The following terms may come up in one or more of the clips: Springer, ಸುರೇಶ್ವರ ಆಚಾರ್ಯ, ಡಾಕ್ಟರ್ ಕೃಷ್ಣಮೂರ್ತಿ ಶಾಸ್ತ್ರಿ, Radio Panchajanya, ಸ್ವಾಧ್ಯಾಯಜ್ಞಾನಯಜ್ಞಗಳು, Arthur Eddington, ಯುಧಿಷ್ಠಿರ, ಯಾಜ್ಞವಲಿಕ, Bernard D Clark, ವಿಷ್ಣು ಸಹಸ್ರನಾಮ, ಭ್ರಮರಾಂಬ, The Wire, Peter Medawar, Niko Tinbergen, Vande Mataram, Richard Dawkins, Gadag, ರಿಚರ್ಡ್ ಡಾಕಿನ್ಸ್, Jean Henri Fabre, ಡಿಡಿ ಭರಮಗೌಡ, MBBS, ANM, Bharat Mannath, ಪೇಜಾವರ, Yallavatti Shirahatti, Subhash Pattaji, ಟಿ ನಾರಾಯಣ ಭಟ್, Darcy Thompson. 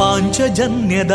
ಪಾಂಚಜನ್ಯದ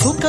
ಸುಖ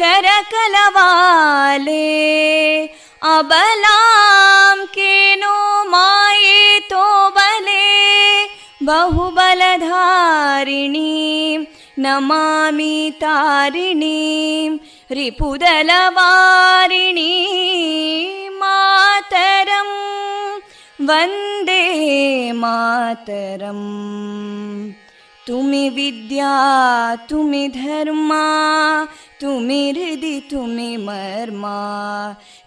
ಕರಕಲವಾಲೇ ಅಬಲಾಂ ಕೇನೋ ಮಾಯೇತೋ ಬಲೇ ಬಹುಬಲಧಾರಿಣೀಂ ನಮಾಮಿ ತಾರಿಣೀಂ ರಿಪುದಲವಾರಿಣೀಂ ಮಾತರಂ ವಂದೇ ಮಾತರಂ. ತುಮಿ ವಿದ್ಯಾ ತುಮಿ ಧರ್ಮ ತುಮಿ ಹೃದಿ ತುಮಿ ಮರ್ಮ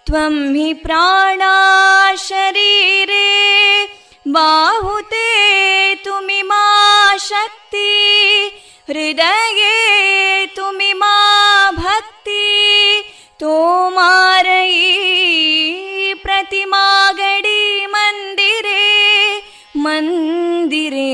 ತ್ವಂ ಹಿ ಪ್ರಾಣ ಶರೀರೇ ಬಾಹುತೇ ತುಮಿ ಮಾ ಶಕ್ತಿ ಹೃದಯೇ ತುಮಿ ಮಾ ಭಕ್ತಿ ತೋಮಾರಯಿ ಪ್ರತಿಮಾ ಗಡಿ ಮಂದಿರೇ ಮಂದಿರೇ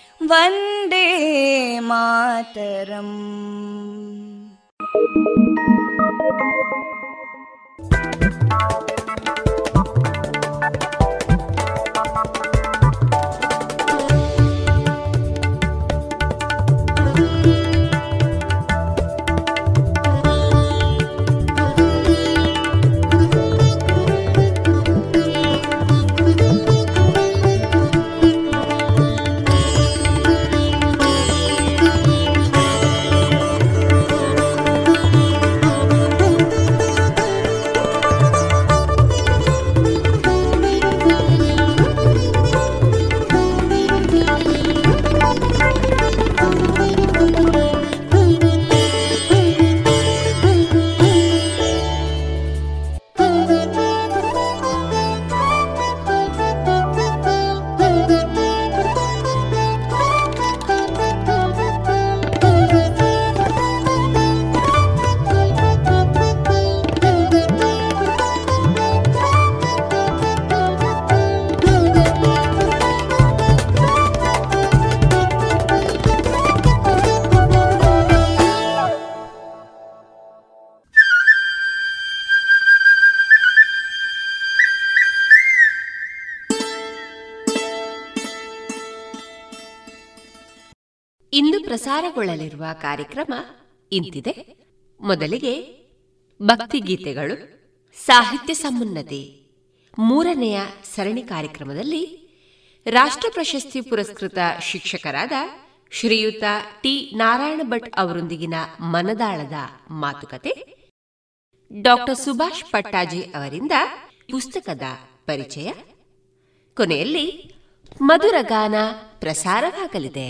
ವಂದೇ ಮಾತರಂ. ಪ್ರಸಾರಗೊಳ್ಳಲಿರುವ ಕಾರ್ಯಕ್ರಮ ಇಂತಿದೆ. ಮೊದಲಿಗೆ ಭಕ್ತಿಗೀತೆಗಳು, ಸಾಹಿತ್ಯ ಸಮುನ್ನತಿ ಮೂರನೆಯ ಸರಣಿ ಕಾರ್ಯಕ್ರಮದಲ್ಲಿ ರಾಷ್ಟ್ರ ಪ್ರಶಸ್ತಿ ಪುರಸ್ಕೃತ ಶಿಕ್ಷಕರಾದ ಶ್ರೀಯುತ ಟಿ ನಾರಾಯಣ ಭಟ್ ಅವರೊಂದಿಗಿನ ಮನದಾಳದ ಮಾತುಕತೆ, ಡಾಕ್ಟರ್ ಸುಭಾಷ್ ಪಟ್ಟಾಜಿ ಅವರಿಂದ ಪುಸ್ತಕದ ಪರಿಚಯ, ಕೊನೆಯಲ್ಲಿ ಮಧುರಗಾನ ಪ್ರಸಾರವಾಗಲಿದೆ.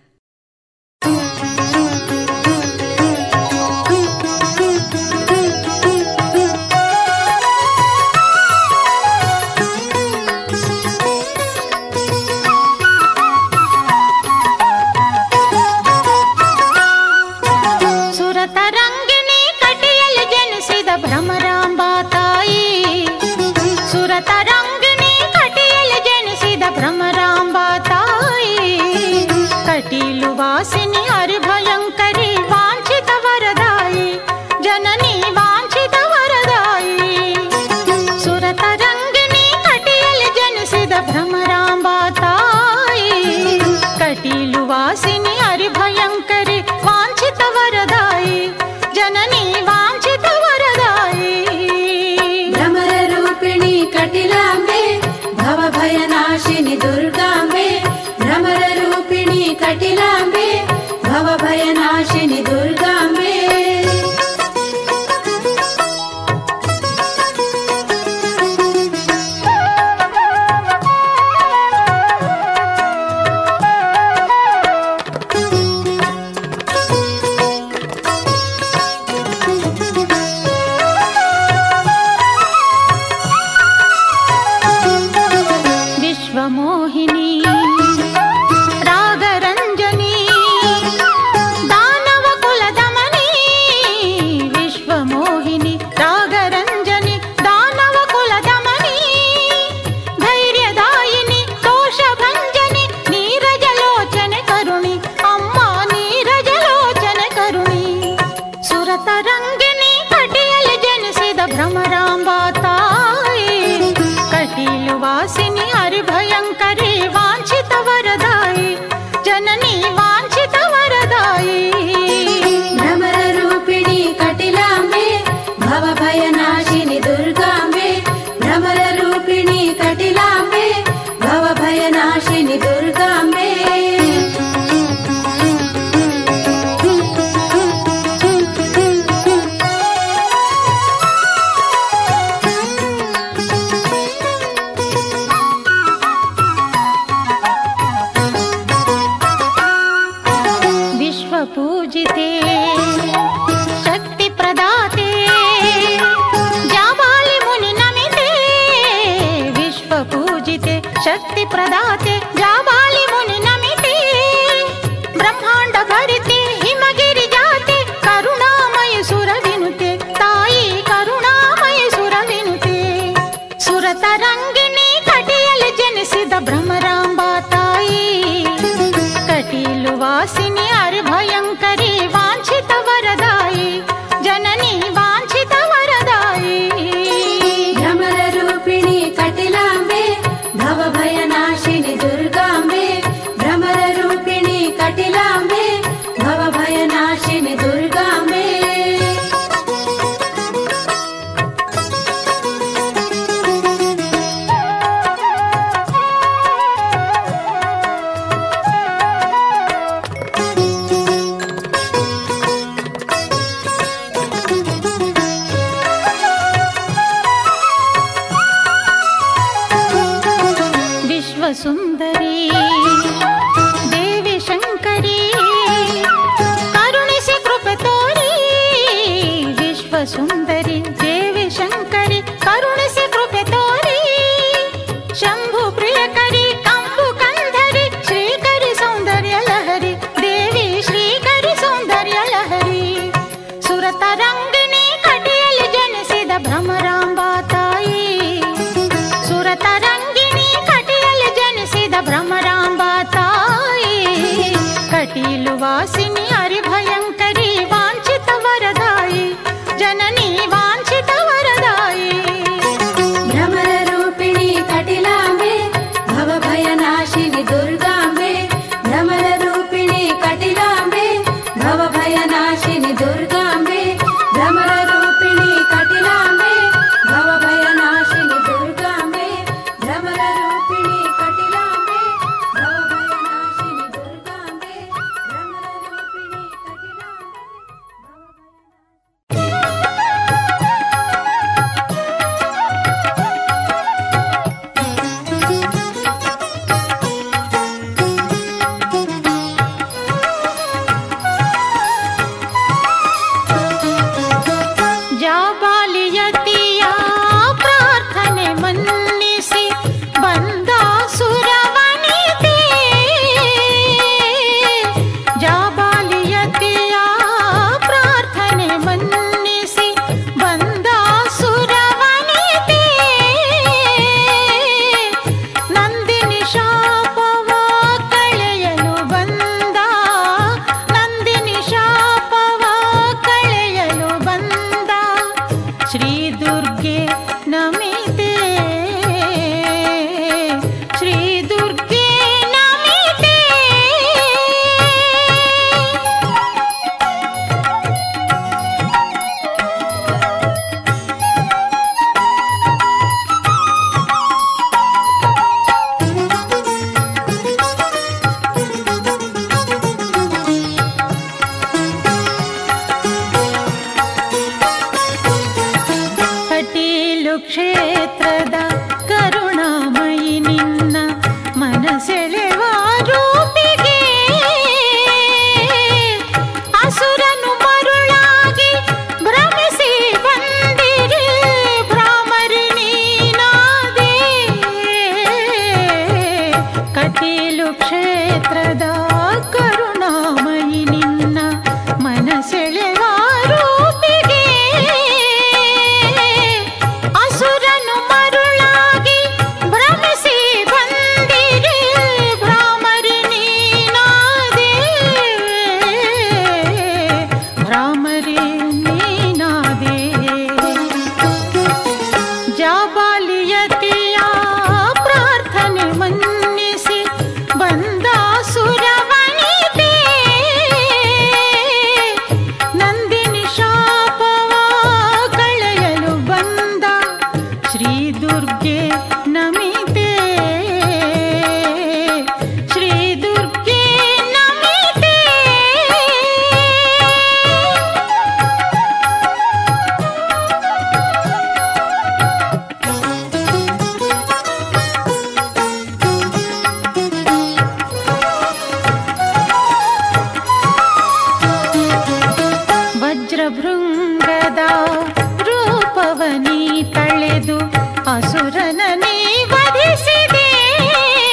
ಸುರತರಂಗಿಣಿ ಕಟಿಯಲ್ಲಿ ಜನಿಸಿದ ಭ್ರಮರಾಂಬ ತಾಯಿ, ಸುರತರಂಗ ಭ್ರಮರಾಂಬಾ ತಾಯಿ, ಕಟೀಲು ವಾಸಿನಿ ಹರಿಭಯಂಕರಿ ವಾಂಛಿತ ವರದಾಯಿ, ಜನನಿ ವಾಂಛಿತ ವರದಾಯಿ, ಸುರತರಂಗಿಣಿ ಕಟಿಯಲ್ಲಿ ಜನಿಸಿದ ಭ್ರಮರಾಂಬಾ ತಾಯಿ, ಕಟೀಲು ವಾಸಿನಿ ಹರಿಭಯಂಕರಿ ವಾಂಛಿತ ವರದಾಯಿ, ಜನನಿ ವಾಂಛಿತ ವರದಾಯಿ, ಭ್ರಮರ ರೂಪಿಣಿ ಕಟಿಲಾಂಬೆ ಭವಭಯನಾಶಿನಿ ದುರ್ಗಾಂಬೆ, ಭ್ರಮರ ರೂಪಿಣಿ ಕಟಿಲಾಂಬೆ ಭವಭಯನಾಶಿನಿ ದುರ್ಗಾಂಬೆ, ಶಕ್ತಿ ಪ್ರದಾತೆ ಜಾಬಾಲಿ ಮುನಿ జటిలు వాసిని హరిభయంకరి వాంఛిత వరదాయి జననీ వాంఛిత వరదాయి భ్రమర రూపిణి కటిలాంబే భవభయ నాశిని దుర్గాంబే భ్రమర రూపిణి కటిలాంబే భవభయ నాశిని దుర్గాంబే భ్రమర రూపిణి కటిలాంబే భవభయ నాశిని దుర్గాంబే భ్రమర రూపిణి కటిలాంబే భవభయ నాశిని దుర్గాంబే భ్రమర రూపిణి కటిలాంబే జా బాలియతిಯ ಪ್ರಾರ್ಥನೆ ಮನ್ನಿಸಿ ಬಂದ ಸುರವನಿತೆ ಜಾ ಬಾಲಿಯತಿಯ ಪ್ರಾರ್ಥನೆ ಮನ್ನಿಸಿ ಬಂದ ಸುರವನಿತೆ ನಂದಿನಿ ಶಾಪವ ಕಳೆಯಲು ಬಂದ ನಂದಿನಿ ಶಾಪವ ಕಳೆಯಲು ಬಂದ ಶ್ರೀ ದುರ್ಗೆ ನಮಿತೆ ಶ್ರೀ ದುರ್ಗೆ ನಮಿತೆ ಕಟೀಲು ಕ್ಷೇತ್ರದ ಕರುಣಾಮಯಿ ನಿನ್ನ ಮನಸೆಳೆವ ರೂಪಿಗೆ ಅಸುರನು ಮರುಳಾಗಿ ಭ್ರಮಿಸಿ ಬಂದಿರಿ ಭ್ರಾಮರಿ ನೀನಾದೆ ಕಟೀಲು ಕ್ಷೇತ್ರದ ಕರುಣಾಮಯಿ ನಿನ್ನ ಮನಸೆಳೆವ ರೂಪಿಗೆ ಅಸುರನು ಮರುಳಾಗಿ ಭ್ರಮಿಸಿ ಬಂದಿರಿ ಭ್ರಾಮರಿ ನೀನಾದೆ ಭ್ರಾಮರಿ ನೀನಾದೆ ಜಾಬಾಲಿಯತಿಯ ಪ್ರಾರ್ಥನೆ ಮನ್ನಿಸಿ ಬಂದ ಸುರವನಿತೆ ನಂದಿನಿ ಶಾಪವ ಕಳೆಯಲು ಬಂದ ಶ್ರೀ ದುರ್ಗೆ ನಮಿತೆ ಶ್ರೀ ದುರ್ಗೆ ನಮಿತೆ ವಜ್ರಭೃಂಗದ ರೂಪವನಿ ತಳೆದು ಅಸುರನ ನೀ ವಧಿಸಿದೆ ಅರುಣಾಸುರನ ಆರ್ಭಟ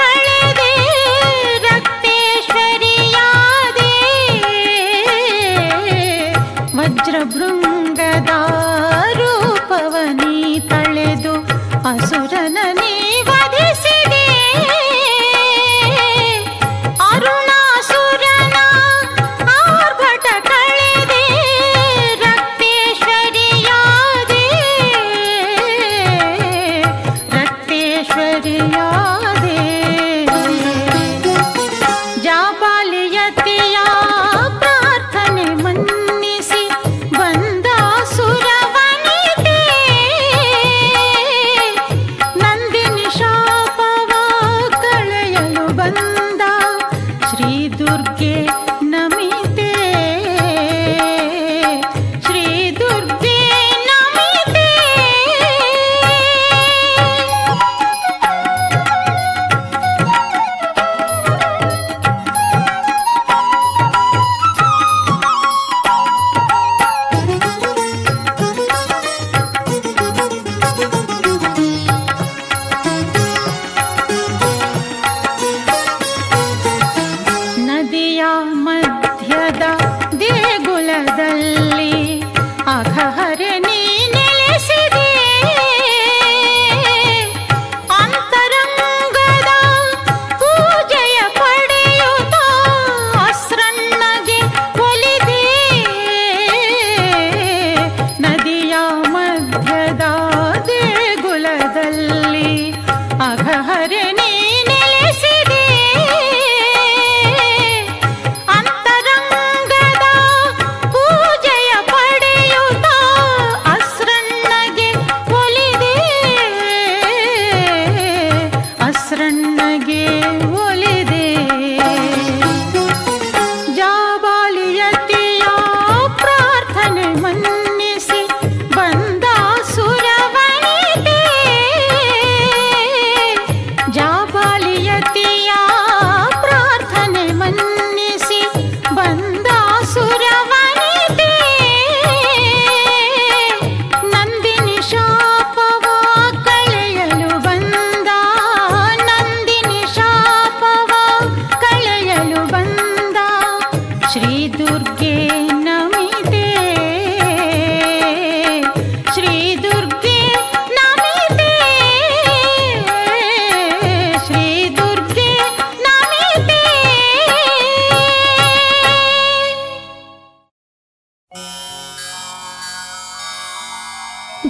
ಕಳೆದೆ ರಕ್ತೇಶ್ವರಿಯಾದೆ ವಜ್ರಭೃಂಗದ ರೂಪವನಿ ತಳೆದು ಅಸುರನ ನೀ ವಧಿಸಿದೆ ಅರುಣಾಸುರನ ಆರ್ಭಟ ಕಳೆದೆ ರಕ್ತೇಶ್ವರಿಯಾದೆ ರಕ್ತೇಶ್ವರಿಯಾದೆ ಜಾಬಾಲಿಯತಿಯ ಪ್ರಾರ್ಥನೆ ಮನ್ನಿಸಿ ಬಂದ ಸುರವನಿತೆ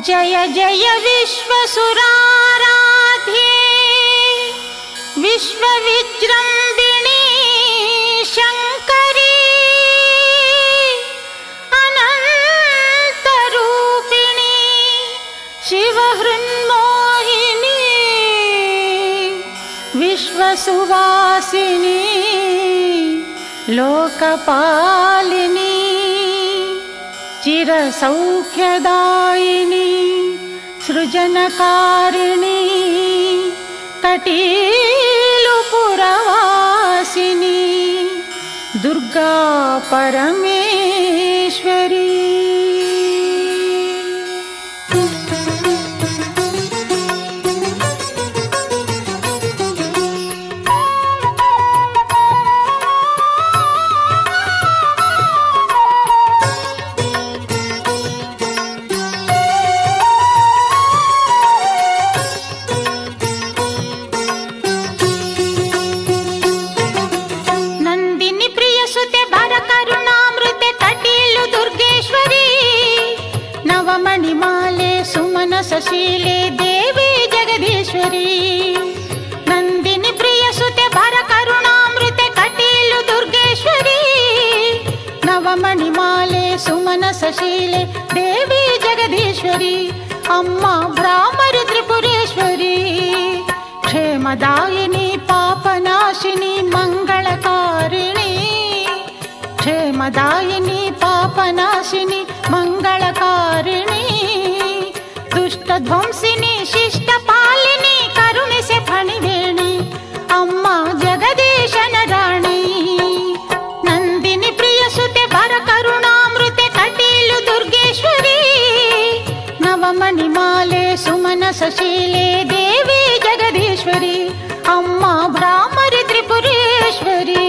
ಜಯ ಜಯ ವಿಶ್ವಸುರಾರಾಧ್ಯೆ ವಿಶ್ವವಿಜೃಂಭಿಣಿ ಶಂಕರಿ ಅನಂತರೂಪಿಣಿ ಶಿವಹೃನ್ಮೋಹಿನಿ ವಿಶ್ವಸುವಾಸಿನಿ ಲೋಕಪಾಲಿನಿ ಚಿರಸೌಖ್ಯದಾಯಿನಿ ಸೃಜನಕಾರಿಣಿ ಕಟೀಲುಪುರವಾಸಿನಿ ದುರ್ಗಾ ಪರಮೇಶ್ವರಿ. ಶೀಲೆ ದೇವಿ ಜಗದೀಶ್ವರಿ ನಂದಿನಿ ಪ್ರಿಯ ಸುತೆ ಭರ ಕರುಣಾಮೃತ ಕಟೀಲು ದುರ್ಗೇಶ್ವರಿ ನವಮಣಿ ಮಾಲೆ ಸುಮನ ಸಶೀಲೆ ದೇವಿ ಜಗದೀಶ್ವರಿ ಅಮ್ಮ ಬ್ರಾಹ್ಮರು ತ್ರಿಪುರೇಶ್ವರಿ ಕ್ಷೇಮದಾಯಿನಿ ಪಾಪನಾಶಿನಿ ಮಂಗಳಕಾರಿಣಿ ಕ್ಷೇಮದಾಯಿನಿ ಪಾಪನಾಶಿನಿ ಮಂಗಳಕಾರಿಣಿ ಧ್ವಂಸಿನಿ ಶಿಷ್ಟ ಪಾಲಿನಿ ಕರುಣಿಸೆ ಫಣಿವೇಣಿ ಅಮ್ಮ ಜಗದೀಶನ ರಾಣಿ ನಂದಿನಿ ಪ್ರಿಯ ಸುತೆ ಬರ ಕರುಣಾಮೃತೆ ಕಟೀಲು ದುರ್ಗೇಶ್ವರಿ ನವಮಣಿ ಮಾಲೆ ಸುಮನ ಸಶೀಲೆ ದೇವಿ ಜಗದೀಶ್ವರಿ ಅಮ್ಮ ಬ್ರಾಹ್ಮರಿ ತ್ರಿಪುರೇಶ್ವರಿ.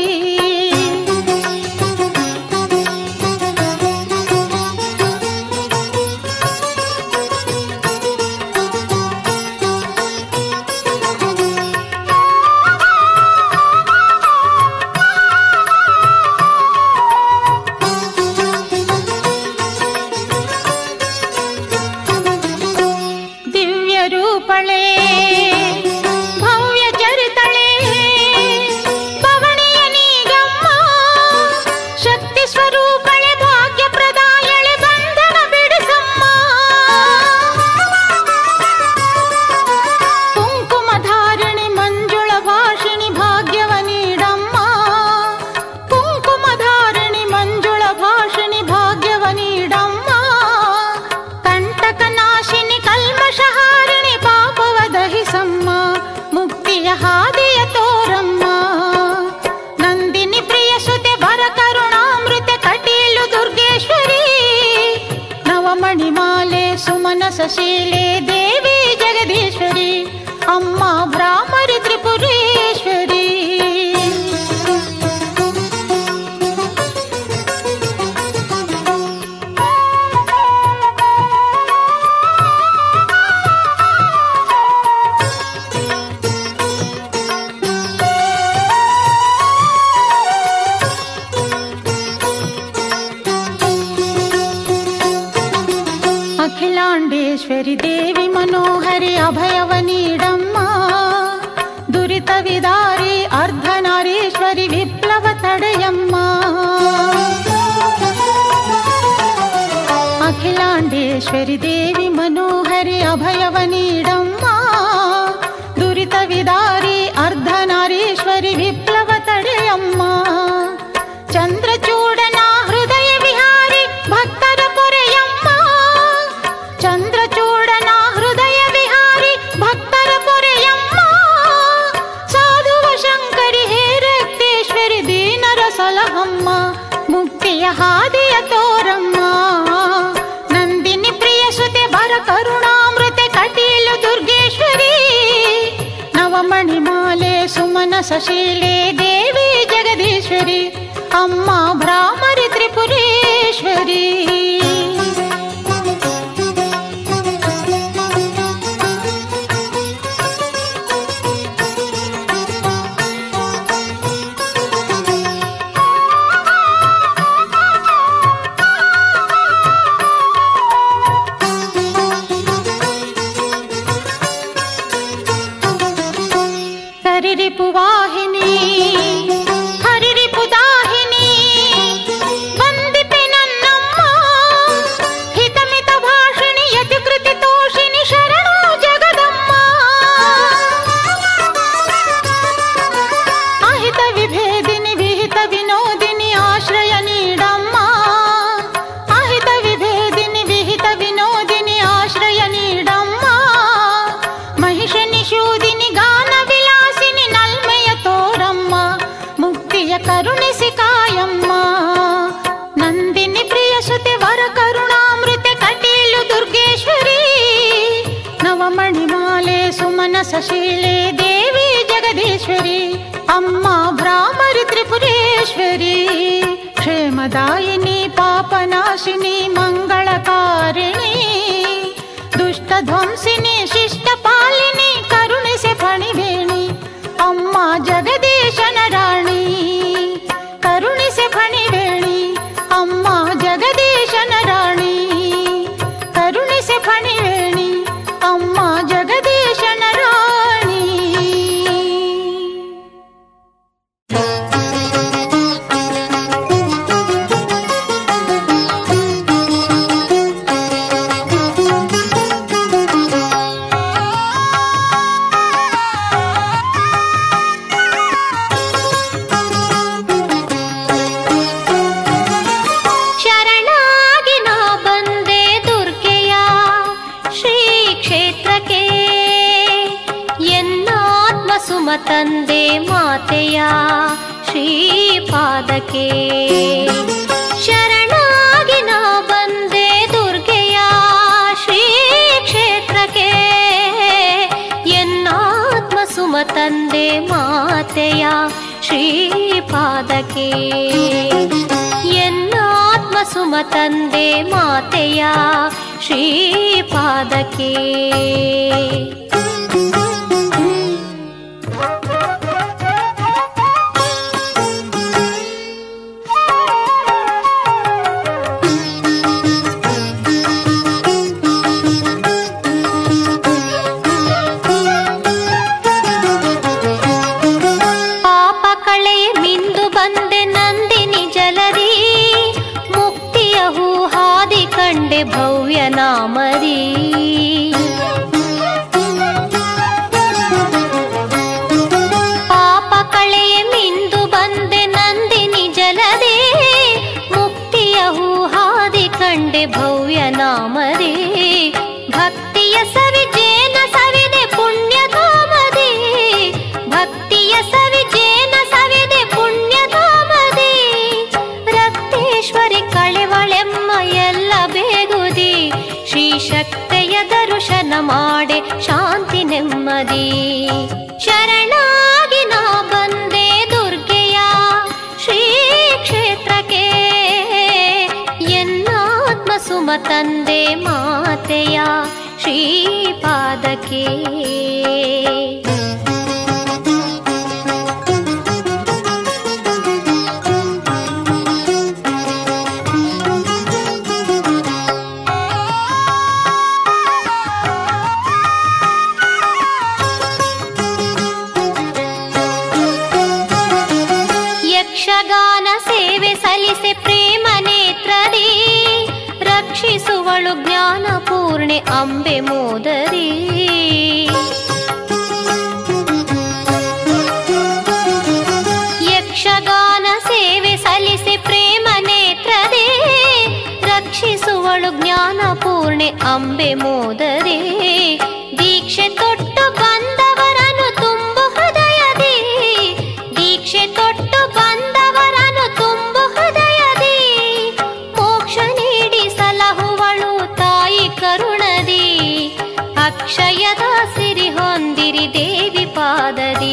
ಹರಿರಿಪುವಾಹಿನಿ ಹರಿರಿಪುದಾಹಿನಿ ವಂದಿತೆ ನನ್ನಮ್ಮ ಹಿತಮಿತ ಭಾಷಿಣಿ ಯತಿಕೃತಿ ತೋಷಿಣಿ ಶರಣೋ ಜಗದಮ್ಮ ಅಹಿತ ವಿಭೇದಿನಿ ವಿಹಿತ ವಿನೋದಿನಿ ಆಶ್ರಯ ನೀಡಮ್ಮ ಅಹಿತ ವಿಭೇದಿನಿ ವಿಹಿತ ವಿನೋದಿನಿ ಆಶ್ರಯ ನೀಡಮ್ಮ ಮಹಿಷನಿ ಶೂದಿನಿ ಕರುಣಿಸಿ ಕಾಯಮ್ಮ ನಂದಿನಿ ಪ್ರಿಯಸುತೆ ವರ ಕರುಣಾಮೃತೆ ಕಟೀಲು ದುರ್ಗೇಶ್ವರಿ ನವಮಣಿಮಾಲೆ ಸುಮನ ಸಶೀಲೆ ದೇವಿ ಜಗದೀಶ್ವರಿ ಅಮ್ಮ ಭ್ರಾಮರಿ ತ್ರಿಪುರೇಶ್ವರಿ ಕ್ಷೇಮದಾಯಿನಿ ಪಾಪನಾಶಿನಿ ಮಂಗಳಕಾರಿಣಿ ದುಷ್ಟ ಧ್ವಂಸಿನಿ ಶಿಷ್ಟ ಪಾಲಿನಿ ಕರುಣಿಸಿ ಫಣಿವೇಣಿ ಅಮ್ಮ ಜಗದೀಶನ ರಾಣಿ ಕರುಣಿಸಿ ಫಣಿವೇಣಿ ಅಮ್ಮ ಜಗದೀಶನ ರಾಣಿ ಕರುಣಿಸಿ ಫಣಿವೇಣಿ ಅಮ್ಮ ಜಗದೀಶನ ರಾಣಿ. ತಂದೆ ಮಾತೆಯ ಶ್ರೀಪಾದಕ್ಕೆ ಶರಣಾಗಿ ನಾ ಬಂದೆ ದುರ್ಗೆಯ ಶ್ರೀ ಕ್ಷೇತ್ರಕ್ಕೆ. ಎನ್ನಾತ್ಮ ಸುಮ ತಂದೆ ಮಾತೆಯ ಶ್ರೀಪಾದಕ್ಕೆ ಎನ್ನಾತ್ಮ ಸುಮ ತಂದೆ ಮಾತೆಯ ಶ್ರೀಪಾದಕ್ಕೆ. ಭವ್ಯ ನಾಮರಿ ಪಾಪ ಕಳೆಯ ಮಿಂದು ಬಂದೆ ನಂದಿನಿ ಜಲದೆ ಮುಕ್ತಿಯ ಹೂ ಹಾದಿ ಕಂಡೆ ಭವ್ಯ ನಾಮರಿ ಭಕ್ತಿಯ ಸವಿಜೇನ ಸವಿದೆ ಪುಣ್ಯಧಾಮದಿ ಭಕ್ತಿಯ ಸವಿಜೇನ ಸವಿದೆ ಪುಣ್ಯಧಾಮದಿ ರಕ್ತೇಶ್ವರಿ ಕಳೆವಳೆಮ್ಮ ಎಲ್ಲ ಬೇಗುದಿ ಶ್ರೀ ಶಕ್ತಿಯ ದರ್ಶನ ಮಾಡೆ ಶಾಂತಿ ನೆಮ್ಮದಿ ಶರಣಾಗಿ ನಾ ಬಂದೆ ದುರ್ಗೆಯ ಶ್ರೀ ಕ್ಷೇತ್ರಕ್ಕೆ ಎನ್ನಾತ್ಮ ಸುಮ ತಂದೆ ಮಾತೆಯ ಶ್ರೀಪಾದಕ್ಕೆ. ರಕ್ಷಿಸುವಳು ಜ್ಞಾನ ಪೂರ್ಣೆ ಅಂಬೆ ಮೋದರಿ ಯಕ್ಷಗಾನ ಸೇವೆ ಸಲ್ಲಿಸಿ ಪ್ರೇಮ ನೇತ್ರದೇ ರಕ್ಷಿಸುವಳು ಜ್ಞಾನ ಪೂರ್ಣೆ ಅಂಬೆ ಮೋದರಿ ದೀಕ್ಷೆ ತೊಟ್ಟು ಬಂದವರನ್ನು ತುಂಬು ಹೃದಯದಿ ದೀಕ್ಷೆ ತೊಟ್ಟು ಬಂದವರನ್ನು ತುಂಬು ಹೃದಯದಿ ಮೋಕ್ಷ ಸಲಹುವಳು ತಾಯಿ ಕರುಣದಿ ಅಕ್ಷಯದ ಸಿರಿ ಹೊಂದಿರಿ ದೇವಿ ಪಾದದಿ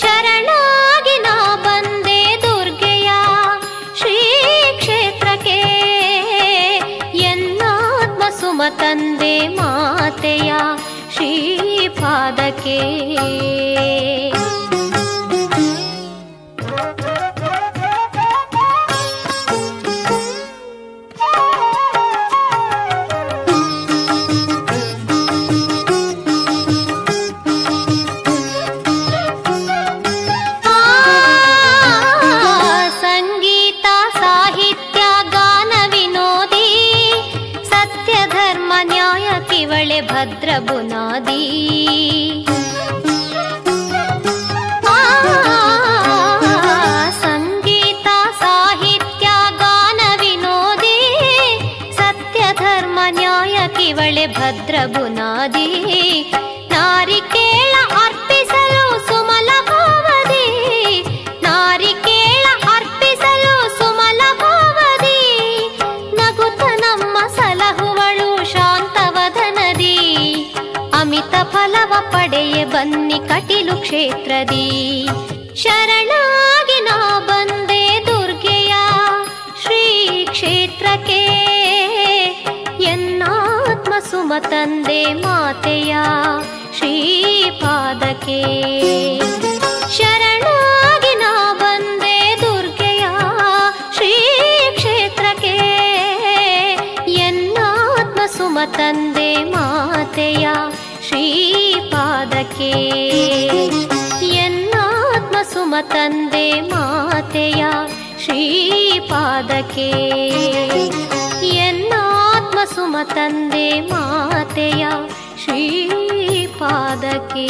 ಶರಣಾಗಿ ನಾ ಬಂದೆ ದುರ್ಗೆಯ ಶ್ರೀ ಕ್ಷೇತ್ರಕ್ಕೆ ಎನ್ನಾತ್ಮ ಸುಮ ತಂದೆ ಮಾತೆಯ ಶ್ರೀಪಾದಕ್ಕೆ. ಭದ್ರಬುನಾದಿ ನಾರಿಕೇಳ ಅರ್ಪಿಸಲು ಸುಮಲಭಾವದಿ ನಾರಿಕೇಳ ಅರ್ಪಿಸಲು ಸುಮಲಭಾವದಿ ನಗುತ ನಮ್ಮ ಸಲಹುವಳು ಶಾಂತವದನದಿ ಅಮಿತ ಫಲವ ಪಡೆಯ ಬನ್ನಿ ಕಟಿಲು ಕ್ಷೇತ್ರದಿ ಶರಣಾಗಿ ನಾ ಬಂದೆ ದುರ್ಗೆಯ ಶ್ರೀ ಕ್ಷೇತ್ರಕ್ಕೆ ಸುಮ ತಂದೆ ಮಾತೆಯ ಶ್ರೀಪಾದಕ್ಕೆ ಶರಣಾಗಿ ನಾ ಬಂದೆ ದುರ್ಗೆಯ ಶ್ರೀ ಕ್ಷೇತ್ರಕ್ಕೆ ಎನ್ನಾತ್ಮ ಸುಮ ತಂದೆ ಮಾತೆಯ ಶ್ರೀಪಾದಕ್ಕೆ ಎನ್ನಾತ್ಮ ಸುಮ ತಂದೆ ಮಾತೆಯ ಶ್ರೀಪಾದಕ್ಕೆ ಸುಮ ತಂದೆ ಮಾತೆಯ ಶ್ರೀಪಾದಕ್ಕೆ.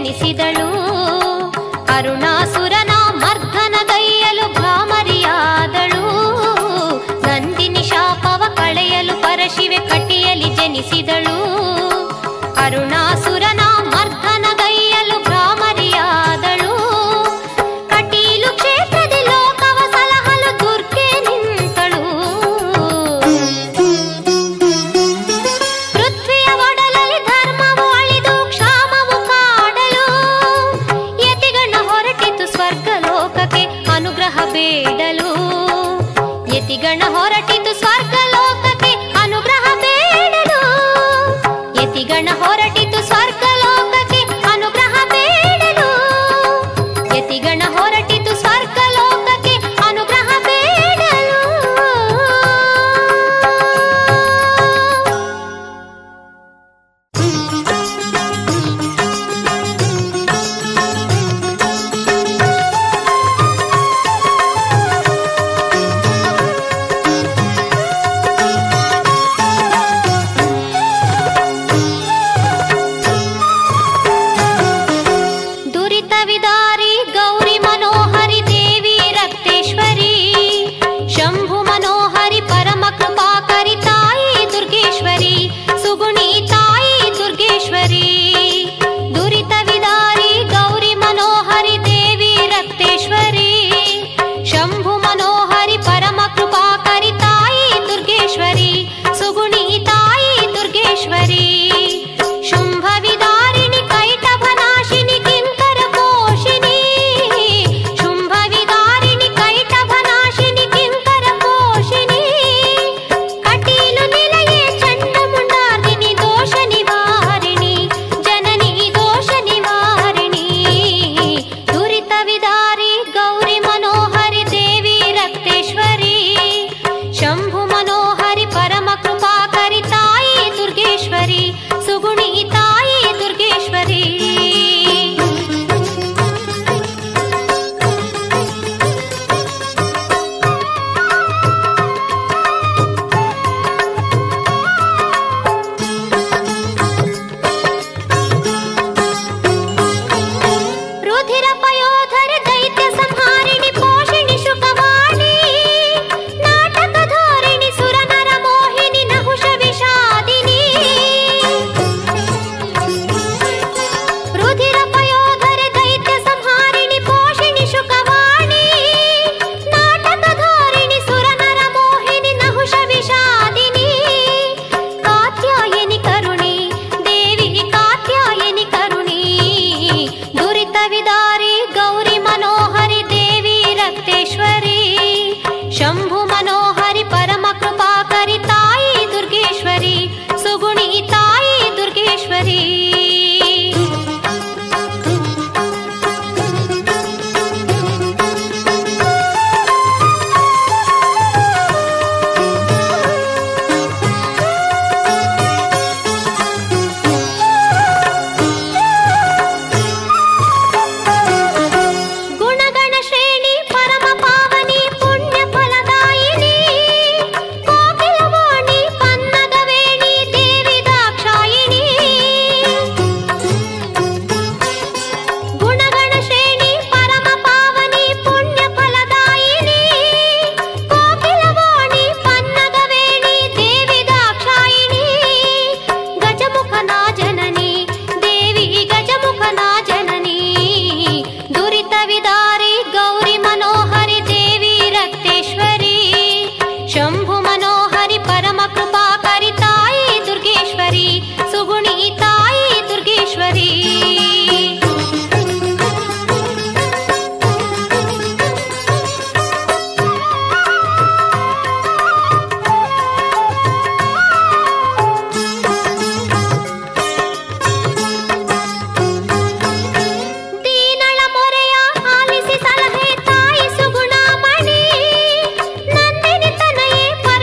ಜನಿಸಿದಳು. ಅರುಣಾಸುರನ ಮರ್ಧನಗೈಯಲು ಭ್ರಾಮರಿಯಾದಳು. ನಂದಿನಿ ಶಾಪವ ಕಳೆಯಲು ಪರಶಿವೆ ಕಟಿಯಲ್ಲಿ ಜನಿಸಿದಳು. ಅರುಣಾಸುರನ ಮರ್ಧನಗೈಯಲು ಭ್ರಾಮರಿಯಾದಳು. ಕಟೀಲು ಕ್ಷೇತ್ರದಲ್ಲಿ ಲೋಕವ ಸಲಹಲು ದುರ್ಗೆ ನಿಂತಳು. ಪೃಥ್ವಿಯ ಒಡಲಲ್ಲಿ ಧರ್ಮವು ಅಳಿದು ಕ್ಷಾಮವು ಕಾಡಲು ಯತಿಗಣ ಹೊರಟಿತು ಸ್ವರ್ಗ ಲೋಕಕ್ಕೆ ಅನುಗ್ರಹ ಬೇಡಲು. ಯತಿಗಣ ಹೊರಟಿತು ಸ್ವರ್ಗ ಲೋಕಕ್ಕೆ ಅನುಗ್ರಹ ಬೇಡಲು. ಯತಿಗಣ ಹೊರಟಿತು ಸ್ವರ್ಗ ಲೋಕಕ್ಕೆ ಅನುಗ್ರಹ ಬೇಡಲು. ಯತಿಗಣ ಹೊರಟಿತು ಸ್ವರ್ಗ ಲೋಕಕ್ಕೆ ಅನುಗ್ರಹ ಬೇಡಲು. ದುರಿತವಿದಾರಿ ಗೌರಿ ಮನೋಹರಿ ದೇವಿ ರಕ್ತೇಶ್ವರಿ, ಶಂಭು ಮನೋಹರಿ ಪರಮ ಕೃಪಾಕರಿ ತಾಯಿ ದುರ್ಗೇಶ್ವರಿ, ಸುಗುಣಿ ತಾಯಿ ದುರ್ಗೇಶ್ವರಿ. ದುರಿತವಿದಾರಿ ಗೌರಿ ಮನೋಹರಿ ದೇವಿ ರಕ್ತೇಶ್ವರಿ, ಶಂಭು ಮನೋಹರಿ ಪರಮ ಕೃಪಾಕರಿ ತಾಯಿ ದುರ್ಗೇಶ್ವರಿ, ಸುಗುಣಿ ತಾಯಿ ದುರ್ಗೇಶ್ವರಿ. ಶುಂಭವಿದಾರಿಣಿ ಕೈಟಭನಾಶಿನಿ ಕಿಂಕರ ಪೋಷಿಣಿ, ಶುಂಭವಿದಾರಿಣಿ ಕೈಟಭನಾಶಿನಿ ಕಿಂಕರ ಪೋಷಿಣಿ. ಕಟೀಲು ನಿಲಯೇ ಚಂಡಮುಂಡಾರ್ದಿನಿ ದೋಷ ನಿವಾರಿಣಿ, ಜನನಿ ದೋಷ ನಿವಾರಿಣಿ. ದುರಿತ ವಿದಾರಿ ಗೌರಿ ಮನೋಹರಿ ದೇವಿ ರಕ್ತೇಶ್ವರಿ, ಶಂಭು ಮನೋಹರಿ ಪರಮ ಕೃಪಾಕರಿ ತಾಯಿ ದುರ್ಗೇಶ್ವರಿ, ಸುಗುಣಿ ತಾಯಿ ದುರ್ಗೇಶ್ವರಿ. ರುಧಿರ ಪಯೋಧರ ದೈತ್ಯ ಸಂಹಾರಿಣಿ ಪೋಷಿಣಿ ಶುಕವಾಣಿ, ನಾಟಕ ಧೋರಣಿ ಸುರನರ ಮೋಹಿನಿ ನಹುಷ ವಿಷಾದಿನಿ. ರುಧಿರ ಪಯೋಧರ ದೈತ್ಯ ಸಂಹಾರಿಣಿ ಪೋಷಿಣಿ ಶುಕವಾಣಿ, ನಾಟಕ ಧೋರಣಿ ಸುರನರ ಮೋಹಿನಿ ನಹುಷ ವಿಷಾದಿನಿ. ಕಾತ್ಯಾಯನಿ ಕರುಣಿ ದೇವಿ ಕಾತ್ಯಾಯನಿ ಕರುಣಿ, ದುರಿತ ವಿದಾರಿ ಗೌರಿ ಮನೋಹರಿ ದೇವಿ ರಕ್ತೇಶ್ವರಿ, ಶಂಭು ಮನೋಹರಿ ಪರಮ ಕೃಪಾಕರಿ ತಾಯಿ ದುರ್ಗೇಶ್ವರಿ, ಸುಗುಣಿ ತಾಯಿ ದುರ್ಗೇಶ್ವರಿ. ಗುಣಗಣ ಶ್ರೇಣಿ ಪರಮ ಪಾವನಿ ಪುಣ್ಯ ಫಲದಾಯಿನಿ, ಕೋಕಿಲವಾಣಿ ಪನ್ನಗವೇಣಿ ದೇವಿ ದಾಕ್ಷಾಯಿಣಿ. ಗುಣಗಣ ಶ್ರೇಣಿ ಪರಮ ಪಾವನಿ ಪುಣ್ಯ ಫಲದಾಯಿನಿ, ಕೋಕಿಲವಾಣಿ ಪನ್ನಗವೇಣಿ ದೇವಿ ದಾಕ್ಷಾಯಿಣಿ. ಗಜಮುಖನ ಜನನಿ ದೇವಿ ಗಜಮುಖನ ಜನನಿ, ದುರಿತ ವಿದಾರಿ ಗೌರಿ ಮನೋಹರಿ ದೇವಿ ರಕ್ತೇಶ್ವರಿ, ಶಂಭು ಮನೋಹರಿ ಪರಮ ಕೃಪಾಕರಿ ತಾಯಿ ದುರ್ಗೇಶ್ವರಿ, ಸುಗುಣಿ ತಾಯಿ ದುರ್ಗೇಶ್ವರಿ. ದೀನಳ ಮೊರೆಯ ಆಲಿಸಿ ಸಲಹೆ ತಾಯಿ ಸುಗುಣಾಮಣಿ, ನಂದಿನಿ ತನಯೇ ಪರ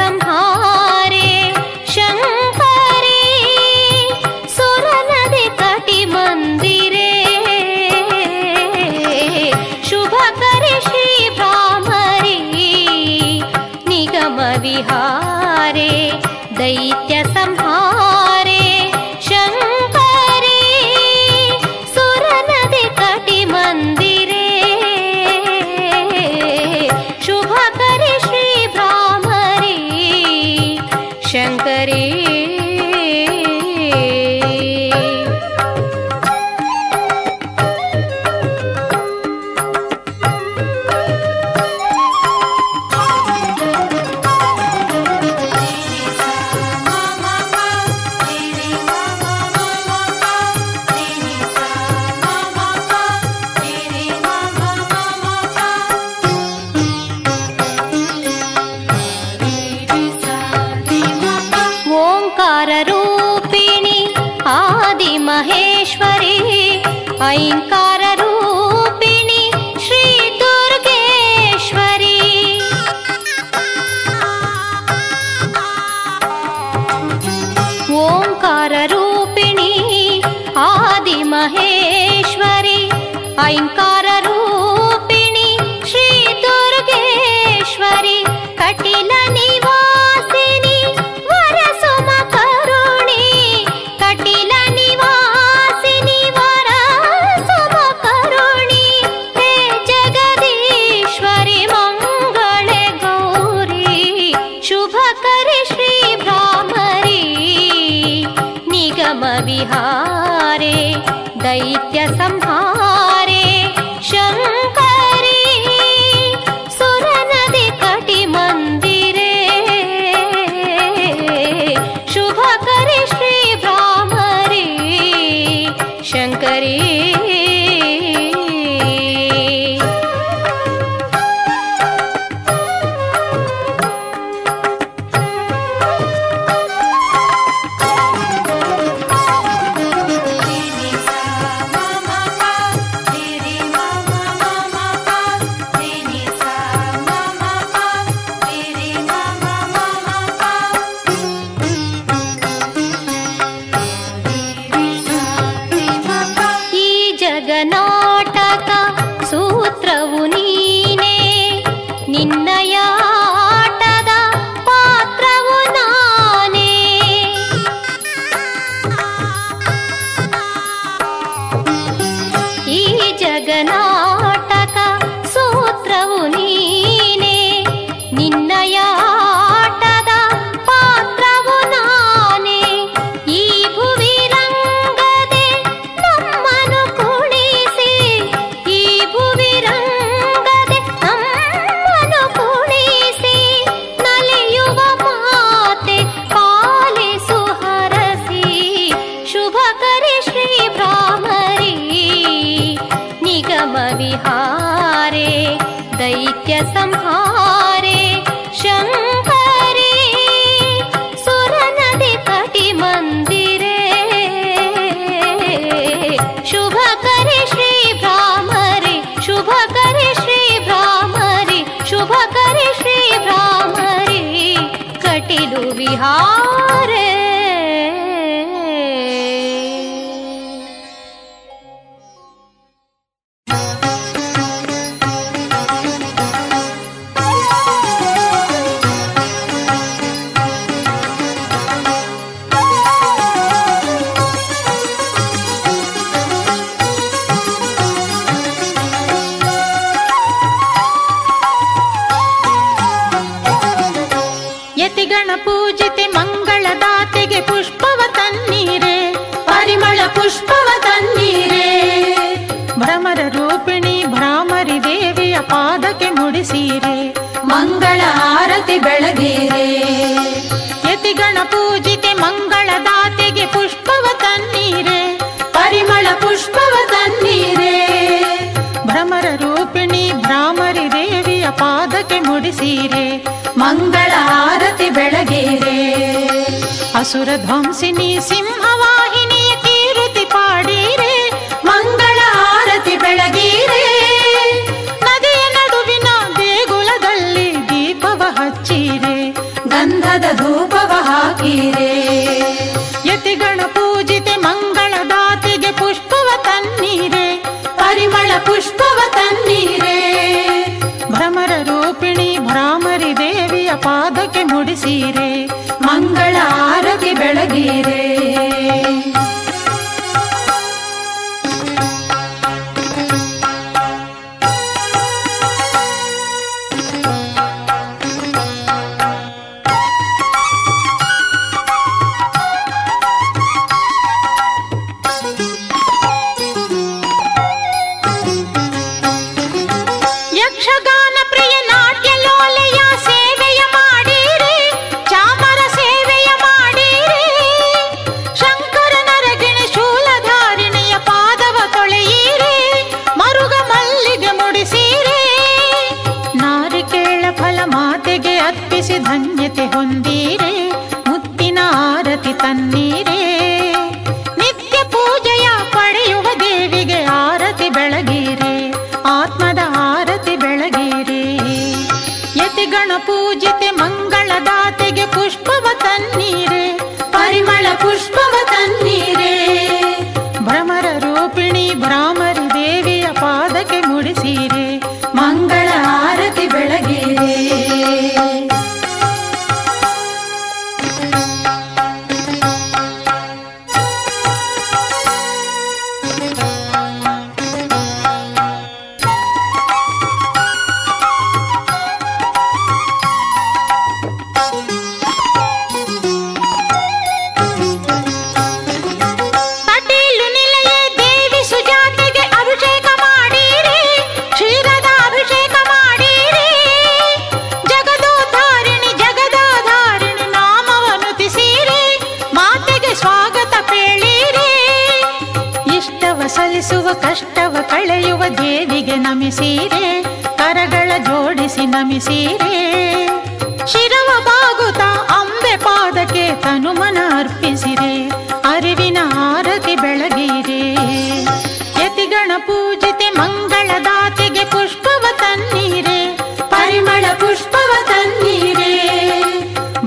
ಸಂಹಾರೇ ಶಂಕರೇ ಸುರನದಿ ಕಟಿ ಮಂದಿರೇ ಶುಭಕರಿ ಶ್ರೀ ಭ್ರಾಮರಿ ನಿಗಮ ವಿಹಾರೇ ದೈತ್ಯ ಸಂಹಾರೇ ಶಂಕರೇ ಸುರನದಿ ಕಟಿ ಮಂದಿರ ಕಷ್ಟವ ಸಲಿಸುವ ಕಷ್ಟವ ಕಳೆಯುವ ದೇವಿಗೆ ನಮಿಸೀರೆ, ಕರಗಳ ಜೋಡಿಸಿ ನಮಿಸೀರೆ. ಶಿರವ ಬಾಗುತ ಅಂಬೆ ಪಾದಕ್ಕೆ ತನುಮನ ಅರ್ಪಿಸಿರೆ, ಅರಿವಿನ ಆರತಿ ಬೆಳಗಿರೆ. ಯತಿಗಣ ಪೂಜಿತೆ ಮಂಗಳ ದಾತಿಗೆ ಪುಷ್ಪವ ತನ್ನೀರೆ, ಪರಿಮಳ ಪುಷ್ಪವ ತನ್ನೀರೆ.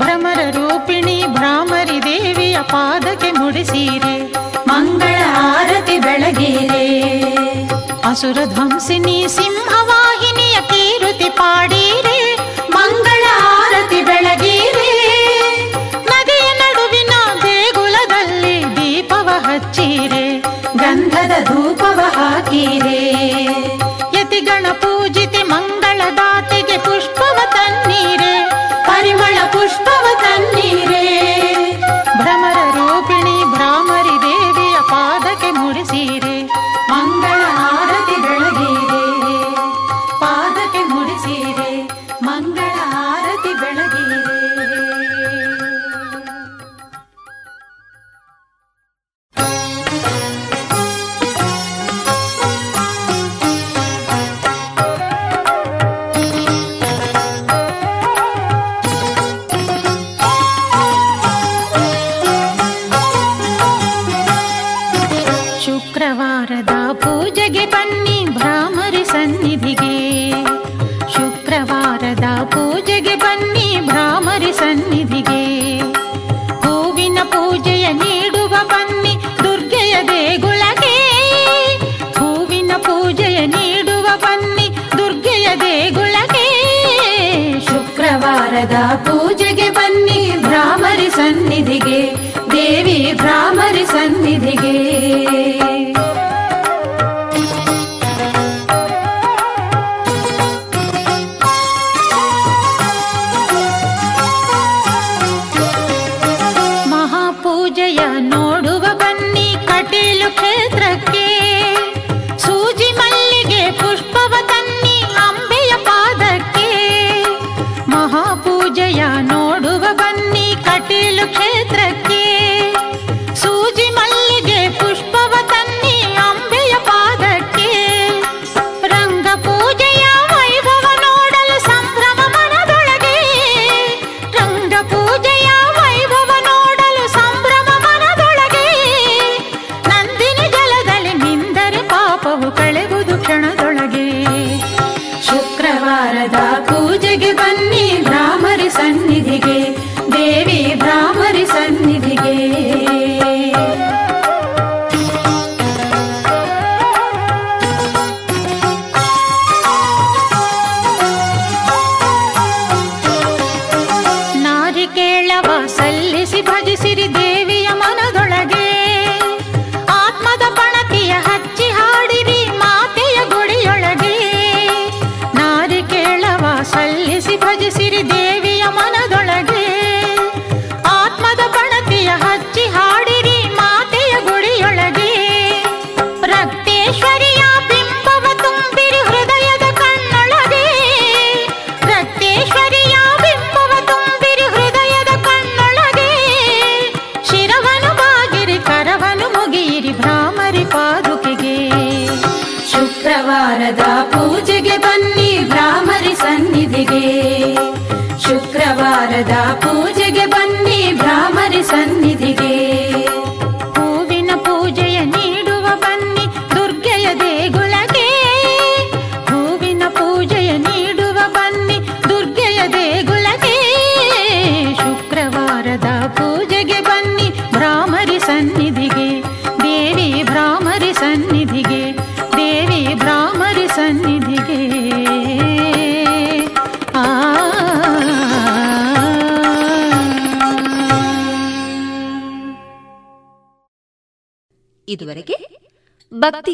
ಭ್ರಮರ ರೂಪಿಣಿ ಭ್ರಾಮರಿ ದೇವಿಯ ಪಾದಕ್ಕೆ ಮುಡಿಸೀರೆ, ಮಂಗಳ ಆರತಿ ಬೆಳಗಿರೆ. ಅಸುರ ಧ್ವಂಸಿನಿ ಸಿಂಹವಾಹಿನಿಯ ಕೀರುತಿ ಪಾಡೀರೆ, ಮಂಗಳ ಆರತಿ ಬೆಳಗಿರೆ. ನದಿಯ ನಡುವಿನ ದೇಗುಲದಲ್ಲಿ ದೀಪವ ಹಚ್ಚಿರೆ, ಗಂಧದ ಧೂಪವ ಹಾಕಿರೆ. ಯತಿಗಣ ಪೂಜಿತೆ ಮಂಗಳ ದಾತಿಗೆ ಪುಷ್ಪವ ತನ್ನೀರೆ, ಪರಿಮಳ ಪುಷ್ಪವ ತನ್ನೀರೆ. ಭ್ರಮರ ರೂಪಿಣಿ ಭ್ರಾಮರಿ ದೇವಿಯ ಪಾದಕ್ಕೆ ಮುಡಿಸಿರೆ, ಮಂಗಳ ಆರತಿ ಬೆಳಗಿರೆ. ಪಾದಕ್ಕೆ ಮುಡಿಸಿರೆ, ಮಂಗಳ ಆರತಿ ಬೆಳಗಿರೆ. ಪೂಜೆಗೆ ಬನ್ನಿ ಭ್ರಾಮರಿ ಸನ್ನಿಧಿಗೆ, ದೇವಿ ಭ್ರಾಮರಿ ಸನ್ನಿಧಿಗೆ. ಮಹಾಪೂಜೆಯ ನೋಡುವ ಬನ್ನಿ ಕಟೀಲು ಕ್ಷೇತ್ರಕ್ಕೆ, ಸೂಜಿ ಮಲ್ಲಿಗೆ ಪುಷ್ಪವ ತನ್ನಿ ಅಂಬೆಯ ಪಾದಕ್ಕೆ. ಮಹಾಪೂಜೆಯ ನೋಡುವ ಬನ್ನಿ ಕಟೀಲು ಕ್ಷೇತ್ರಕ್ಕೆ, ಸೂಜಿ ಮಲ್ಲಿಗೆ ಪುಷ್ಪವ ತನ್ನಿ ಅಂಬೆಯ ಪಾದಕ್ಕೆ. ರಂಗ ಪೂಜೆಯ ವೈಭವ ನೋಡಲು ಸಂಭ್ರಮ ಮನದೊಳಗೆ, ರಂಗ ಪೂಜೆಯ ವೈಭವ ನೋಡಲು ಸಂಭ್ರಮ ಮನದೊಳಗೆ. ನಂದಿನಿ ಜಲದಲ್ಲಿ ಮಿಂದರೆ ಪಾಪವು ಕಳೆಗುದು ಕ್ಷಣದೊಳಗೆ. ಶುಕ್ರವಾರದ ಪೂಜೆಗೆ ಬನ್ನಿ ಭ್ರಾಮರಿ ಸನ್ನಿಧಿಗೆ, ದೇವಿ ಭ್ರಾಮರಿ ಸನ್ನಿಧಿಗೆ. ನಾರಿಕೇಳವ ಸಲ್ಲಿಸಿ ಭಜಿಸಿರಿ ದೇವಿಯ ಮನದೊಳಗೆ, ಆತ್ಮದ ಪಣತಿಯ ಹಚ್ಚಿ ಹಾಡಿರಿ ಮಾತೆಯ ಗುಡಿಯೊಳಗೆ. ನಾರಿಕೇಳವ ಸಲ್ಲಿಸಿ ಭಜಿಸಿರಿ ದೇವಿಯ ಮನದೊಳಗೆ, ಆತ್ಮದ ಪಣತಿಯ ಹಚ್ಚಿ ಹಾಡಿರಿ ಮಾತೆಯ ಗುಡಿಯೊಳಗೆ. ರಕ್ತೇಶ್ವರಿಯ ಬಿಂಬವ ತುಂಬಿರಿ ಹೃದಯದ ಕಣ್ಣೊಳಗೆ, ರಕ್ತೇಶ್ವರಿಯ ಬಿಂಬವ ತುಂಬಿರಿ ಹೃದಯದ ಕಣ್ಣೊಳಗೆ. ಶಿರವನು ಬಾಗಿರಿ ಕರವನು ಮುಗಿಯಿರಿ ಭ್ರಾಮರಿ ಪಾದುಕೆಗೆ. ಶುಕ್ರವಾರದ ಪೂಜೆಗೆ ಬನ್ನಿ ಭ್ರಾಮರಿ ಸನ್ನಿಧಿಗೆ, ಶುಕ್ರವಾರದ ಪೂಜೆಗೆ ಬನ್ನಿ ಭ್ರಾಮರಿ ಸನ್ನಿಧಿಗೆ. ಹೂವಿನ ಪೂಜೆಯ ನೀಡುವ ಬನ್ನಿ ದುರ್ಗೆಯ ದೇಗುಲಕ್ಕೆ, ಹೂವಿನ ಪೂಜೆಯ ನೀಡುವ ಬನ್ನಿ ದುರ್ಗೆಯ ದೇಗುಲಕ್ಕೆ. ಶುಕ್ರವಾರದ ಪೂಜೆಗೆ ಬನ್ನಿ ಭ್ರಾಮರಿ ಸನ್ನಿಧಿಗೆ, ದೇವಿ ಭ್ರಾಮರಿ ಸನ್ನಿಧಿಗೆ, ದೇವಿ ಭ್ರಾಮರಿ ಸನ್ನಿಧಿಗೆ. ಇದುವರೆಗೆ ಭಕ್ತಿ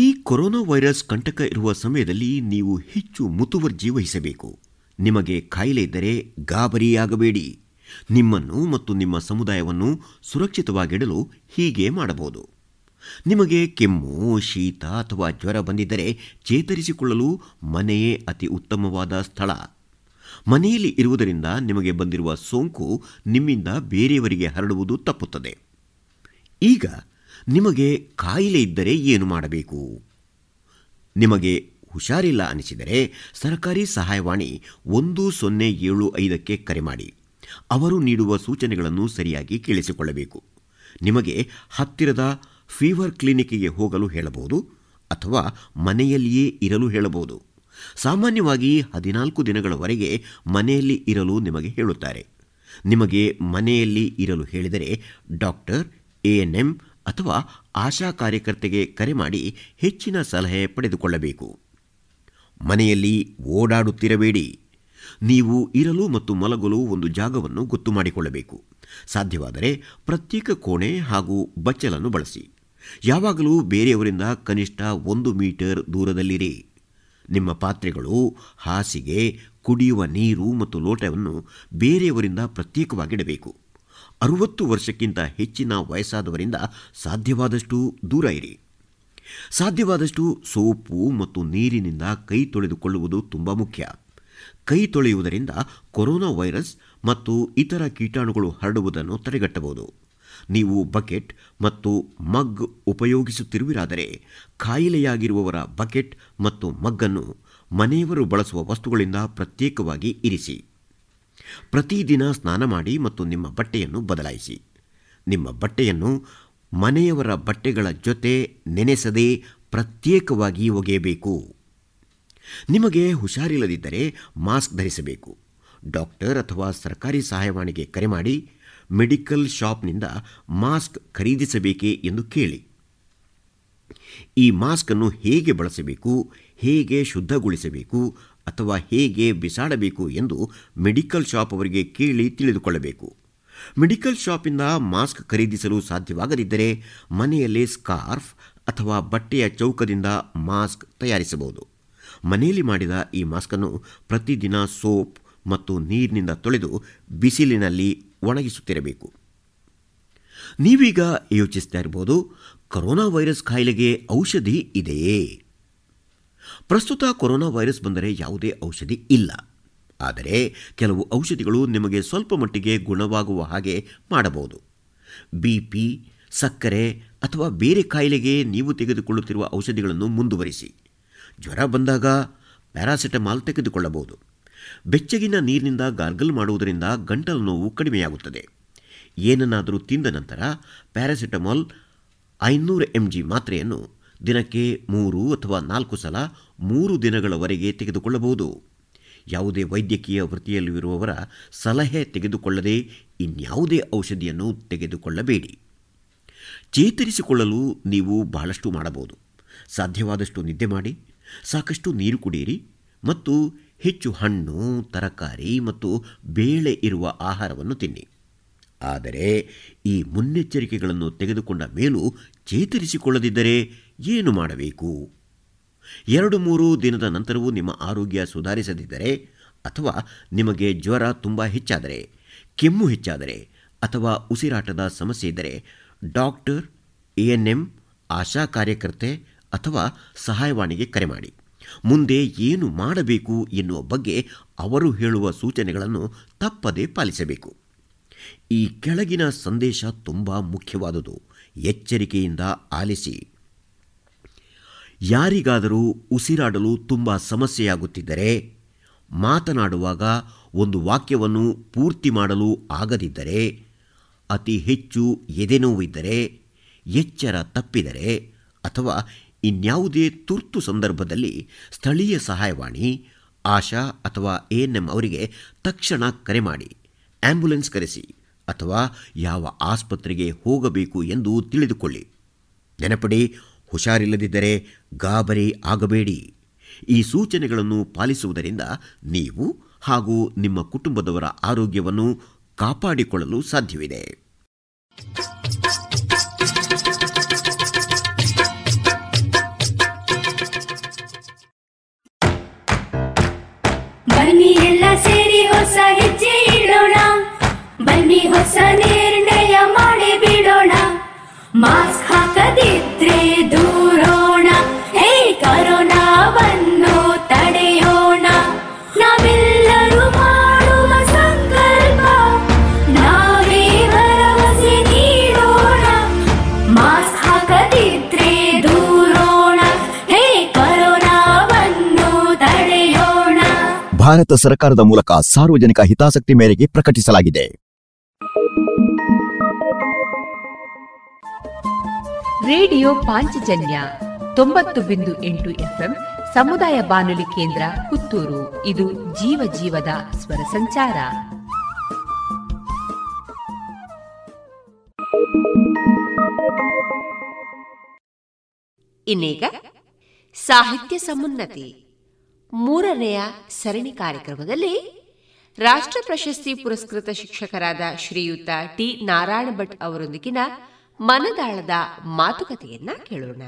ಈ ಕೊರೋನಾ ವೈರಸ್ ಕಂಟಕ ಇರುವ ಸಮಯದಲ್ಲಿ ನೀವು ಹೆಚ್ಚು ಮುತುವರ್ಜಿ ವಹಿಸಬೇಕು. ನಿಮಗೆ ಕಾಯಿಲೆ ಇದ್ದರೆ ಗಾಬರಿಯಾಗಬೇಡಿ. ನಿಮ್ಮನ್ನು ಮತ್ತು ನಿಮ್ಮ ಸಮುದಾಯವನ್ನು ಸುರಕ್ಷಿತವಾಗಿಡಲು ಹೀಗೆ ಮಾಡಬಹುದು. ನಿಮಗೆ ಕೆಮ್ಮು, ಶೀತ ಅಥವಾ ಜ್ವರ ಬಂದಿದ್ದರೆ ಚೇತರಿಸಿಕೊಳ್ಳಲು ಮನೆಯೇ ಅತಿ ಉತ್ತಮವಾದ ಸ್ಥಳ. ಮನೆಯಲ್ಲಿ ಇರುವುದರಿಂದ ನಿಮಗೆ ಬಂದಿರುವ ಸೋಂಕು ನಿಮ್ಮಿಂದ ಬೇರೆಯವರಿಗೆ ಹರಡುವುದು ತಪ್ಪುತ್ತದೆ. ಈಗ ನಿಮಗೆ ಕಾಯಿಲೆ ಇದ್ದರೆ ಏನು ಮಾಡಬೇಕು? ನಿಮಗೆ ಹುಷಾರಿಲ್ಲ ಅನಿಸಿದರೆ ಸರ್ಕಾರಿ ಸಹಾಯವಾಣಿ 1075 ಕರೆ ಮಾಡಿ. ಅವರು ನೀಡುವ ಸೂಚನೆಗಳನ್ನು ಸರಿಯಾಗಿ ಕೇಳಿಸಿಕೊಳ್ಳಬೇಕು. ನಿಮಗೆ ಹತ್ತಿರದ ಫೀವರ್ ಕ್ಲಿನಿಕ್ಗೆ ಹೋಗಲು ಹೇಳಬಹುದು ಅಥವಾ ಮನೆಯಲ್ಲಿಯೇ ಇರಲು ಹೇಳಬಹುದು. ಸಾಮಾನ್ಯವಾಗಿ 14 ದಿನಗಳವರೆಗೆ ಮನೆಯಲ್ಲಿ ಇರಲು ನಿಮಗೆ ಹೇಳುತ್ತಾರೆ. ನಿಮಗೆ ಮನೆಯಲ್ಲಿ ಇರಲು ಹೇಳಿದರೆ ಡಾಕ್ಟರ್, ANM ಅಥವಾ ಆಶಾ ಕಾರ್ಯಕರ್ತೆಗೆ ಕರೆ ಮಾಡಿ ಹೆಚ್ಚಿನ ಸಲಹೆ ಪಡೆದುಕೊಳ್ಳಬೇಕು. ಮನೆಯಲ್ಲಿ ಓಡಾಡುತ್ತಿರಬೇಡಿ. ನೀವು ಇರಲು ಮತ್ತು ಮಲಗಲು ಒಂದು ಜಾಗವನ್ನು ಗೊತ್ತು ಮಾಡಿಕೊಳ್ಳಬೇಕು. ಸಾಧ್ಯವಾದರೆ ಪ್ರತ್ಯೇಕ ಕೋಣೆ ಹಾಗೂ ಬಚ್ಚಲನ್ನು ಬಳಸಿ. ಯಾವಾಗಲೂ ಬೇರೆಯವರಿಂದ ಕನಿಷ್ಠ 1 ಮೀಟರ್ ದೂರದಲ್ಲಿರಿ. ನಿಮ್ಮ ಪಾತ್ರೆಗಳು, ಹಾಸಿಗೆ, ಕುಡಿಯುವ ನೀರು ಮತ್ತು ಲೋಟವನ್ನು ಬೇರೆಯವರಿಂದ ಪ್ರತ್ಯೇಕವಾಗಿಡಬೇಕು. 60 ವರ್ಷಕ್ಕಿಂತ ಹೆಚ್ಚಿನ ವಯಸ್ಸಾದವರಿಂದ ಸಾಧ್ಯವಾದಷ್ಟು ದೂರ ಇರಿ. ಸಾಧ್ಯವಾದಷ್ಟು ಸೋಪು ಮತ್ತು ನೀರಿನಿಂದ ಕೈ ತೊಳೆದುಕೊಳ್ಳುವುದು ತುಂಬ ಮುಖ್ಯ. ಕೈ ತೊಳೆಯುವುದರಿಂದ ಕೊರೋನಾ ವೈರಸ್ ಮತ್ತು ಇತರ ಕೀಟಾಣುಗಳು ಹರಡುವುದನ್ನು ತಡೆಗಟ್ಟಬಹುದು. ನೀವು ಬಕೆಟ್ ಮತ್ತು ಮಗ್ ಉಪಯೋಗಿಸುತ್ತಿರುವಿರಾದರೆ ಕಾಯಿಲೆಯಾಗಿರುವವರ ಬಕೆಟ್ ಮತ್ತು ಮಗ್ಗನ್ನು ಮನೆಯವರು ಬಳಸುವ ವಸ್ತುಗಳಿಂದ ಪ್ರತ್ಯೇಕವಾಗಿ ಇರಿಸಿ. ಪ್ರತಿದಿನ ಸ್ನಾನ ಮಾಡಿ ಮತ್ತು ನಿಮ್ಮ ಬಟ್ಟೆಯನ್ನು ಬದಲಾಯಿಸಿ. ನಿಮ್ಮ ಬಟ್ಟೆಯನ್ನು ಮನೆಯವರ ಬಟ್ಟೆಗಳ ಜೊತೆ ನೆನೆಸದೆ ಪ್ರತ್ಯೇಕವಾಗಿ ಒಗೆಯಬೇಕು. ನಿಮಗೆ ಹುಷಾರಿಲ್ಲದಿದ್ದರೆ ಮಾಸ್ಕ್ ಧರಿಸಬೇಕು. ಡಾಕ್ಟರ್ ಅಥವಾ ಸರ್ಕಾರಿ ಸಹಾಯವಾಣಿಗೆ ಕರೆ ಮಾಡಿ ಮೆಡಿಕಲ್ ಶಾಪ್ನಿಂದ ಮಾಸ್ಕ್ ಖರೀದಿಸಬೇಕೇ ಎಂದು ಕೇಳಿ. ಈ ಮಾಸ್ಕನ್ನು ಹೇಗೆ ಬಳಸಬೇಕು, ಹೇಗೆ ಶುದ್ಧಗೊಳಿಸಬೇಕು ಅಥವಾ ಹೇಗೆ ಬಿಸಾಡಬೇಕು ಎಂದು ಮೆಡಿಕಲ್ ಶಾಪ್ ಅವರಿಗೆ ಕೇಳಿ ತಿಳಿದುಕೊಳ್ಳಬೇಕು. ಮೆಡಿಕಲ್ ಶಾಪಿಂದ ಮಾಸ್ಕ್ ಖರೀದಿಸಲು ಸಾಧ್ಯವಾಗದಿದ್ದರೆ ಮನೆಯಲ್ಲೇ ಸ್ಕಾರ್ಫ್ ಅಥವಾ ಬಟ್ಟೆಯ ಚೌಕದಿಂದ ಮಾಸ್ಕ್ ತಯಾರಿಸಬಹುದು. ಮನೆಯಲ್ಲಿ ಮಾಡಿದ ಈ ಮಾಸ್ಕನ್ನು ಪ್ರತಿದಿನ ಸೋಪ್ ಮತ್ತು ನೀರಿನಿಂದ ತೊಳೆದು ಬಿಸಿಲಿನಲ್ಲಿ ಒಣಗಿಸುತ್ತಿರಬೇಕು. ನೀವೀಗ ಯೋಚಿಸ್ತಾ ಇರಬಹುದು, ಕೊರೋನಾ ವೈರಸ್ ಕಾಯಿಲೆಗೆ ಔಷಧಿ ಇದೆಯೇ? ಪ್ರಸ್ತುತ ಕೊರೋನಾ ವೈರಸ್ ಬಂದರೆ ಯಾವುದೇ ಔಷಧಿ ಇಲ್ಲ. ಆದರೆ ಕೆಲವು ಔಷಧಿಗಳು ನಿಮಗೆ ಸ್ವಲ್ಪ ಮಟ್ಟಿಗೆ ಗುಣವಾಗುವ ಹಾಗೆ ಮಾಡಬಹುದು. BP, ಸಕ್ಕರೆ ಅಥವಾ ಬೇರೆ ಕಾಯಿಲೆಗೆ ನೀವು ತೆಗೆದುಕೊಳ್ಳುತ್ತಿರುವ ಔಷಧಿಗಳನ್ನು ಮುಂದುವರಿಸಿ. ಜ್ವರ ಬಂದಾಗ ಪ್ಯಾರಾಸಿಟಮಾಲ್ ತೆಗೆದುಕೊಳ್ಳಬಹುದು. ಬೆಚ್ಚಗಿನ ನೀರಿನಿಂದ ಗಾರ್ಗಲ್ ಮಾಡುವುದರಿಂದ ಗಂಟಲು ನೋವು ಕಡಿಮೆಯಾಗುತ್ತದೆ. ಏನನ್ನಾದರೂ ತಿಂದ ನಂತರ ಪ್ಯಾರಾಸಿಟಮಾಲ್ 500 mg ಮಾತ್ರೆಯನ್ನು ದಿನಕ್ಕೆ 3 ಅಥವಾ 4 ಸಲ 3 ದಿನಗಳವರೆಗೆ ತೆಗೆದುಕೊಳ್ಳಬಹುದು. ಯಾವುದೇ ವೈದ್ಯಕೀಯ ವೃತ್ತಿಯಲ್ಲಿರುವವರ ಸಲಹೆ ತೆಗೆದುಕೊಳ್ಳದೆ ಇನ್ಯಾವುದೇ ಔಷಧಿಯನ್ನು ತೆಗೆದುಕೊಳ್ಳಬೇಡಿ. ಚೇತರಿಸಿಕೊಳ್ಳಲು ನೀವು ಬಹಳಷ್ಟು ಮಾಡಬಹುದು. ಸಾಧ್ಯವಾದಷ್ಟು ನಿದ್ದೆ ಮಾಡಿ, ಸಾಕಷ್ಟು ನೀರು ಕುಡಿಯಿರಿ ಮತ್ತು ಹೆಚ್ಚು ಹಣ್ಣು, ತರಕಾರಿ ಮತ್ತು ಬೇಳೆ ಇರುವ ಆಹಾರವನ್ನು ತಿನ್ನಿ. ಆದರೆ ಈ ಮುನ್ನೆಚ್ಚರಿಕೆಗಳನ್ನು ತೆಗೆದುಕೊಂಡ ಮೇಲೂ ಚೇತರಿಸಿಕೊಳ್ಳದಿದ್ದರೆ ಏನು ಮಾಡಬೇಕು? 2-3 ದಿನದ ನಂತರವೂ ನಿಮ್ಮ ಆರೋಗ್ಯ ಸುಧಾರಿಸದಿದ್ದರೆ ಅಥವಾ ನಿಮಗೆ ಜ್ವರ ತುಂಬ ಹೆಚ್ಚಾದರೆ, ಕೆಮ್ಮು ಹೆಚ್ಚಾದರೆ ಅಥವಾ ಉಸಿರಾಟದ ಸಮಸ್ಯೆ ಇದ್ದರೆ ಡಾಕ್ಟರ್, ANM, ಆಶಾ ಕಾರ್ಯಕರ್ತೆ ಅಥವಾ ಸಹಾಯವಾಣಿಗೆ ಕರೆ ಮಾಡಿ. ಮುಂದೆ ಏನು ಮಾಡಬೇಕು ಎನ್ನುವ ಬಗ್ಗೆ ಅವರು ಹೇಳುವ ಸೂಚನೆಗಳನ್ನು ತಪ್ಪದೇ ಪಾಲಿಸಬೇಕು. ಈ ಕೆಳಗಿನ ಸಂದೇಶ ತುಂಬ ಮುಖ್ಯವಾದುದು. ಎಚ್ಚರಿಕೆಯಿಂದ ಆಲಿಸಿ. ಯಾರಿಗಾದರೂ ಉಸಿರಾಡಲು ತುಂಬ ಸಮಸ್ಯೆಯಾಗುತ್ತಿದ್ದರೆ, ಮಾತನಾಡುವಾಗ ಒಂದು ವಾಕ್ಯವನ್ನು ಪೂರ್ತಿ ಮಾಡಲು ಆಗದಿದ್ದರೆ, ಅತಿ ಹೆಚ್ಚು ಎದೆನೋವಿದ್ದರೆ, ಎಚ್ಚರ ತಪ್ಪಿದರೆ ಅಥವಾ ಇನ್ಯಾವುದೇ ತುರ್ತು ಸಂದರ್ಭದಲ್ಲಿ ಸ್ಥಳೀಯ ಸಹಾಯವಾಣಿ, ಆಶಾ ಅಥವಾ ANM ಅವರಿಗೆ ತಕ್ಷಣ ಕರೆ ಮಾಡಿ. ಆಂಬ್ಯುಲೆನ್ಸ್ ಕರೆಸಿ ಅಥವಾ ಯಾವ ಆಸ್ಪತ್ರೆಗೆ ಹೋಗಬೇಕು ಎಂದು ತಿಳಿದುಕೊಳ್ಳಿ. ನೆನಪಡಿ, ಹುಷಾರಿಲ್ಲದಿದ್ದರೆ ಗಾಬರಿ ಆಗಬೇಡಿ. ಈ ಸೂಚನೆಗಳನ್ನು ಪಾಲಿಸುವುದರಿಂದ ನೀವು ಹಾಗೂ ನಿಮ್ಮ ಕುಟುಂಬದವರ ಆರೋಗ್ಯವನ್ನು ಕಾಪಾಡಿಕೊಳ್ಳಲು ಸಾಧ್ಯವಿದೆ. ಹೊಸ ಹೆಜ್ಜೆ ಇಡೋಣ, ಬನ್ನಿ ಹೊಸ ನಿರ್ಣಯ ಮಾಡಿ ಬಿಡೋಣ, ಮಾಸ್ಕ್ ಹಾಕದಿದ್ರೆ ದೂರೋಣ, ಹೇ ಕರೋನಾವನ್ನು ತಡೆಯೋಣ, ನಾವೆಲ್ಲರೂ ಮಾಡುವ ಸಂಕಲ್ಪ ನಾವೇ ಭರವಸೆ ನೀಡೋಣ, ಮಾಸ್ಕ್ ಹಾಕದಿದ್ರೆ ದೂರೋಣ, ಹೇ ಕರೋನಾವನ್ನು ತಡೆಯೋಣ. ಭಾರತ ಸರ್ಕಾರದ ಮೂಲಕ ಸಾರ್ವಜನಿಕ ಹಿತಾಸಕ್ತಿ ಮೇರೆಗೆ ಪ್ರಕಟಿಸಲಾಗಿದೆ. ರೇಡಿಯೋ ಪಾಂಚಜನ್ಯ 90.8 FM ಸಮುದಾಯ ಬಾನುಲಿ ಕೇಂದ್ರ ಪುತ್ತೂರು. ಇದು ಜೀವ ಜೀವದ ಸ್ವರ ಸಂಚಾರ. ಇನ್ನೀಗ ಸಾಹಿತ್ಯ ಸಮುನ್ನತಿ 3ನೇ ಸರಣಿ ಕಾರ್ಯಕ್ರಮದಲ್ಲಿ ರಾಷ್ಟ್ರ ಪ್ರಶಸ್ತಿ ಪುರಸ್ಕೃತ ಶಿಕ್ಷಕರಾದ ಶ್ರೀಯುತ ಟಿ ನಾರಾಯಣ ಭಟ್ ಅವರೊಂದಿಗಿನ ಮನದಾಳದ ಮಾತುಕತೆಯನ್ನ ಕೇಳೋಣ.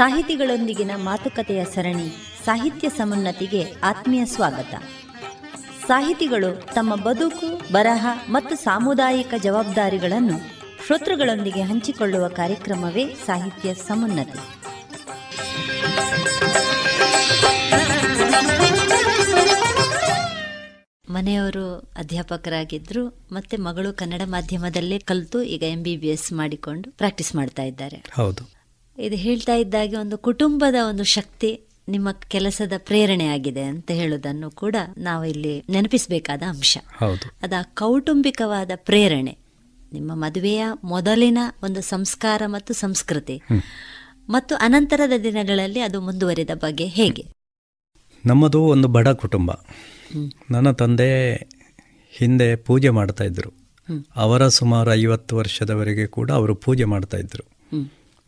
ಸಾಹಿತಿಗಳೊಂದಿಗಿನ ಮಾತುಕತೆಯ ಸರಣಿ ಸಾಹಿತ್ಯ ಸಮುನ್ನತಿಗೆ ಆತ್ಮೀಯ ಸ್ವಾಗತ. ಸಾಹಿತಿಗಳು ತಮ್ಮ ಬದುಕು, ಬರಹ ಮತ್ತು ಸಾಮುದಾಯಿಕ ಜವಾಬ್ದಾರಿಗಳನ್ನು ಶ್ರೋತೃಗಳೊಂದಿಗೆ ಹಂಚಿಕೊಳ್ಳುವ ಕಾರ್ಯಕ್ರಮವೇ ಸಾಹಿತ್ಯ ಸಮುನ್ನತಿ. ಮನೆಯವರು ಅಧ್ಯಾಪಕರಾಗಿದ್ದರು, ಮತ್ತೆ ಮಗಳು ಕನ್ನಡ ಮಾಧ್ಯಮದಲ್ಲೇ ಕಲಿತು ಈಗ MBBS ಮಾಡಿಕೊಂಡು ಪ್ರಾಕ್ಟೀಸ್ ಮಾಡ್ತಾ ಇದ್ದಾರೆ. ಹೌದು, ಇದು ಹೇಳ್ತಾ ಇದ್ದಾಗೆ ಒಂದು ಕುಟುಂಬದ ಒಂದು ಶಕ್ತಿ ನಿಮ್ಮ ಕೆಲಸದ ಪ್ರೇರಣೆ ಆಗಿದೆ ಅಂತ ಹೇಳುವುದನ್ನು ಕೂಡ ನಾವು ಇಲ್ಲಿ ನೆನಪಿಸಬೇಕಾದ ಅಂಶ. ಅದು ಆ ಕೌಟುಂಬಿಕವಾದ ಪ್ರೇರಣೆ, ನಿಮ್ಮ ಮದುವೆಯ ಮೊದಲಿನ ಒಂದು ಸಂಸ್ಕಾರ ಮತ್ತು ಸಂಸ್ಕೃತಿ, ಮತ್ತು ಅನಂತರದ ದಿನಗಳಲ್ಲಿ ಅದು ಮುಂದುವರಿದ ಬಗ್ಗೆ ಹೇಗೆ? ನಮ್ಮದು ಒಂದು ಬಡ ಕುಟುಂಬ. ನನ್ನ ತಂದೆ ಹಿಂದೆ ಪೂಜೆ ಮಾಡ್ತಾ ಇದ್ರು. ಅವರ ಸುಮಾರು 50 ವರ್ಷದವರೆಗೆ ಕೂಡ ಅವರು ಪೂಜೆ ಮಾಡ್ತಾ ಇದ್ರು.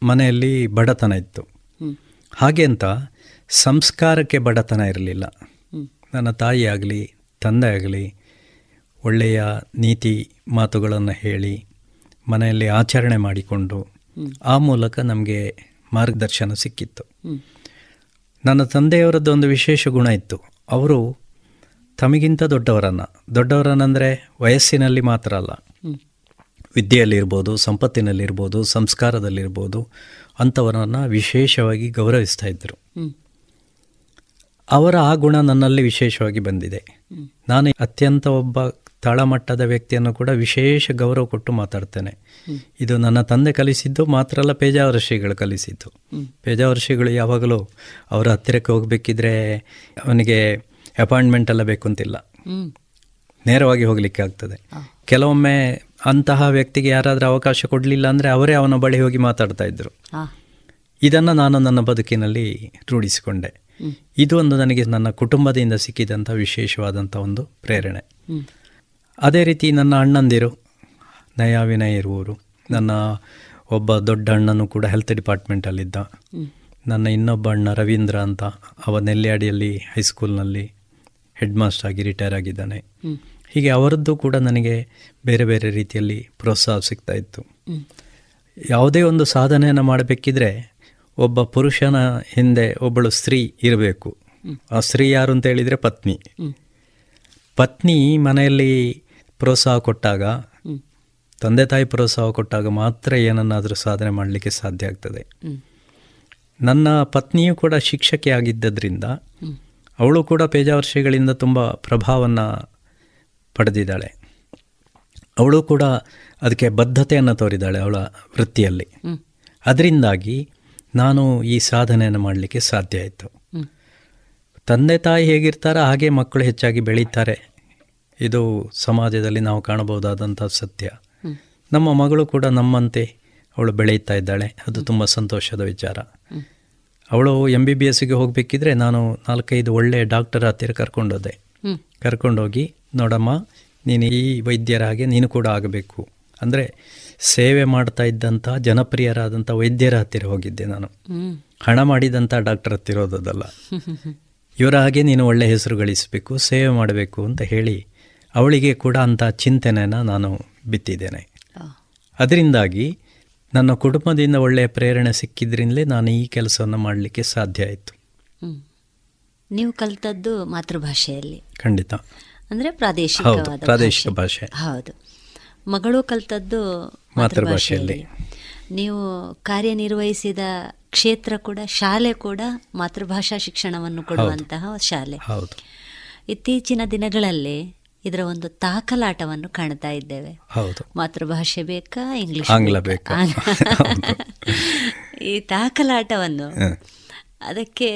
ಮನೆಯಲ್ಲಿ ಬಡತನ ಇತ್ತು. ಹಾಗೆ ಅಂತ ಸಂಸ್ಕಾರಕ್ಕೆ ಬಡತನ ಇರಲಿಲ್ಲ. ನನ್ನ ತಾಯಿ ಆಗಲಿ ತಂದೆ ಆಗಲಿ ಒಳ್ಳೆಯ ನೀತಿ ಮಾತುಗಳನ್ನು ಹೇಳಿ ಮನೆಯಲ್ಲಿ ಆಚರಣೆ ಮಾಡಿಕೊಂಡು ಆ ಮೂಲಕ ನಮಗೆ ಮಾರ್ಗದರ್ಶನ ಸಿಕ್ಕಿತ್ತು. ನನ್ನ ತಂದೆಯವರದ್ದೊಂದು ವಿಶೇಷ ಗುಣ ಇತ್ತು. ಅವರು ತಮಗಿಂತ ದೊಡ್ಡವರನ್ನಂದರೆ ವಯಸ್ಸಿನಲ್ಲಿ ಮಾತ್ರ ಅಲ್ಲ, ವಿದ್ಯೆಯಲ್ಲಿರ್ಬೋದು, ಸಂಪತ್ತಿನಲ್ಲಿರ್ಬೋದು, ಸಂಸ್ಕಾರದಲ್ಲಿರ್ಬೋದು, ಅಂಥವರನ್ನು ವಿಶೇಷವಾಗಿ ಗೌರವಿಸ್ತಾ ಇದ್ದರು. ಅವರ ಆ ಗುಣ ನನ್ನಲ್ಲಿ ವಿಶೇಷವಾಗಿ ಬಂದಿದೆ. ನಾನು ಅತ್ಯಂತ ಒಬ್ಬ ತಳಮಟ್ಟದ ವ್ಯಕ್ತಿಯನ್ನು ಕೂಡ ವಿಶೇಷ ಗೌರವ ಕೊಟ್ಟು ಮಾತಾಡ್ತೇನೆ. ಇದು ನನ್ನ ತಂದೆ ಕಲಿಸಿದ್ದು ಮಾತ್ರ ಅಲ್ಲ, ಪೇಜಾವರ ಶ್ರೀಗಳು ಕಲಿಸಿದ್ದು. ಪೇಜಾವರ ಶ್ರೀಗಳು ಯಾವಾಗಲೂ ಅವರ ಹತ್ತಿರಕ್ಕೆ ಹೋಗಬೇಕಿದ್ರೆ ಅವನಿಗೆ ಅಪಾಯಿಂಟ್ಮೆಂಟ್ ಎಲ್ಲ ಬೇಕು ಅಂತಿಲ್ಲ, ನೇರವಾಗಿ ಹೋಗಲಿಕ್ಕೆ ಆಗ್ತದೆ. ಕೆಲವೊಮ್ಮೆ ಅಂತಹ ವ್ಯಕ್ತಿಗೆ ಯಾರಾದರೂ ಅವಕಾಶ ಕೊಡಲಿಲ್ಲ ಅಂದರೆ ಅವರೇ ಅವನ ಬಳಿ ಹೋಗಿ ಮಾತಾಡ್ತಾ ಇದ್ದರು. ಇದನ್ನು ನಾನು ನನ್ನ ಬದುಕಿನಲ್ಲಿ ರೂಢಿಸಿಕೊಂಡೆ. ಇದು ಒಂದು ನನಗೆ ನನ್ನ ಕುಟುಂಬದಿಂದ ಸಿಕ್ಕಿದಂಥ ವಿಶೇಷವಾದಂಥ ಒಂದು ಪ್ರೇರಣೆ. ಅದೇ ರೀತಿ ನನ್ನ ಅಣ್ಣಂದಿರು ನಯಾವಿನಯ ಇರುವವರು. ನನ್ನ ಒಬ್ಬ ದೊಡ್ಡ ಅಣ್ಣನೂ ಕೂಡ ಹೆಲ್ತ್ ಡಿಪಾರ್ಟ್ಮೆಂಟಲ್ಲಿದ್ದ. ನನ್ನ ಇನ್ನೊಬ್ಬ ಅಣ್ಣ ರವೀಂದ್ರ ಅಂತ, ಅವ ನೆಲ್ಯಾಡಿಯಲ್ಲಿ ಹೈಸ್ಕೂಲ್ನಲ್ಲಿ ಹೆಡ್ ಮಾಸ್ಟರ್ ಆಗಿ ರಿಟೈರ್ ಆಗಿದ್ದಾನೆ. ಹೀಗೆ ಅವರದ್ದು ಕೂಡ ನನಗೆ ಬೇರೆ ಬೇರೆ ರೀತಿಯಲ್ಲಿ ಪ್ರೋತ್ಸಾಹ ಸಿಗ್ತಾ ಇತ್ತು. ಯಾವುದೇ ಒಂದು ಸಾಧನೆಯನ್ನು ಮಾಡಬೇಕಿದ್ರೆ ಒಬ್ಬ ಪುರುಷನ ಹಿಂದೆ ಒಬ್ಬಳು ಸ್ತ್ರೀ ಇರಬೇಕು. ಆ ಸ್ತ್ರೀ ಯಾರು ಅಂತ ಹೇಳಿದರೆ ಪತ್ನಿ. ಪತ್ನಿ ಮನೆಯಲ್ಲಿ ಪ್ರೋತ್ಸಾಹ ಕೊಟ್ಟಾಗ, ತಂದೆ ತಾಯಿ ಪ್ರೋತ್ಸಾಹ ಕೊಟ್ಟಾಗ ಮಾತ್ರ ಏನನ್ನಾದರೂ ಸಾಧನೆ ಮಾಡಲಿಕ್ಕೆ ಸಾಧ್ಯ ಆಗ್ತದೆ. ನನ್ನ ಪತ್ನಿಯೂ ಕೂಡ ಶಿಕ್ಷಕಿ ಆಗಿದ್ದರಿಂದ ಅವಳು ಕೂಡ ಪೇಜಾವರ್ಷಗಳಿಂದ ತುಂಬ ಪ್ರಭಾವವನ್ನು ಪಡೆದಿದ್ದಾಳೆ. ಅವಳು ಕೂಡ ಅದಕ್ಕೆ ಬದ್ಧತೆಯನ್ನು ತೋರಿದ್ದಾಳೆ ಅವಳ ವೃತ್ತಿಯಲ್ಲಿ. ಅದರಿಂದಾಗಿ ನಾನು ಈ ಸಾಧನೆಯನ್ನು ಮಾಡಲಿಕ್ಕೆ ಸಾಧ್ಯ ಆಯಿತು. ತಂದೆ ತಾಯಿ ಹೇಗಿರ್ತಾರೋ ಹಾಗೆ ಮಕ್ಕಳು ಹೆಚ್ಚಾಗಿ ಬೆಳೀತಾರೆ. ಇದು ಸಮಾಜದಲ್ಲಿ ನಾವು ಕಾಣಬಹುದಾದಂಥ ಸತ್ಯ. ನಮ್ಮ ಮಗಳು ಕೂಡ ನಮ್ಮಂತೆ ಅವಳು ಬೆಳೀತಾ ಇದ್ದಾಳೆ. ಅದು ತುಂಬ ಸಂತೋಷದ ವಿಚಾರ. ಅವಳು MBBSಗೆ ಹೋಗಬೇಕಿದ್ರೆ ನಾನು 4-5 ಒಳ್ಳೆಯ ಡಾಕ್ಟರ್ ಹತ್ತಿರ ಕರ್ಕೊಂಡೋದೆ. ಕರ್ಕೊಂಡೋಗಿ, ನೋಡಮ್ಮ, ನೀನು ಈ ವೈದ್ಯರ ಹಾಗೆ ನೀನು ಕೂಡ ಆಗಬೇಕು, ಅಂದರೆ ಸೇವೆ ಮಾಡ್ತಾ ಇದ್ದಂಥ ಜನಪ್ರಿಯರಾದಂಥ ವೈದ್ಯರ ಹತ್ತಿರ ಹೋಗಿದ್ದೆ ನಾನು, ಹಣ ಮಾಡಿದಂಥ ಡಾಕ್ಟರ್ ಹತ್ತಿರ ಹೋದದಲ್ಲ. ಇವರ ಹಾಗೆ ನೀನು ಒಳ್ಳೆ ಹೆಸರು ಗಳಿಸಬೇಕು, ಸೇವೆ ಮಾಡಬೇಕು ಅಂತ ಹೇಳಿ ಅವಳಿಗೆ ಕೂಡ ಅಂಥ ಚಿಂತನೆಯನ್ನು ನಾನು ಬಿತ್ತಿದ್ದೇನೆ. ಅದರಿಂದಾಗಿ ನನ್ನ ಕುಟುಂಬದಿಂದ ಒಳ್ಳೆಯ ಪ್ರೇರಣೆ ಸಿಕ್ಕಿದ್ರಿಂದಲೇ ನಾನು ಈ ಕೆಲಸವನ್ನು ಮಾಡಲಿಕ್ಕೆ ಸಾಧ್ಯ ಆಯಿತು. ನೀವು ಕಲಿತದ್ದು ಮಾತೃಭಾಷೆಯಲ್ಲಿ? ಖಂಡಿತ, ಅಂದರೆ ಪ್ರಾದೇಶಿಕ ಭಾಷೆ. ಹೌದು, ಮಗಳು ಕಲಿತದ್ದು ಮಾತೃಭಾಷೆಯಲ್ಲಿ. ನೀವು ಕಾರ್ಯನಿರ್ವಹಿಸಿದ ಕ್ಷೇತ್ರ ಕೂಡ, ಶಾಲೆ ಕೂಡ ಮಾತೃಭಾಷಾ ಶಿಕ್ಷಣವನ್ನು ಕೊಡುವಂತಹ ಶಾಲೆ. ಹೌದು, ಇತ್ತೀಚಿನ ದಿನಗಳಲ್ಲಿ ಇದರ ಒಂದು ತಾಕಲಾಟವನ್ನು ಕಾಣ್ತಾ ಇದ್ದೇವೆ. ಹೌದು, ಮಾತೃಭಾಷೆ ಬೇಕಾ, ಇಂಗ್ಲಿಷ್ ಬೇಕಾ, ಈ ತಾಕಲಾಟವನ್ನು. ಅದಕ್ಕೆ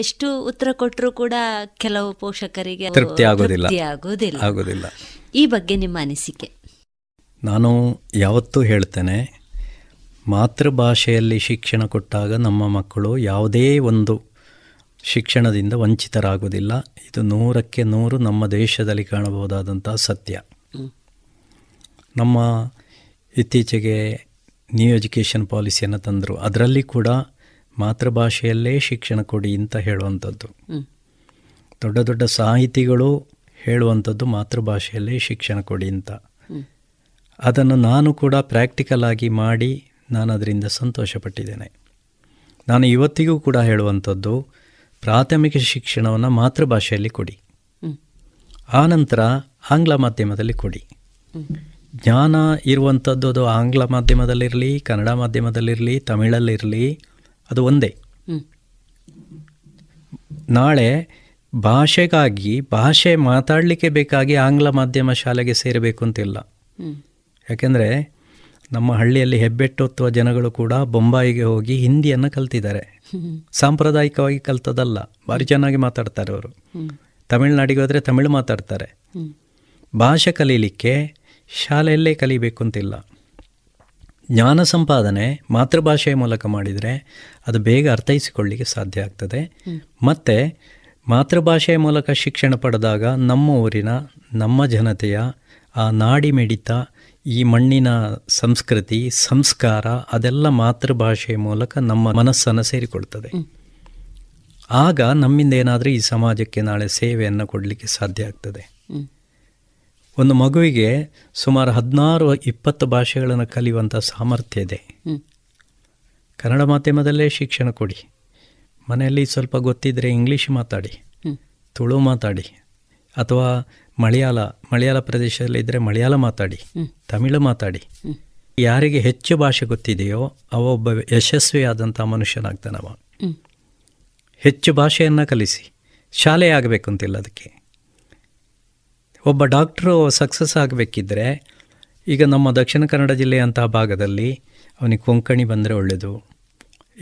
ಎಷ್ಟು ಉತ್ತರ ಕೊಟ್ಟರೂ ಕೂಡ ಕೆಲವು ಪೋಷಕರಿಗೆ ತೃಪ್ತಿ ಆಗೋದಿಲ್ಲ. ಈ ಬಗ್ಗೆ ನಿಮ್ಮ ಅನಿಸಿಕೆ? ನಾನು ಯಾವತ್ತೂ ಹೇಳ್ತೇನೆ, ಮಾತೃಭಾಷೆಯಲ್ಲಿ ಶಿಕ್ಷಣ ಕೊಟ್ಟಾಗ ನಮ್ಮ ಮಕ್ಕಳು ಯಾವುದೇ ಒಂದು ಶಿಕ್ಷಣದಿಂದ ವಂಚಿತರಾಗೋದಿಲ್ಲ. ಇದು 100% ನಮ್ಮ ದೇಶದಲ್ಲಿ ಕಾಣಬಹುದಾದಂಥ ಸತ್ಯ. ನಮ್ಮ ಇತ್ತೀಚೆಗೆ ನ್ಯೂ ಎಜುಕೇಷನ್ ಪಾಲಿಸಿಯನ್ನು ತಂದರು, ಅದರಲ್ಲಿ ಕೂಡ ಮಾತೃಭಾಷೆಯಲ್ಲೇ ಶಿಕ್ಷಣ ಕೊಡಿ ಅಂತ ಹೇಳುವಂಥದ್ದು. ದೊಡ್ಡ ದೊಡ್ಡ ಸಾಹಿತಿಗಳು ಹೇಳುವಂಥದ್ದು ಮಾತೃಭಾಷೆಯಲ್ಲೇ ಶಿಕ್ಷಣ ಕೊಡಿ ಅಂತ. ಅದನ್ನು ನಾನು ಕೂಡ ಪ್ರಾಕ್ಟಿಕಲ್ ಆಗಿ ಮಾಡಿ ನಾನು ಅದರಿಂದ ಸಂತೋಷಪಟ್ಟಿದ್ದೇನೆ. ನಾನು ಇವತ್ತಿಗೂ ಕೂಡ ಹೇಳುವಂಥದ್ದು, ಪ್ರಾಥಮಿಕ ಶಿಕ್ಷಣವನ್ನು ಮಾತೃಭಾಷೆಯಲ್ಲಿ ಕೊಡಿ, ಆನಂತರ ಆಂಗ್ಲ ಮಾಧ್ಯಮದಲ್ಲಿ ಕೊಡಿ. ಜ್ಞಾನ ಇರುವಂಥದ್ದು ಅದು ಆಂಗ್ಲ ಮಾಧ್ಯಮದಲ್ಲಿರಲಿ, ಕನ್ನಡ ಮಾಧ್ಯಮದಲ್ಲಿರಲಿ, ತಮಿಳಲ್ಲಿರಲಿ, ಅದು ಒಂದೇ. ನಾಳೆ ಭಾಷೆ ಮಾತಾಡಲಿಕ್ಕೆ ಬೇಕಾಗಿ ಆಂಗ್ಲ ಮಾಧ್ಯಮ ಶಾಲೆಗೆ ಸೇರಬೇಕು ಅಂತಿಲ್ಲ. ಯಾಕೆಂದರೆ ನಮ್ಮ ಹಳ್ಳಿಯಲ್ಲಿ ಹೆಬ್ಬೆಟ್ಟೊತ್ತುವ ಜನಗಳು ಕೂಡ ಬೊಂಬಾಯಿಗೆ ಹೋಗಿ ಹಿಂದಿಯನ್ನು ಕಲ್ತಿದ್ದಾರೆ, ಸಾಂಪ್ರದಾಯಿಕವಾಗಿ ಕಲ್ತದಲ್ಲ, ಭಾರಿ ಚೆನ್ನಾಗಿ ಮಾತಾಡ್ತಾರೆ ಅವರು. ತಮಿಳುನಾಡಿಗೆ ಹೋದರೆ ತಮಿಳು ಮಾತಾಡ್ತಾರೆ. ಭಾಷೆ ಕಲೀಲಿಕ್ಕೆ ಶಾಲೆಯಲ್ಲೇ ಕಲಿಬೇಕು ಅಂತಿಲ್ಲ. ಜ್ಞಾನ ಸಂಪಾದನೆ ಮಾತೃಭಾಷೆಯ ಮೂಲಕ ಮಾಡಿದರೆ ಅದು ಬೇಗ ಅರ್ಥೈಸಿಕೊಳ್ಳಲಿಕ್ಕೆ ಸಾಧ್ಯ ಆಗ್ತದೆ. ಮತ್ತು ಮಾತೃಭಾಷೆಯ ಮೂಲಕ ಶಿಕ್ಷಣ ಪಡೆದಾಗ ನಮ್ಮ ಊರಿನ, ನಮ್ಮ ಜನತೆಯ ಆ ನಾಡಿ ಮಿಡಿತ, ಈ ಮಣ್ಣಿನ ಸಂಸ್ಕೃತಿ, ಸಂಸ್ಕಾರ, ಅದೆಲ್ಲ ಮಾತೃಭಾಷೆಯ ಮೂಲಕ ನಮ್ಮ ಮನಸ್ಸನ್ನು ಸೇರಿಕೊಳ್ತದೆ. ಆಗ ನಮ್ಮಿಂದ ಏನಾದರೂ ಈ ಸಮಾಜಕ್ಕೆ ನಾಳೆ ಸೇವೆಯನ್ನು ಕೊಡಲಿಕ್ಕೆ ಸಾಧ್ಯ ಆಗ್ತದೆ. ಒಂದು ಮಗುವಿಗೆ ಸುಮಾರು 16-20 ಭಾಷೆಗಳನ್ನು ಕಲಿಯುವಂಥ ಸಾಮರ್ಥ್ಯ ಇದೆ. ಕನ್ನಡ ಮಾಧ್ಯಮದಲ್ಲೇ ಶಿಕ್ಷಣ ಕೊಡಿ, ಮನೆಯಲ್ಲಿ ಸ್ವಲ್ಪ ಗೊತ್ತಿದ್ದರೆ ಇಂಗ್ಲೀಷ್ ಮಾತಾಡಿ, ತುಳು ಮಾತಾಡಿ, ಅಥವಾ ಮಲಯಾಳ ಪ್ರದೇಶದಲ್ಲಿದ್ದರೆ ಮಲಯಾಳ ಮಾತಾಡಿ, ತಮಿಳು ಮಾತಾಡಿ. ಯಾರಿಗೆ ಹೆಚ್ಚು ಭಾಷೆ ಗೊತ್ತಿದೆಯೋ ಅವ ಒಬ್ಬ ಯಶಸ್ವಿಯಾದಂಥ ಮನುಷ್ಯನಾಗ್ತಾನವ. ಹೆಚ್ಚು ಭಾಷೆಯನ್ನು ಕಲಿಸಿ, ಶಾಲೆ ಆಗಬೇಕು ಅಂತಿಲ್ಲ ಅದಕ್ಕೆ. ಒಬ್ಬ ಡಾಕ್ಟ್ರು ಸಕ್ಸಸ್ ಆಗಬೇಕಿದ್ದರೆ ಈಗ ನಮ್ಮ ದಕ್ಷಿಣ ಕನ್ನಡ ಜಿಲ್ಲೆಯಂತಹ ಭಾಗದಲ್ಲಿ ಅವನಿಗೆ ಕೊಂಕಣಿ ಬಂದರೆ ಒಳ್ಳೆಯದು,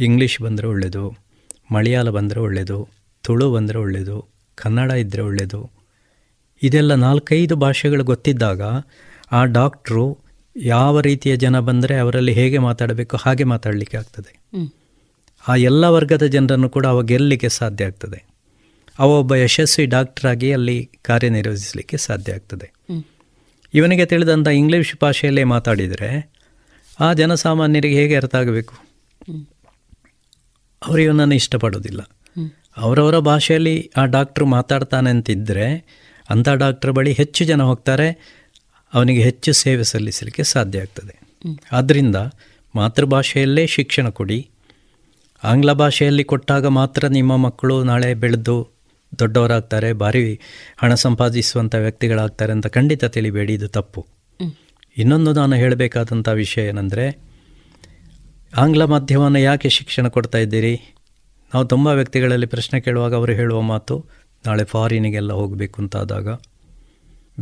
ಇಂಗ್ಲೀಷ್ ಬಂದರೆ ಒಳ್ಳೆಯದು, ಮಲಯಾಳ ಬಂದರೆ ಒಳ್ಳೆಯದು, ತುಳು ಬಂದರೆ ಒಳ್ಳೆಯದು, ಕನ್ನಡ ಇದ್ದರೆ ಒಳ್ಳೆಯದು. ಇದೆಲ್ಲ 4-5 ಭಾಷೆಗಳು ಗೊತ್ತಿದ್ದಾಗ ಆ ಡಾಕ್ಟ್ರು ಯಾವ ರೀತಿಯ ಜನ ಬಂದರೆ ಅವರಲ್ಲಿ ಹೇಗೆ ಮಾತಾಡಬೇಕು ಹಾಗೆ ಮಾತಾಡಲಿಕ್ಕೆ ಆಗ್ತದೆ. ಆ ಎಲ್ಲ ವರ್ಗದ ಜನರನ್ನು ಕೂಡ ಅವ ಗೆಲ್ಲಲಿಕ್ಕೆ ಸಾಧ್ಯ ಆಗ್ತದೆ. ಅವ ಒಬ್ಬ ಯಶಸ್ವಿ ಡಾಕ್ಟ್ರಾಗಿ ಅಲ್ಲಿ ಕಾರ್ಯನಿರ್ವಹಿಸಲಿಕ್ಕೆ ಸಾಧ್ಯ ಆಗ್ತದೆ. ಇವನಿಗೆ ತಿಳಿದಂಥ ಇಂಗ್ಲೀಷ್ ಭಾಷೆಯಲ್ಲೇ ಮಾತಾಡಿದರೆ ಆ ಜನಸಾಮಾನ್ಯರಿಗೆ ಹೇಗೆ ಅರ್ಥ ಆಗಬೇಕು? ಅವರು ಇವನನ್ನು ಇಷ್ಟಪಡೋದಿಲ್ಲ. ಅವರವರ ಭಾಷೆಯಲ್ಲಿ ಆ ಡಾಕ್ಟ್ರು ಮಾತಾಡ್ತಾನೆ ಅಂತಿದ್ದರೆ ಅಂಥ ಡಾಕ್ಟ್ರ್ ಬಳಿ ಹೆಚ್ಚು ಜನ ಹೋಗ್ತಾರೆ, ಅವನಿಗೆ ಹೆಚ್ಚು ಸೇವೆ ಸಲ್ಲಿಸಲಿಕ್ಕೆ ಸಾಧ್ಯ ಆಗ್ತದೆ. ಆದ್ದರಿಂದ ಮಾತೃಭಾಷೆಯಲ್ಲೇ ಶಿಕ್ಷಣ ಕೊಡಿ. ಆಂಗ್ಲ ಭಾಷೆಯಲ್ಲಿ ಕೊಟ್ಟಾಗ ಮಾತ್ರ ನಿಮ್ಮ ಮಕ್ಕಳು ನಾಳೆ ಬೆಳೆದು ದೊಡ್ಡವರಾಗ್ತಾರೆ, ಭಾರಿ ಹಣ ಸಂಪಾದಿಸುವಂಥ ವ್ಯಕ್ತಿಗಳಾಗ್ತಾರೆ ಅಂತ ಖಂಡಿತ ತಿಳಿಬೇಡಿ, ಇದು ತಪ್ಪು. ಇನ್ನೊಂದು ನಾನು ಹೇಳಬೇಕಾದಂಥ ವಿಷಯ ಏನಂದರೆ, ಆಂಗ್ಲ ಮಾಧ್ಯಮವನ್ನು ಯಾಕೆ ಶಿಕ್ಷಣ ಕೊಡ್ತಾ ಇದ್ದೀರಿ? ನಾವು ತುಂಬ ವ್ಯಕ್ತಿಗಳಲ್ಲಿ ಪ್ರಶ್ನೆ ಕೇಳುವಾಗ ಅವರು ಹೇಳುವ ಮಾತು, ನಾಳೆ ಫಾರಿನಿಗೆಲ್ಲ ಹೋಗಬೇಕು ಅಂತಾದಾಗ,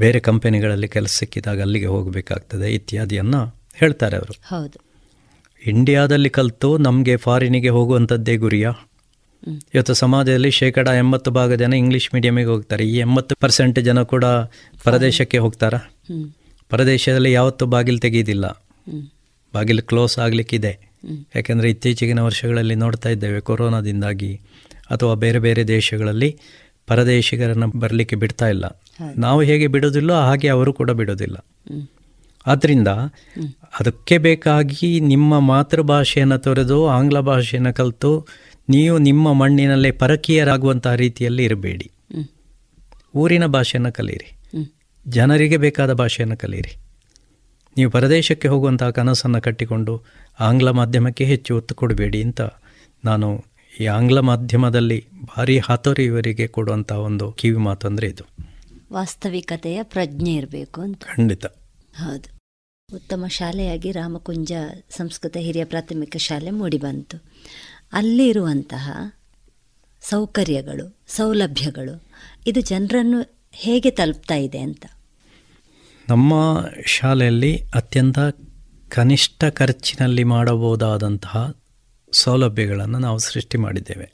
ಬೇರೆ ಕಂಪನಿಗಳಲ್ಲಿ ಕೆಲಸ ಸಿಕ್ಕಿದಾಗ ಅಲ್ಲಿಗೆ ಹೋಗಬೇಕಾಗ್ತದೆ ಇತ್ಯಾದಿಯನ್ನು ಹೇಳ್ತಾರೆ ಅವರು. ಹೌದು, ಇಂಡಿಯಾದಲ್ಲಿ ಕಲಿತು ನಮಗೆ ಫಾರಿನಿಗೆ ಹೋಗುವಂಥದ್ದೇ ಗುರಿಯಾ? ಇವತ್ತು ಸಮಾಜದಲ್ಲಿ 80% ಜನ ಇಂಗ್ಲೀಷ್ ಮೀಡಿಯಮಿಗೆ ಹೋಗ್ತಾರೆ. ಈ 80% ಜನ ಕೂಡ ಪರದೇಶಕ್ಕೆ ಹೋಗ್ತಾರಾ? ಪರದೇಶದಲ್ಲಿ ಯಾವತ್ತೂ ಬಾಗಿಲು ತೆಗೆಯೋದಿಲ್ಲ, ಬಾಗಿಲು ಕ್ಲೋಸ್ ಆಗಲಿಕ್ಕಿದೆ. ಯಾಕೆಂದರೆ ಇತ್ತೀಚೆಗಿನ ವರ್ಷಗಳಲ್ಲಿ ನೋಡ್ತಾ ಇದ್ದೇವೆ, ಕೊರೋನಾದಿಂದಾಗಿ ಅಥವಾ ಬೇರೆ ಬೇರೆ ದೇಶಗಳಲ್ಲಿ ಪರದೇಶಿಗರನ್ನು ಬರಲಿಕ್ಕೆ ಬಿಡ್ತಾ ಇಲ್ಲ. ನಾವು ಹೇಗೆ ಬಿಡೋದಿಲ್ಲೋ ಹಾಗೆ ಅವರು ಕೂಡ ಬಿಡೋದಿಲ್ಲ. ಆದ್ದರಿಂದ ಅದಕ್ಕೆ ಬೇಕಾಗಿ ನಿಮ್ಮ ಮಾತೃಭಾಷೆಯನ್ನು ತೊರೆದು ಆಂಗ್ಲ ಭಾಷೆಯನ್ನು ಕಲಿತು ನೀವು ನಿಮ್ಮ ಮಣ್ಣಿನಲ್ಲೇ ಪರಕೀಯರಾಗುವಂತಹ ರೀತಿಯಲ್ಲಿ ಇರಬೇಡಿ. ಊರಿನ ಭಾಷೆಯನ್ನು ಕಲೀರಿ, ಜನರಿಗೆ ಬೇಕಾದ ಭಾಷೆಯನ್ನು ಕಲೀರಿ. ನೀವು ಪರದೇಶಕ್ಕೆ ಹೋಗುವಂತಹ ಕನಸನ್ನು ಕಟ್ಟಿಕೊಂಡು ಆಂಗ್ಲ ಮಾಧ್ಯಮಕ್ಕೆ ಹೆಚ್ಚು ಒತ್ತು ಕೊಡಬೇಡಿ ಅಂತ ನಾನು ಈ ಆಂಗ್ಲ ಮಾಧ್ಯಮದಲ್ಲಿ ಭಾರಿ ಹಾತೊರೆಯುವರಿಗೆ ಕೊಡುವಂಥ ಒಂದು ಕಿವಿ ಮಾತು ಅಂದರೆ ಇದು. ವಾಸ್ತವಿಕತೆಯ ಪ್ರಜ್ಞೆ ಇರಬೇಕು ಅಂತ. ಖಂಡಿತ ಹೌದು. ಉತ್ತಮ ಶಾಲೆಯಾಗಿ ರಾಮಕುಂಜ ಸಂಸ್ಕೃತ ಹಿರಿಯ ಪ್ರಾಥಮಿಕ ಶಾಲೆ ಮೂಡಿಬಂತು. ಅಲ್ಲಿರುವಂತಹ ಸೌಕರ್ಯಗಳು, ಸೌಲಭ್ಯಗಳು ಇದು ಜನರನ್ನು ಹೇಗೆ ತಲುಪ್ತಾ ಇದೆ ಅಂತ? ನಮ್ಮ ಶಾಲೆಯಲ್ಲಿ ಅತ್ಯಂತ ಕನಿಷ್ಠ ಖರ್ಚಿನಲ್ಲಿ ಮಾಡಬಹುದಾದಂತಹ ಸೌಲಭ್ಯಗಳನ್ನು ನಾವು ಸೃಷ್ಟಿ ಮಾಡಿದ್ದೇವೆ.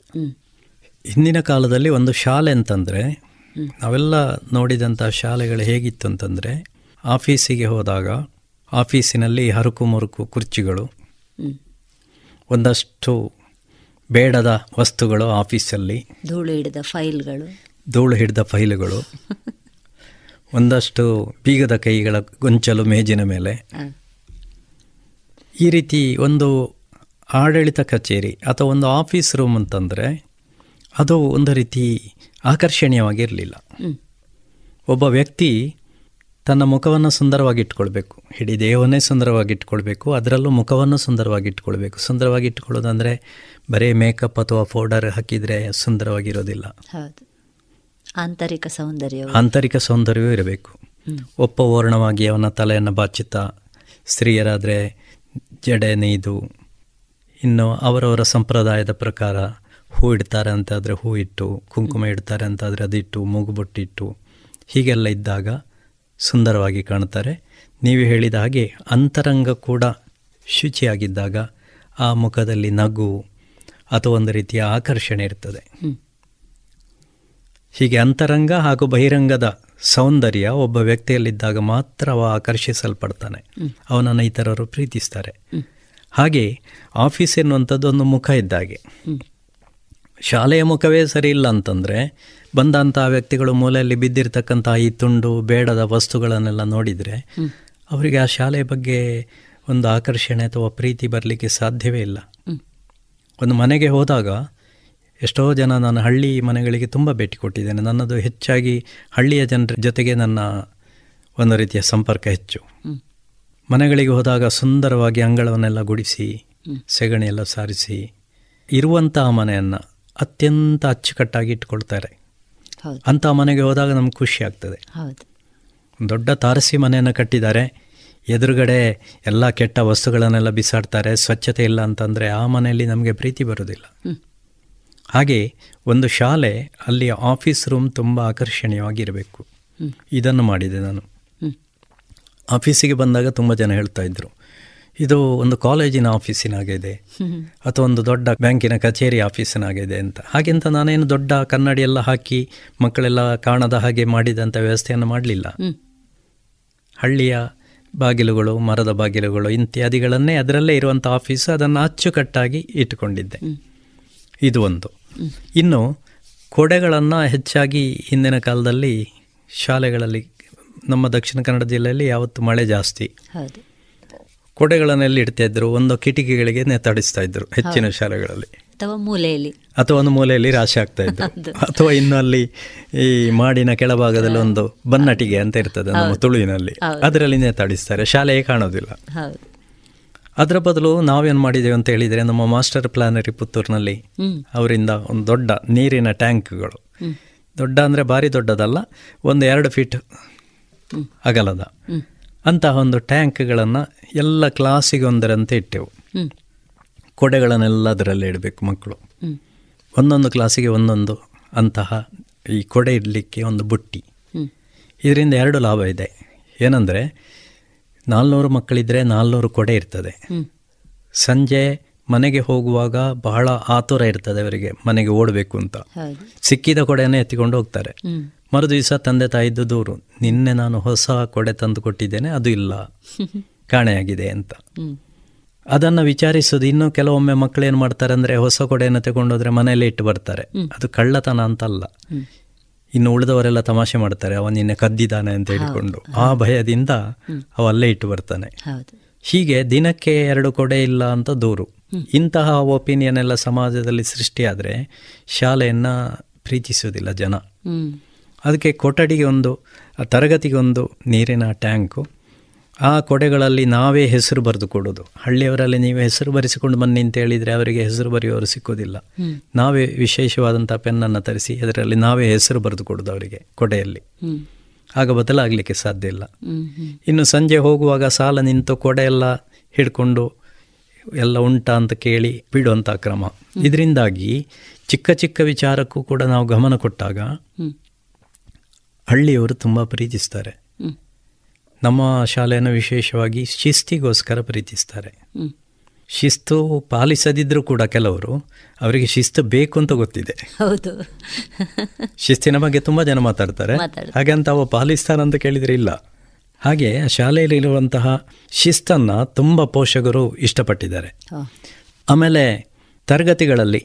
ಹಿಂದಿನ ಕಾಲದಲ್ಲಿ ಒಂದು ಶಾಲೆ ಅಂತಂದರೆ ನಾವೆಲ್ಲ ನೋಡಿದಂಥ ಶಾಲೆಗಳು ಹೇಗಿತ್ತು ಅಂತಂದರೆ, ಆಫೀಸಿಗೆ ಹೋದಾಗ ಆಫೀಸಿನಲ್ಲಿ ಹರಕು ಮರುಕು ಕುರ್ಚಿಗಳು, ಒಂದಷ್ಟು ಬೇಡದ ವಸ್ತುಗಳು, ಆಫೀಸಲ್ಲಿ ಧೂಳು ಹಿಡಿದ ಫೈಲ್ಗಳು, ಒಂದಷ್ಟು ಬೀಗದ ಕೈಗಳ ಗೊಂಚಲು ಮೇಜಿನ ಮೇಲೆ, ಈ ರೀತಿ ಒಂದು ಆಡಳಿತ ಕಚೇರಿ ಅಥವಾ ಒಂದು ಆಫೀಸ್ ರೂಮ್ ಅಂತಂದರೆ ಅದು ಒಂದು ರೀತಿ ಆಕರ್ಷಣೀಯವಾಗಿರಲಿಲ್ಲ. ಒಬ್ಬ ವ್ಯಕ್ತಿ ತನ್ನ ಮುಖವನ್ನು ಸುಂದರವಾಗಿಟ್ಕೊಳ್ಬೇಕು, ಇಡೀ ದೇಹವನ್ನೇ ಸುಂದರವಾಗಿಟ್ಕೊಳ್ಬೇಕು, ಅದರಲ್ಲೂ ಮುಖವನ್ನು ಸುಂದರವಾಗಿಟ್ಕೊಳ್ಬೇಕು. ಸುಂದರವಾಗಿಟ್ಕೊಳ್ಳೋದಂದರೆ ಬರೀ ಮೇಕಪ್ ಅಥವಾ ಪೌಡರ್ ಹಾಕಿದರೆ ಸುಂದರವಾಗಿರೋದಿಲ್ಲ, ಆಂತರಿಕ ಸೌಂದರ್ಯವೂ ಇರಬೇಕು. ಒಪ್ಪವರ್ಣವಾಗಿ ಅವನ ತಲೆಯನ್ನು ಬಾಚುತ್ತಾ, ಸ್ತ್ರೀಯರಾದರೆ ಜಡೆ ನೇಯ್ದು, ಇನ್ನು ಅವರವರ ಸಂಪ್ರದಾಯದ ಪ್ರಕಾರ ಹೂ ಇಡ್ತಾರೆ ಅಂತಾದರೆ ಹೂ ಇಟ್ಟು, ಕುಂಕುಮ ಇಡ್ತಾರೆ ಅಂತಾದರೆ ಅದಿಟ್ಟು, ಮೂಗುಬೊಟ್ಟಿಟ್ಟು, ಹೀಗೆಲ್ಲ ಇದ್ದಾಗ ಸುಂದರವಾಗಿ ಕಾಣ್ತಾರೆ. ನೀವು ಹೇಳಿದ ಹಾಗೆ ಅಂತರಂಗ ಕೂಡ ಶುಚಿಯಾಗಿದ್ದಾಗ ಆ ಮುಖದಲ್ಲಿ ನಗು ಅಥವಾ ಒಂದು ರೀತಿಯ ಆಕರ್ಷಣೆ ಇರ್ತದೆ. ಹೀಗೆ ಅಂತರಂಗ ಹಾಗೂ ಬಹಿರಂಗದ ಸೌಂದರ್ಯ ಒಬ್ಬ ವ್ಯಕ್ತಿಯಲ್ಲಿದ್ದಾಗ ಮಾತ್ರ ಅವ ಆಕರ್ಷಿಸಲ್ಪಡ್ತಾನೆ, ಅವನನ್ನು ಇತರರು ಪ್ರೀತಿಸ್ತಾರೆ. ಹಾಗೆ ಆಫೀಸ್ ಎನ್ನುವಂಥದ್ದು ಒಂದು ಮುಖ ಇದ್ದಾಗೆ, ಶಾಲೆಯ ಮುಖವೇ ಸರಿ ಇಲ್ಲ ಅಂತಂದರೆ ಬಂದಂತಹ ವ್ಯಕ್ತಿಗಳು ಮೂಲೆಯಲ್ಲಿ ಬಿದ್ದಿರ್ತಕ್ಕಂತಹ ಈ ತುಂಡು ಬೇಡದ ವಸ್ತುಗಳನ್ನೆಲ್ಲ ನೋಡಿದರೆ ಅವರಿಗೆ ಆ ಶಾಲೆಯ ಬಗ್ಗೆ ಒಂದು ಆಕರ್ಷಣೆ ಅಥವಾ ಪ್ರೀತಿ ಬರಲಿಕ್ಕೆ ಸಾಧ್ಯವೇ ಇಲ್ಲ. ಒಂದು ಮನೆಗೆ ಹೋದಾಗ ಎಷ್ಟೋ ಜನ, ನಾನು ಹಳ್ಳಿ ಮನೆಗಳಿಗೆ ತುಂಬ ಭೇಟಿ ಕೊಟ್ಟಿದ್ದೇನೆ, ನನ್ನದು ಹೆಚ್ಚಾಗಿ ಹಳ್ಳಿಯ ಜನರ ಜೊತೆಗೆ ನನ್ನ ಒಂದು ರೀತಿಯ ಸಂಪರ್ಕ ಹೆಚ್ಚು. ಮನೆಗಳಿಗೆ ಹೋದಾಗ ಸುಂದರವಾಗಿ ಅಂಗಳವನ್ನೆಲ್ಲ ಗುಡಿಸಿ, ಸೆಗಣಿಯೆಲ್ಲ ಸಾರಿಸಿ, ಇರುವಂತಹ ಮನೆಯನ್ನು ಅತ್ಯಂತ ಅಚ್ಚುಕಟ್ಟಾಗಿ ಇಟ್ಕೊಳ್ತಾರೆ. ಅಂಥ ಮನೆಗೆ ಹೋದಾಗ ನಮ್ಗೆ ಖುಷಿ ಆಗ್ತದೆ. ದೊಡ್ಡ ತಾರಸಿ ಮನೆಯನ್ನು ಕಟ್ಟಿದ್ದಾರೆ, ಎದುರುಗಡೆ ಎಲ್ಲ ಕೆಟ್ಟ ವಸ್ತುಗಳನ್ನೆಲ್ಲ ಬಿಸಾಡ್ತಾರೆ, ಸ್ವಚ್ಛತೆ ಇಲ್ಲ ಅಂತಂದರೆ ಆ ಮನೆಯಲ್ಲಿ ನಮಗೆ ಪ್ರೀತಿ ಬರೋದಿಲ್ಲ. ಹಾಗೆ ಒಂದು ಶಾಲೆ, ಅಲ್ಲಿ ಆಫೀಸ್ ರೂಮ್ ತುಂಬ ಆಕರ್ಷಣೀಯವಾಗಿರಬೇಕು, ಇದನ್ನು ಮಾಡಿದೆ ನಾನು. ಆಫೀಸಿಗೆ ಬಂದಾಗ ತುಂಬ ಜನ ಹೇಳ್ತಾ ಇದ್ದರು, ಇದು ಒಂದು ಕಾಲೇಜಿನ ಆಫೀಸಿನಾಗಿದೆ ಅಥವಾ ಒಂದು ದೊಡ್ಡ ಬ್ಯಾಂಕಿನ ಕಚೇರಿ ಆಫೀಸಿನಾಗಿದೆ ಅಂತ. ಹಾಗೆಂತ ನಾನೇನು ದೊಡ್ಡ ಕನ್ನಡಿ ಎಲ್ಲ ಹಾಕಿ ಮಕ್ಕಳೆಲ್ಲ ಕಾಣದ ಹಾಗೆ ಮಾಡಿದಂಥ ವ್ಯವಸ್ಥೆಯನ್ನು ಮಾಡಲಿಲ್ಲ. ಹಳ್ಳಿಯ ಬಾಗಿಲುಗಳು, ಮರದ ಬಾಗಿಲುಗಳು ಇತ್ಯಾದಿಗಳನ್ನೇ, ಅದರಲ್ಲೇ ಇರುವಂಥ ಆಫೀಸು, ಅದನ್ನು ಅಚ್ಚುಕಟ್ಟಾಗಿ ಇಟ್ಟುಕೊಂಡಿದ್ದೆ. ಇದು ಒಂದು. ಇನ್ನು ಕೊಡೆಗಳನ್ನು ಹೆಚ್ಚಾಗಿ ಹಿಂದಿನ ಕಾಲದಲ್ಲಿ ಶಾಲೆಗಳಲ್ಲಿ, ನಮ್ಮ ದಕ್ಷಿಣ ಕನ್ನಡ ಜಿಲ್ಲೆಯಲ್ಲಿ ಯಾವತ್ತು ಮಳೆ ಜಾಸ್ತಿ, ಕೊಡೆಗಳನ್ನೆಲ್ಲಿ ಇಡ್ತಾಯಿದ್ರು, ಒಂದು ಕಿಟಕಿಗಳಿಗೆ ನೇತಾಡಿಸ್ತಾ ಇದ್ರು ಹೆಚ್ಚಿನ ಶಾಲೆಗಳಲ್ಲಿ, ಅಥವಾ ಒಂದು ಮೂಲೆಯಲ್ಲಿ ರಾಶಿ ಆಗ್ತಾ ಇದ್ರು, ಅಥವಾ ಇನ್ನು ಅಲ್ಲಿ ಈ ಮಾಡಿನ ಕೆಳಭಾಗದಲ್ಲಿ ಒಂದು ಬನ್ನಟಿಗೆ ಅಂತ ಇರ್ತದೆ ನಮ್ಮ ತುಳುವಿನಲ್ಲಿ, ಅದರಲ್ಲಿ ನೇತಾಡಿಸ್ತಾರೆ, ಶಾಲೆಯೇ ಕಾಣೋದಿಲ್ಲ. ಅದರ ಬದಲು ನಾವೇನು ಮಾಡಿದ್ದೇವೆ ಅಂತ ಹೇಳಿದರೆ, ನಮ್ಮ ಮಾಸ್ಟರ್ ಪ್ಲಾನರಿ ಪುತ್ತೂರಿನಲ್ಲಿ ಅವರಿಂದ ಒಂದು ದೊಡ್ಡ ನೀರಿನ ಟ್ಯಾಂಕ್ಗಳು, ದೊಡ್ಡ ಅಂದರೆ ಭಾರಿ ದೊಡ್ಡದಲ್ಲ, ಒಂದು 2 ಫೀಟ್ ಅಗಲದ ಅಂತಹ ಒಂದು ಟ್ಯಾಂಕ್ಗಳನ್ನು ಎಲ್ಲ ಕ್ಲಾಸಿಗೆ ಒಂದರಂತೆ ಇಟ್ಟೆವು. ಕೊಡೆಗಳನ್ನೆಲ್ಲ ಅದರಲ್ಲೇ ಇಡಬೇಕು, ಮಕ್ಕಳು ಒಂದೊಂದು ಕ್ಲಾಸಿಗೆ ಒಂದೊಂದು ಅಂತಹ ಈ ಕೊಡೆ ಇಡಲಿಕ್ಕೆ ಒಂದು ಬುಟ್ಟಿ. ಇದರಿಂದ 2 ಲಾಭ ಇದೆ. ಏನಂದರೆ 400 ಮಕ್ಕಳಿದ್ದರೆ 400 ಕೊಡೆ ಇರ್ತದೆ. ಸಂಜೆ ಮನೆಗೆ ಹೋಗುವಾಗ ಬಹಳ ಆತುರ ಇರ್ತದೆ ಅವರಿಗೆ, ಮನೆಗೆ ಓಡಬೇಕು ಅಂತ, ಸಿಕ್ಕಿದ ಕೊಡೆಯನ್ನು ಎತ್ತಿಕೊಂಡು ಹೋಗ್ತಾರೆ. ಮರುದಿವಸ ತಂದೆ ತಾಯಿದ್ದು ದೂರು, ನಿನ್ನೆ ನಾನು ಹೊಸ ಕೊಡೆ ತಂದು ಕೊಟ್ಟಿದ್ದೇನೆ, ಅದು ಇಲ್ಲ, ಕಾಣೆಯಾಗಿದೆ ಅಂತ. ಅದನ್ನು ವಿಚಾರಿಸೋದು. ಇನ್ನೂ ಕೆಲವೊಮ್ಮೆ ಮಕ್ಕಳು ಏನು ಮಾಡ್ತಾರೆ ಅಂದರೆ, ಹೊಸ ಕೊಡೆಯನ್ನು ತಗೊಂಡೋದ್ರೆ ಮನೆಯಲ್ಲೇ ಇಟ್ಟು ಬರ್ತಾರೆ. ಅದು ಕಳ್ಳತನ ಅಂತಲ್ಲ, ಇನ್ನು ಉಳಿದವರೆಲ್ಲ ತಮಾಷೆ ಮಾಡ್ತಾರೆ, ಅವನಿನ್ನ ಕದ್ದಿದ್ದಾನೆ ಅಂತ ಹೇಳಿಕೊಂಡು ಆ ಭಯದಿಂದ ಅವ ಅಲ್ಲೇ ಇಟ್ಟು ಬರ್ತಾನೆ. ಹೀಗೆ ದಿನಕ್ಕೆ 2 ಕೊಡೆ ಇಲ್ಲ ಅಂತ ದೂರು. ಇಂತಹ ಒಪಿನಿಯನ್ ಎಲ್ಲ ಸಮಾಜದಲ್ಲಿ ಸೃಷ್ಟಿಯಾದರೆ ಶಾಲೆಯನ್ನು ಪ್ರೀತಿಸೋದಿಲ್ಲ ಜನ. ಅದಕ್ಕೆ ಕೊಠಡಿಗೆ ಒಂದು, ತರಗತಿಗೆ ಒಂದು ನೀರಿನ ಟ್ಯಾಂಕು, ಆ ಕೊಡೆಗಳಲ್ಲಿ ನಾವೇ ಹೆಸರು ಬರೆದು ಕೊಡೋದು. ಹಳ್ಳಿಯವರಲ್ಲಿ ನೀವು ಹೆಸರು ಬರೆಸಿಕೊಂಡು ಬನ್ನಿ ಅಂತ ಹೇಳಿದರೆ ಅವರಿಗೆ ಹೆಸರು ಬರೆಯೋರು ಸಿಕ್ಕೋದಿಲ್ಲ. ನಾವೇ ವಿಶೇಷವಾದಂಥ ಪೆನ್ನನ್ನು ತರಿಸಿ ಅದರಲ್ಲಿ ನಾವೇ ಹೆಸರು ಬರೆದು ಕೊಡೋದು ಅವರಿಗೆ ಕೊಡೆಯಲ್ಲಿ. ಆಗ ಬದಲಾಗಲಿಕ್ಕೆ ಸಾಧ್ಯ ಇಲ್ಲ. ಇನ್ನು ಸಂಜೆ ಹೋಗುವಾಗ ಸಾಲ ನಿಂತು ಕೊಡೆ ಎಲ್ಲ ಹಿಡ್ಕೊಂಡು ಎಲ್ಲ ಉಂಟಾ ಅಂತ ಕೇಳಿ ಬಿಡುವಂಥ ಕ್ರಮ. ಇದರಿಂದಾಗಿ ಚಿಕ್ಕ ಚಿಕ್ಕ ವಿಚಾರಕ್ಕೂ ಕೂಡ ನಾವು ಗಮನ ಕೊಟ್ಟಾಗ ಹಳ್ಳಿಯವರು ತುಂಬ ಪ್ರೀತಿಸ್ತಾರೆ. ನಮ್ಮ ಶಾಲೆಯನ್ನು ವಿಶೇಷವಾಗಿ ಶಿಸ್ತಿಗೋಸ್ಕರ ಪ್ರೀತಿಸ್ತಾರೆ. ಶಿಸ್ತು ಪಾಲಿಸದಿದ್ದರೂ ಕೂಡ ಕೆಲವರು, ಅವರಿಗೆ ಶಿಸ್ತು ಬೇಕು ಅಂತ ಗೊತ್ತಿದೆ. ಹೌದು, ಶಿಸ್ತಿನ ಬಗ್ಗೆ ತುಂಬ ಜನ ಮಾತಾಡ್ತಾರೆ. ಹಾಗಂತ ಅವ ಪಾಲಿಸ್ತಾನಂತ ಕೇಳಿದರೆ ಇಲ್ಲ. ಹಾಗೆ ಶಾಲೆಯಲ್ಲಿರುವಂತಹ ಶಿಸ್ತನ್ನು ತುಂಬ ಪೋಷಕರು ಇಷ್ಟಪಟ್ಟಿದ್ದಾರೆ. ಆಮೇಲೆ ತರಗತಿಗಳಲ್ಲಿ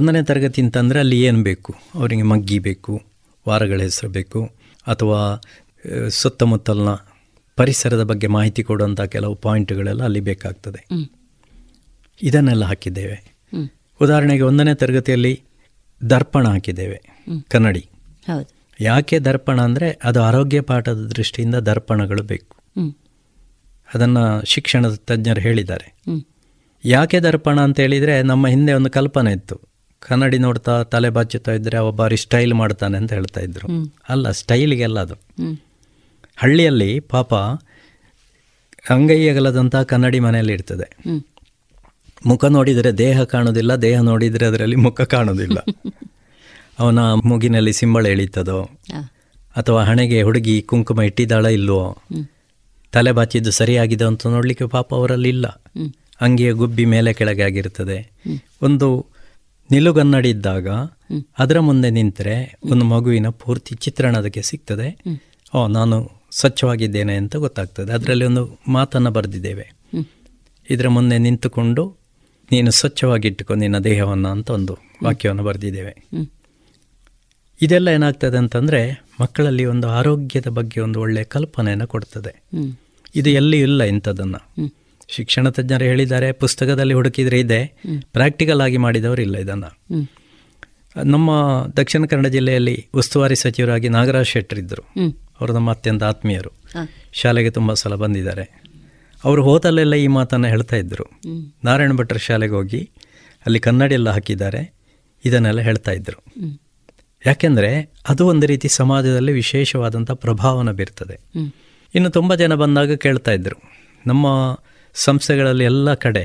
1ನೇ ತರಗತಿ ಅಂತಂದರೆ ಅಲ್ಲಿ ಏನು ಬೇಕು ಅವರಿಗೆ? ಮಗ್ಗಿ ಬೇಕು, ವಾರಗಳ ಹೆಸರು ಬೇಕು, ಅಥವಾ ಸುತ್ತಮುತ್ತಲಿನ ಪರಿಸರದ ಬಗ್ಗೆ ಮಾಹಿತಿ ಕೊಡುವಂಥ ಕೆಲವು ಪಾಯಿಂಟ್ಗಳೆಲ್ಲ ಅಲ್ಲಿ ಬೇಕಾಗ್ತದೆ. ಇದನ್ನೆಲ್ಲ ಹಾಕಿದ್ದೇವೆ. ಉದಾಹರಣೆಗೆ 1ನೇ ತರಗತಿಯಲ್ಲಿ ದರ್ಪಣ ಹಾಕಿದ್ದೇವೆ, ಕನ್ನಡಿ. ಯಾಕೆ ದರ್ಪಣ ಅಂದರೆ ಅದು ಆರೋಗ್ಯ ಪಾಠದ ದೃಷ್ಟಿಯಿಂದ ದರ್ಪಣಗಳು ಬೇಕು. ಅದನ್ನು ಶಿಕ್ಷಣದ ತಜ್ಞರು ಹೇಳಿದ್ದಾರೆ. ಯಾಕೆ ದರ್ಪಣ ಅಂತ ಹೇಳಿದರೆ ನಮ್ಮ ಹಿಂದೆ ಒಂದು ಕಲ್ಪನೆ ಇತ್ತು, ಕನ್ನಡಿ ನೋಡ್ತಾ ತಲೆ ಬಾಚುತ್ತಾ ಇದ್ದರೆ ಅವ ಬಾರಿ ಸ್ಟೈಲ್ ಮಾಡ್ತಾನೆ ಅಂತ ಹೇಳ್ತಾ ಇದ್ರು. ಅಲ್ಲ, ಸ್ಟೈಲಿಗೆಲ್ಲ ಅದು. ಹಳ್ಳಿಯಲ್ಲಿ ಪಾಪ ಅಂಗೈ ಅಗಲದಂಥ ಕನ್ನಡಿ ಮನೆಯಲ್ಲಿ ಇರ್ತದೆ. ಮುಖ ನೋಡಿದರೆ ದೇಹ ಕಾಣೋದಿಲ್ಲ, ದೇಹ ನೋಡಿದರೆ ಅದರಲ್ಲಿ ಮುಖ ಕಾಣೋದಿಲ್ಲ. ಅವನ ಮೂಗಿನಲ್ಲಿ ಸಿಂಬಳ ಎಳೀತದೋ, ಅಥವಾ ಹಣೆಗೆ ಹುಡುಗಿ ಕುಂಕುಮ ಇಟ್ಟಿದ್ದಾಳ ಇಲ್ಲವೋ, ತಲೆ ಬಾಚಿದ್ದು ಸರಿಯಾಗಿದೆ ಅಂತ ನೋಡಲಿಕ್ಕೆ ಪಾಪ ಅವರಲ್ಲಿ ಇಲ್ಲ. ಅಂಗಿಯ ಗುಬ್ಬಿ ಮೇಲೆ ಕೆಳಗೆ ಆಗಿರ್ತದೆ. ಒಂದು ನಿಲುಗನ್ನಡಿ ಇದ್ದಾಗ ಅದರ ಮುಂದೆ ನಿಂತರೆ ಒಂದು ಮಗುವಿನ ಪೂರ್ತಿ ಚಿತ್ರಣ ಅದಕ್ಕೆ ಸಿಗ್ತದೆ. ನಾನು ಸ್ವಚ್ಛವಾಗಿದ್ದೇನೆ ಅಂತ ಗೊತ್ತಾಗ್ತದೆ. ಅದರಲ್ಲಿ ಒಂದು ಮಾತನ್ನು ಬರೆದಿದ್ದೇವೆ, ಇದರ ಮುಂದೆ ನಿಂತುಕೊಂಡು ನೀನು ಸ್ವಚ್ಛವಾಗಿಟ್ಟುಕೊಂಡು ನಿನ್ನ ದೇಹವನ್ನು ಅಂತ ಒಂದು ವಾಕ್ಯವನ್ನು ಬರೆದಿದ್ದೇವೆ. ಇದೆಲ್ಲ ಏನಾಗ್ತದೆ ಅಂತಂದರೆ ಮಕ್ಕಳಲ್ಲಿ ಒಂದು ಆರೋಗ್ಯದ ಬಗ್ಗೆ ಒಂದು ಒಳ್ಳೆಯ ಕಲ್ಪನೆಯನ್ನು ಕೊಡ್ತದೆ. ಇದು ಎಲ್ಲಿಯೂ ಇಲ್ಲ ಇಂಥದ್ದನ್ನು. ಶಿಕ್ಷಣ ತಜ್ಞರು ಹೇಳಿದ್ದಾರೆ, ಪುಸ್ತಕದಲ್ಲಿ ಹುಡುಕಿದರೆ ಇದೆ, ಪ್ರಾಕ್ಟಿಕಲ್ ಆಗಿ ಮಾಡಿದವರು ಇಲ್ಲ ಇದನ್ನು. ನಮ್ಮ ದಕ್ಷಿಣ ಕನ್ನಡ ಜಿಲ್ಲೆಯಲ್ಲಿ ಉಸ್ತುವಾರಿ ಸಚಿವರಾಗಿ ನಾಗರಾಜ್ ಶೆಟ್ಟರಿದ್ದರು. ಅವರು ನಮ್ಮ ಅತ್ಯಂತ ಆತ್ಮೀಯರು, ಶಾಲೆಗೆ ತುಂಬ ಸಲ ಬಂದಿದ್ದಾರೆ. ಅವರು ಹೋದಲ್ಲೆಲ್ಲ ಈ ಮಾತನ್ನು ಹೇಳ್ತಾ ಇದ್ದರು. ನಾರಾಯಣ ಭಟ್ರ ಶಾಲೆಗೆ ಹೋಗಿ ಅಲ್ಲಿ ಕನ್ನಡಿ ಎಲ್ಲ ಹಾಕಿದ್ದಾರೆ, ಇದನ್ನೆಲ್ಲ ಹೇಳ್ತಾ ಇದ್ದರು. ಯಾಕೆಂದರೆ ಅದು ಒಂದು ರೀತಿ ಸಮಾಜದಲ್ಲಿ ವಿಶೇಷವಾದಂಥ ಪ್ರಭಾವನ ಬೀರ್ತದೆ. ಇನ್ನು ತುಂಬ ಜನ ಬಂದಾಗ ಕೇಳ್ತಾ ಇದ್ದರು, ನಮ್ಮ ಸಂಸ್ಥೆಗಳಲ್ಲಿ ಎಲ್ಲ ಕಡೆ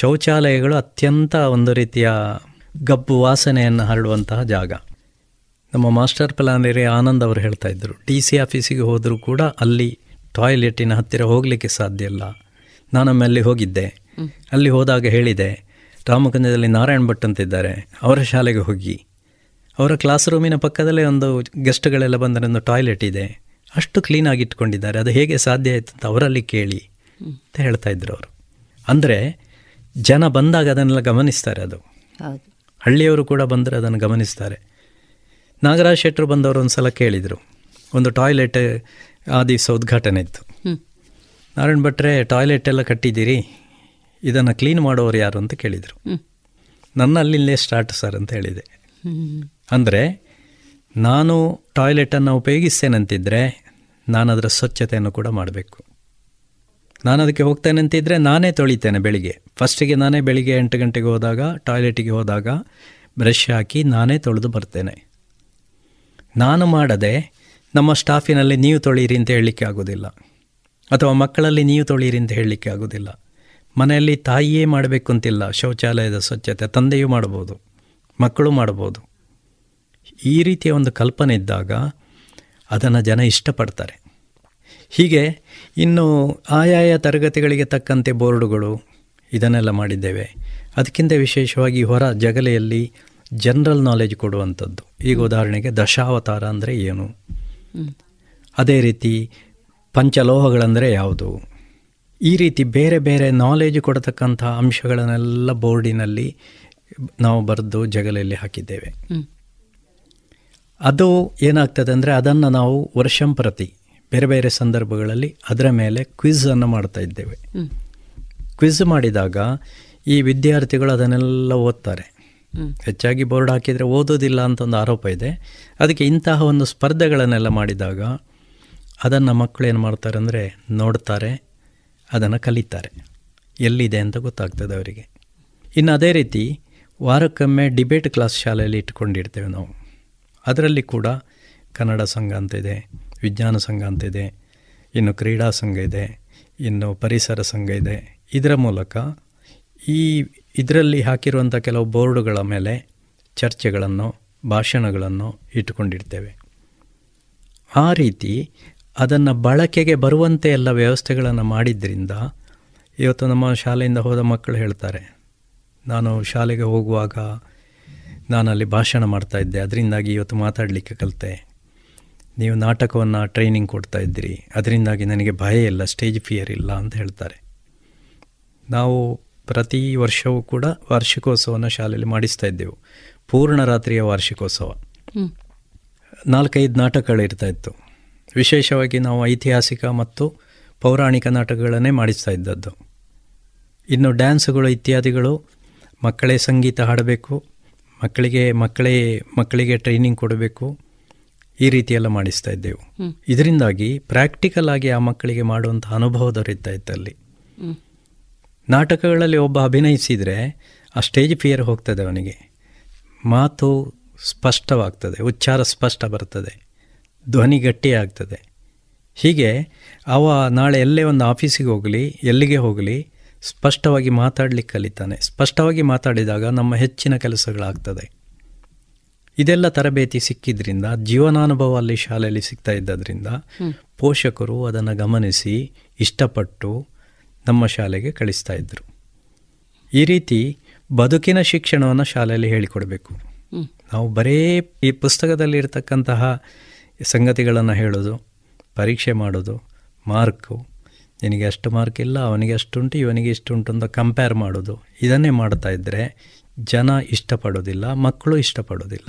ಶೌಚಾಲಯಗಳು ಅತ್ಯಂತ ಒಂದು ರೀತಿಯ ಗಬ್ಬು ವಾಸನೆಯನ್ನು ಹರಡುವಂತಹ ಜಾಗ. ನಮ್ಮ ಮಾಸ್ಟರ್ ಪ್ಲಾನರಿ ಆನಂದ್ ಅವರು ಹೇಳ್ತಾ ಇದ್ದರು, DC ಆಫೀಸಿಗೆ ಹೋದರೂ ಕೂಡ ಅಲ್ಲಿ ಟಾಯ್ಲೆಟಿನ ಹತ್ತಿರ ಹೋಗಲಿಕ್ಕೆ ಸಾಧ್ಯ ಇಲ್ಲ. ನಾನೊಮ್ಮೆ ಅಲ್ಲಿ ಹೋಗಿದ್ದೆ, ಅಲ್ಲಿ ಹೋದಾಗ ಹೇಳಿದೆ, ರಾಮಕಂಜದಲ್ಲಿ ನಾರಾಯಣ ಭಟ್ ಅಂತ ಇದ್ದಾರೆ, ಅವರ ಶಾಲೆಗೆ ಹೋಗಿ, ಅವರ ಕ್ಲಾಸ್ ರೂಮಿನ ಪಕ್ಕದಲ್ಲೇ ಒಂದು ಗೆಸ್ಟ್ಗಳೆಲ್ಲ ಬಂದರೆ ಒಂದು ಟಾಯ್ಲೆಟ್ ಇದೆ, ಅಷ್ಟು ಕ್ಲೀನಾಗಿ ಇಟ್ಕೊಂಡಿದ್ದಾರೆ, ಅದು ಹೇಗೆ ಸಾಧ್ಯ ಆಯಿತು ಅಂತ ಅವರಲ್ಲಿ ಕೇಳಿ ಅಂತ ಹೇಳ್ತಾ ಇದ್ರು ಅವರು. ಅಂದರೆ ಜನ ಬಂದಾಗ ಅದನ್ನೆಲ್ಲ ಗಮನಿಸ್ತಾರೆ. ಅದು ಹಳ್ಳಿಯವರು ಕೂಡ ಬಂದರೆ ಅದನ್ನು ಗಮನಿಸ್ತಾರೆ. ನಾಗರಾಜ್ ಶೆಟ್ಟರು ಬಂದವರು ಒಂದು ಸಲ ಕೇಳಿದರು, ಒಂದು ಟಾಯ್ಲೆಟ್ ಆ ದಿವಸ ಉದ್ಘಾಟನೆ ಇತ್ತು, ನಾರಾಯಣ ಭಟ್ರೆ ಟಾಯ್ಲೆಟೆಲ್ಲ ಕಟ್ಟಿದ್ದೀರಿ, ಇದನ್ನು ಕ್ಲೀನ್ ಮಾಡೋರು ಯಾರು ಅಂತ ಕೇಳಿದರು. ನನ್ನ ಅಲ್ಲಿಂದಲೇ ಸ್ಟಾರ್ಟ್ ಸರ್ ಅಂತ ಹೇಳಿದೆ. ಅಂದರೆ ನಾನು ಟಾಯ್ಲೆಟನ್ನು ಉಪಯೋಗಿಸ್ತೇನಂತಿದ್ದರೆ ನಾನು ಅದರ ಸ್ವಚ್ಛತೆಯನ್ನು ಕೂಡ ಮಾಡಬೇಕು. ನಾನು ಅದಕ್ಕೆ ಹೋಗ್ತೇನೆ ಅಂತಿದ್ದರೆ ನಾನೇ ತೊಳಿತೇನೆ ಬೆಳಿಗ್ಗೆ. ಫಸ್ಟಿಗೆ ನಾನೇ ಬೆಳಿಗ್ಗೆ 8 ಗಂಟೆಗೆ ಹೋದಾಗ ಟಾಯ್ಲೆಟಿಗೆ ಹೋದಾಗ ಬ್ರಷ್ ಹಾಕಿ ನಾನೇ ತೊಳೆದು ಬರ್ತೇನೆ. ನಾನು ಮಾಡದೆ ನಮ್ಮ ಸ್ಟಾಫಿನಲ್ಲಿ ನೀವು ತೊಳೀರಿ ಅಂತ ಹೇಳಲಿಕ್ಕೆ ಆಗೋದಿಲ್ಲ, ಅಥವಾ ಮಕ್ಕಳಲ್ಲಿ ನೀವು ತೊಳೀರಿ ಅಂತ ಹೇಳಲಿಕ್ಕೆ ಆಗೋದಿಲ್ಲ. ಮನೆಯಲ್ಲಿ ತಾಯಿಯೇ ಮಾಡಬೇಕು ಅಂತಿಲ್ಲ, ಶೌಚಾಲಯದ ಸ್ವಚ್ಛತೆ ತಂದೆಯೂ ಮಾಡ್ಬೋದು, ಮಕ್ಕಳು ಮಾಡ್ಬೋದು. ಈ ರೀತಿಯ ಒಂದು ಕಲ್ಪನೆ ಇದ್ದಾಗ ಅದನ್ನು ಜನ ಇಷ್ಟಪಡ್ತಾರೆ. ಹೀಗೆ ಇನ್ನು ಆಯಾಯ ತರಗತಿಗಳಿಗೆ ತಕ್ಕಂತೆ ಬೋರ್ಡುಗಳು ಇದನ್ನೆಲ್ಲ ಮಾಡಿದ್ದೇವೆ. ಅದಕ್ಕಿಂತ ವಿಶೇಷವಾಗಿ ಹೊರ ಜಗಲೆಯಲ್ಲಿ ಜನರಲ್ ನಾಲೆಜ್ ಕೊಡುವಂಥದ್ದು. ಈಗ ಉದಾಹರಣೆಗೆ ದಶಾವತಾರ ಅಂದರೆ ಏನು, ಅದೇ ರೀತಿ ಪಂಚಲೋಹಗಳಂದರೆ ಯಾವುದು, ಈ ರೀತಿ ಬೇರೆ ಬೇರೆ ನಾಲೆಜ್ ಕೊಡತಕ್ಕಂಥ ಅಂಶಗಳನ್ನೆಲ್ಲ ಬೋರ್ಡಿನಲ್ಲಿ ನಾವು ಬರೆದು ಜಗಲೆಯಲ್ಲಿ ಹಾಕಿದ್ದೇವೆ. ಅದು ಏನಾಗ್ತದೆ ಅಂದರೆ ಅದನ್ನು ನಾವು ವರ್ಷಂಪ್ರತಿ ಬೇರೆ ಬೇರೆ ಸಂದರ್ಭಗಳಲ್ಲಿ ಅದರ ಮೇಲೆ ಕ್ವಿಝನ್ನು ಮಾಡ್ತಾ ಇದ್ದೇವೆ. ಕ್ವಿಝ್ ಮಾಡಿದಾಗ ಈ ವಿದ್ಯಾರ್ಥಿಗಳು ಅದನ್ನೆಲ್ಲ ಓದ್ತಾರೆ. ಹೆಚ್ಚಾಗಿ ಬೋರ್ಡ್ ಹಾಕಿದರೆ ಓದೋದಿಲ್ಲ ಅಂತ ಒಂದು ಆರೋಪ ಇದೆ. ಅದಕ್ಕೆ ಇಂತಹ ಒಂದು ಸ್ಪರ್ಧೆಗಳನ್ನೆಲ್ಲ ಮಾಡಿದಾಗ ಅದನ್ನು ಮಕ್ಕಳು ಏನು ಮಾಡ್ತಾರೆ ಅಂದರೆ ನೋಡ್ತಾರೆ, ಅದನ್ನು ಕಲಿತಾರೆ, ಎಲ್ಲಿದೆ ಅಂತ ಗೊತ್ತಾಗ್ತದೆ ಅವರಿಗೆ. ಇನ್ನು ಅದೇ ರೀತಿ ವಾರಕ್ಕೊಮ್ಮೆ ಡಿಬೇಟ್ ಕ್ಲಾಸ್ ಶಾಲೆಯಲ್ಲಿ ಇಟ್ಕೊಂಡಿರ್ತೇವೆ ನಾವು. ಅದರಲ್ಲಿ ಕೂಡ ಕನ್ನಡ ಸಂಘ ಅಂತ ಇದೆ, ವಿಜ್ಞಾನ ಸಂಘ ಅಂತ ಇದೆ, ಇನ್ನು ಕ್ರೀಡಾ ಸಂಘ ಇದೆ, ಇನ್ನು ಪರಿಸರ ಸಂಘ ಇದೆ. ಇದರ ಮೂಲಕ ಇದರಲ್ಲಿ ಹಾಕಿರುವಂಥ ಕೆಲವು ಬೋರ್ಡುಗಳ ಮೇಲೆ ಚರ್ಚೆಗಳನ್ನು, ಭಾಷಣಗಳನ್ನು ಇಟ್ಟುಕೊಂಡಿರ್ತೇವೆ. ಆ ರೀತಿ ಅದನ್ನು ಬಳಕೆಗೆ ಬರುವಂತೆ ಎಲ್ಲ ವ್ಯವಸ್ಥೆಗಳನ್ನು ಮಾಡಿದ್ದರಿಂದ ಇವತ್ತು ನಮ್ಮ ಶಾಲೆಯಿಂದ ಹೋದ ಮಕ್ಕಳು ಹೇಳ್ತಾರೆ, ನಾನು ಶಾಲೆಗೆ ಹೋಗುವಾಗ ನಾನಲ್ಲಿ ಭಾಷಣ ಮಾಡ್ತಾಯಿದ್ದೆ, ಅದರಿಂದಾಗಿ ಇವತ್ತು ಮಾತಾಡಲಿಕ್ಕೆ ಕಲಿತೆ. ನೀವು ನಾಟಕವನ್ನು ಟ್ರೈನಿಂಗ್ ಕೊಡ್ತಾಯಿದ್ದಿರಿ, ಅದರಿಂದಾಗಿ ನನಗೆ ಭಯ ಇಲ್ಲ, ಸ್ಟೇಜ್ ಫಿಯರ್ ಇಲ್ಲ ಅಂತ ಹೇಳ್ತಾರೆ. ನಾವು ಪ್ರತಿ ವರ್ಷವೂ ಕೂಡ ವಾರ್ಷಿಕೋತ್ಸವನ ಶಾಲೆಯಲ್ಲಿ ಮಾಡಿಸ್ತಾ ಇದ್ದೆವು. ಪೂರ್ಣ ರಾತ್ರಿಯ ವಾರ್ಷಿಕೋತ್ಸವ, 4-5 ನಾಟಕಗಳಿರ್ತಾ ಇತ್ತು. ವಿಶೇಷವಾಗಿ ನಾವು ಐತಿಹಾಸಿಕ ಮತ್ತು ಪೌರಾಣಿಕ ನಾಟಕಗಳನ್ನೇ ಮಾಡಿಸ್ತಾ ಇದ್ದದ್ದು. ಇನ್ನು ಡ್ಯಾನ್ಸ್ಗಳು ಇತ್ಯಾದಿಗಳು, ಮಕ್ಕಳೇ ಸಂಗೀತ ಹಾಡಬೇಕು, ಮಕ್ಕಳಿಗೆ ಟ್ರೈನಿಂಗ್ ಕೊಡಬೇಕು, ಈ ರೀತಿಯೆಲ್ಲ ಮಾಡಿಸ್ತಾ ಇದ್ದೆವು. ಇದರಿಂದಾಗಿ ಪ್ರಾಕ್ಟಿಕಲ್ ಆಗಿ ಆ ಮಕ್ಕಳಿಗೆ ಮಾಡುವಂಥ ಅನುಭವ ದೊರೀತಾ ಇತ್ತು. ಅಲ್ಲಿ ನಾಟಕಗಳಲ್ಲಿ ಒಬ್ಬ ಅಭಿನಯಿಸಿದರೆ ಆ ಸ್ಟೇಜ್ ಫಿಯರ್ ಹೋಗ್ತದೆ ಅವನಿಗೆ, ಮಾತು ಸ್ಪಷ್ಟವಾಗ್ತದೆ, ಉಚ್ಚಾರ ಸ್ಪಷ್ಟ ಬರ್ತದೆ, ಧ್ವನಿ ಗಟ್ಟಿಯಾಗ್ತದೆ. ಹೀಗೆ ಅವ ನಾಳೆ ಎಲ್ಲೇ ಒಂದು ಆಫೀಸಿಗೆ ಹೋಗಲಿ, ಎಲ್ಲಿಗೆ ಹೋಗಲಿ, ಸ್ಪಷ್ಟವಾಗಿ ಮಾತಾಡಲಿಕ್ಕೆ ಕಲಿತಾನೆ. ಸ್ಪಷ್ಟವಾಗಿ ಮಾತಾಡಿದಾಗ ನಮ್ಮ ಹೆಚ್ಚಿನ ಕೆಲಸಗಳಾಗ್ತದೆ. ಇದೆಲ್ಲ ತರಬೇತಿ ಸಿಕ್ಕಿದ್ರಿಂದ, ಜೀವನಾನುಭವ ಅಲ್ಲಿ ಶಾಲೆಯಲ್ಲಿ ಸಿಗ್ತಾ ಇದ್ದರಿಂದ ಪೋಷಕರು ಅದನ್ನು ಗಮನಿಸಿ ಇಷ್ಟಪಟ್ಟು ನಮ್ಮ ಶಾಲೆಗೆ ಕಳಿಸ್ತಾ ಇದ್ದರು. ಈ ರೀತಿ ಬದುಕಿನ ಶಿಕ್ಷಣವನ್ನು ಶಾಲೆಯಲ್ಲಿ ಹೇಳಿಕೊಡಬೇಕು. ನಾವು ಬರೀ ಈ ಪುಸ್ತಕದಲ್ಲಿರ್ತಕ್ಕಂತಹ ಸಂಗತಿಗಳನ್ನು ಹೇಳೋದು, ಪರೀಕ್ಷೆ ಮಾಡೋದು, ಮಾರ್ಕು, ನಿನಗೆ ಅಷ್ಟು ಮಾರ್ಕ್ ಇಲ್ಲ, ಅವನಿಗೆ ಅಷ್ಟುಂಟು, ಇವನಿಗೆ ಇಷ್ಟುಂಟು ಅಂತ ಕಂಪೇರ್ ಮಾಡೋದು, ಇದನ್ನೇ ಮಾಡ್ತಾ ಇದ್ದರೆ ಜನ ಇಷ್ಟಪಡೋದಿಲ್ಲ, ಮಕ್ಕಳು ಇಷ್ಟಪಡೋದಿಲ್ಲ.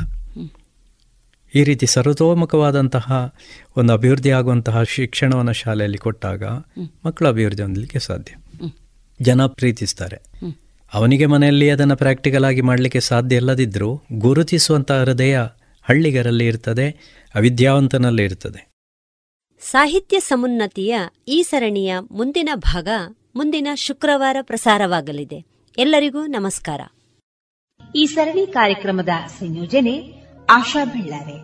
ಈ ರೀತಿ ಸರ್ವತೋಮುಖವಾದಂತಹ ಒಂದು ಅಭಿವೃದ್ಧಿ ಆಗುವಂತಹ ಶಿಕ್ಷಣವನ್ನು ಶಾಲೆಯಲ್ಲಿ ಕೊಟ್ಟಾಗ ಮಕ್ಕಳು ಅಭಿವೃದ್ಧಿ ಹೊಂದಲಿಕ್ಕೆ ಸಾಧ್ಯ, ಜನ ಪ್ರೀತಿಸ್ತಾರೆ. ಅವನಿಗೆ ಮನೆಯಲ್ಲಿ ಅದನ್ನು ಪ್ರಾಕ್ಟಿಕಲ್ ಆಗಿ ಮಾಡಲಿಕ್ಕೆ ಸಾಧ್ಯ ಇಲ್ಲದಿದ್ದರೂ ಗುರುತಿಸುವಂಥ ಹೃದಯ ಹಳ್ಳಿಗರಲ್ಲಿ ಇರ್ತದೆ, ಅವಿದ್ಯಾವಂತನಲ್ಲಿ ಇರ್ತದೆ. ಸಾಹಿತ್ಯ ಸಮುನ್ನತಿಯ ಈ ಸರಣಿಯ ಮುಂದಿನ ಭಾಗ ಮುಂದಿನ ಶುಕ್ರವಾರ ಪ್ರಸಾರವಾಗಲಿದೆ. ಎಲ್ಲರಿಗೂ ನಮಸ್ಕಾರ. ಈ ಸರಣಿ ಕಾರ್ಯಕ್ರಮದ ಸಂಯೋಜನೆ ಆಶಾ ಬೆಳ್ಳಾರೆ.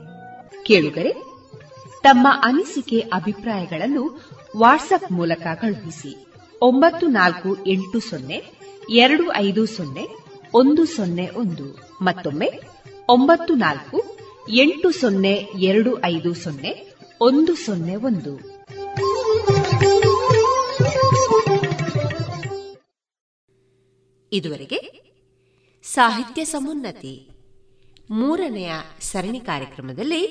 ಕೇಳುಗರೆ, ತಮ್ಮ ಅನಿಸಿಕೆ ಅಭಿಪ್ರಾಯಗಳನ್ನು ವಾಟ್ಸ್ಆಪ್ ಮೂಲಕ ಕಳುಹಿಸಿ. 9480250101. ಮತ್ತೊಮ್ಮೆ 9480250101. ಇದುವರೆಗೆ ಸಾಹಿತ್ಯ ಸಮುನ್ನತಿ 3ನೇ ಸರಣಿ ಕಾರ್ಯಕ್ರಮದಲ್ಲಿ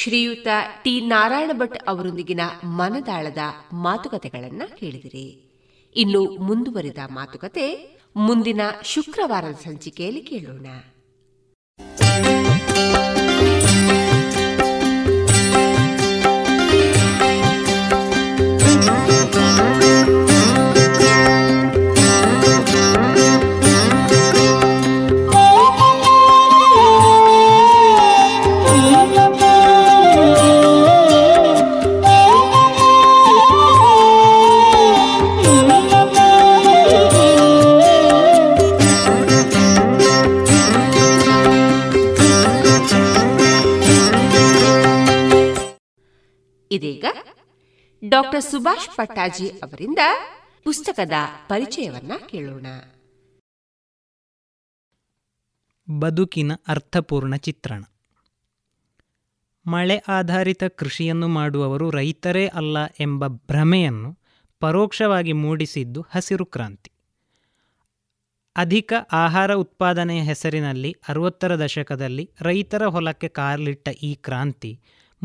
ಶ್ರೀಯುತ ಟಿ ನಾರಾಯಣ ಭಟ್ ಅವರೊಂದಿಗಿನ ಮನದಾಳದ ಮಾತುಕತೆಗಳನ್ನು ಕೇಳಿದಿರಿ. ಇನ್ನು ಮುಂದುವರಿದ ಮಾತುಕತೆ ಮುಂದಿನ ಶುಕ್ರವಾರದ ಸಂಚಿಕೆಯಲ್ಲಿ ಕೇಳೋಣ. ಇದೀಗ ಡಾಕ್ಟರ್ ಸುಭಾಷ್ ಪಟ್ಟಾಜಿ ಅವರಿಂದ ಪುಸ್ತಕದ ಪರಿಚಯವನ್ನ ಕೇಳೋಣ. ಬದುಕಿನ ಅರ್ಥಪೂರ್ಣ ಚಿತ್ರಣ. ಮಳೆ ಆಧಾರಿತ ಕೃಷಿಯನ್ನು ಮಾಡುವವರು ರೈತರೇ ಅಲ್ಲ ಎಂಬ ಭ್ರಮೆಯನ್ನು ಪರೋಕ್ಷವಾಗಿ ಮೂಡಿಸಿದ್ದು ಹಸಿರು ಕ್ರಾಂತಿ. ಅಧಿಕ ಆಹಾರ ಉತ್ಪಾದನೆಯ ಹೆಸರಿನಲ್ಲಿ 60ರ ದಶಕದಲ್ಲಿ ರೈತರ ಹೊಲಕ್ಕೆ ಕಾಲಿಟ್ಟ ಈ ಕ್ರಾಂತಿ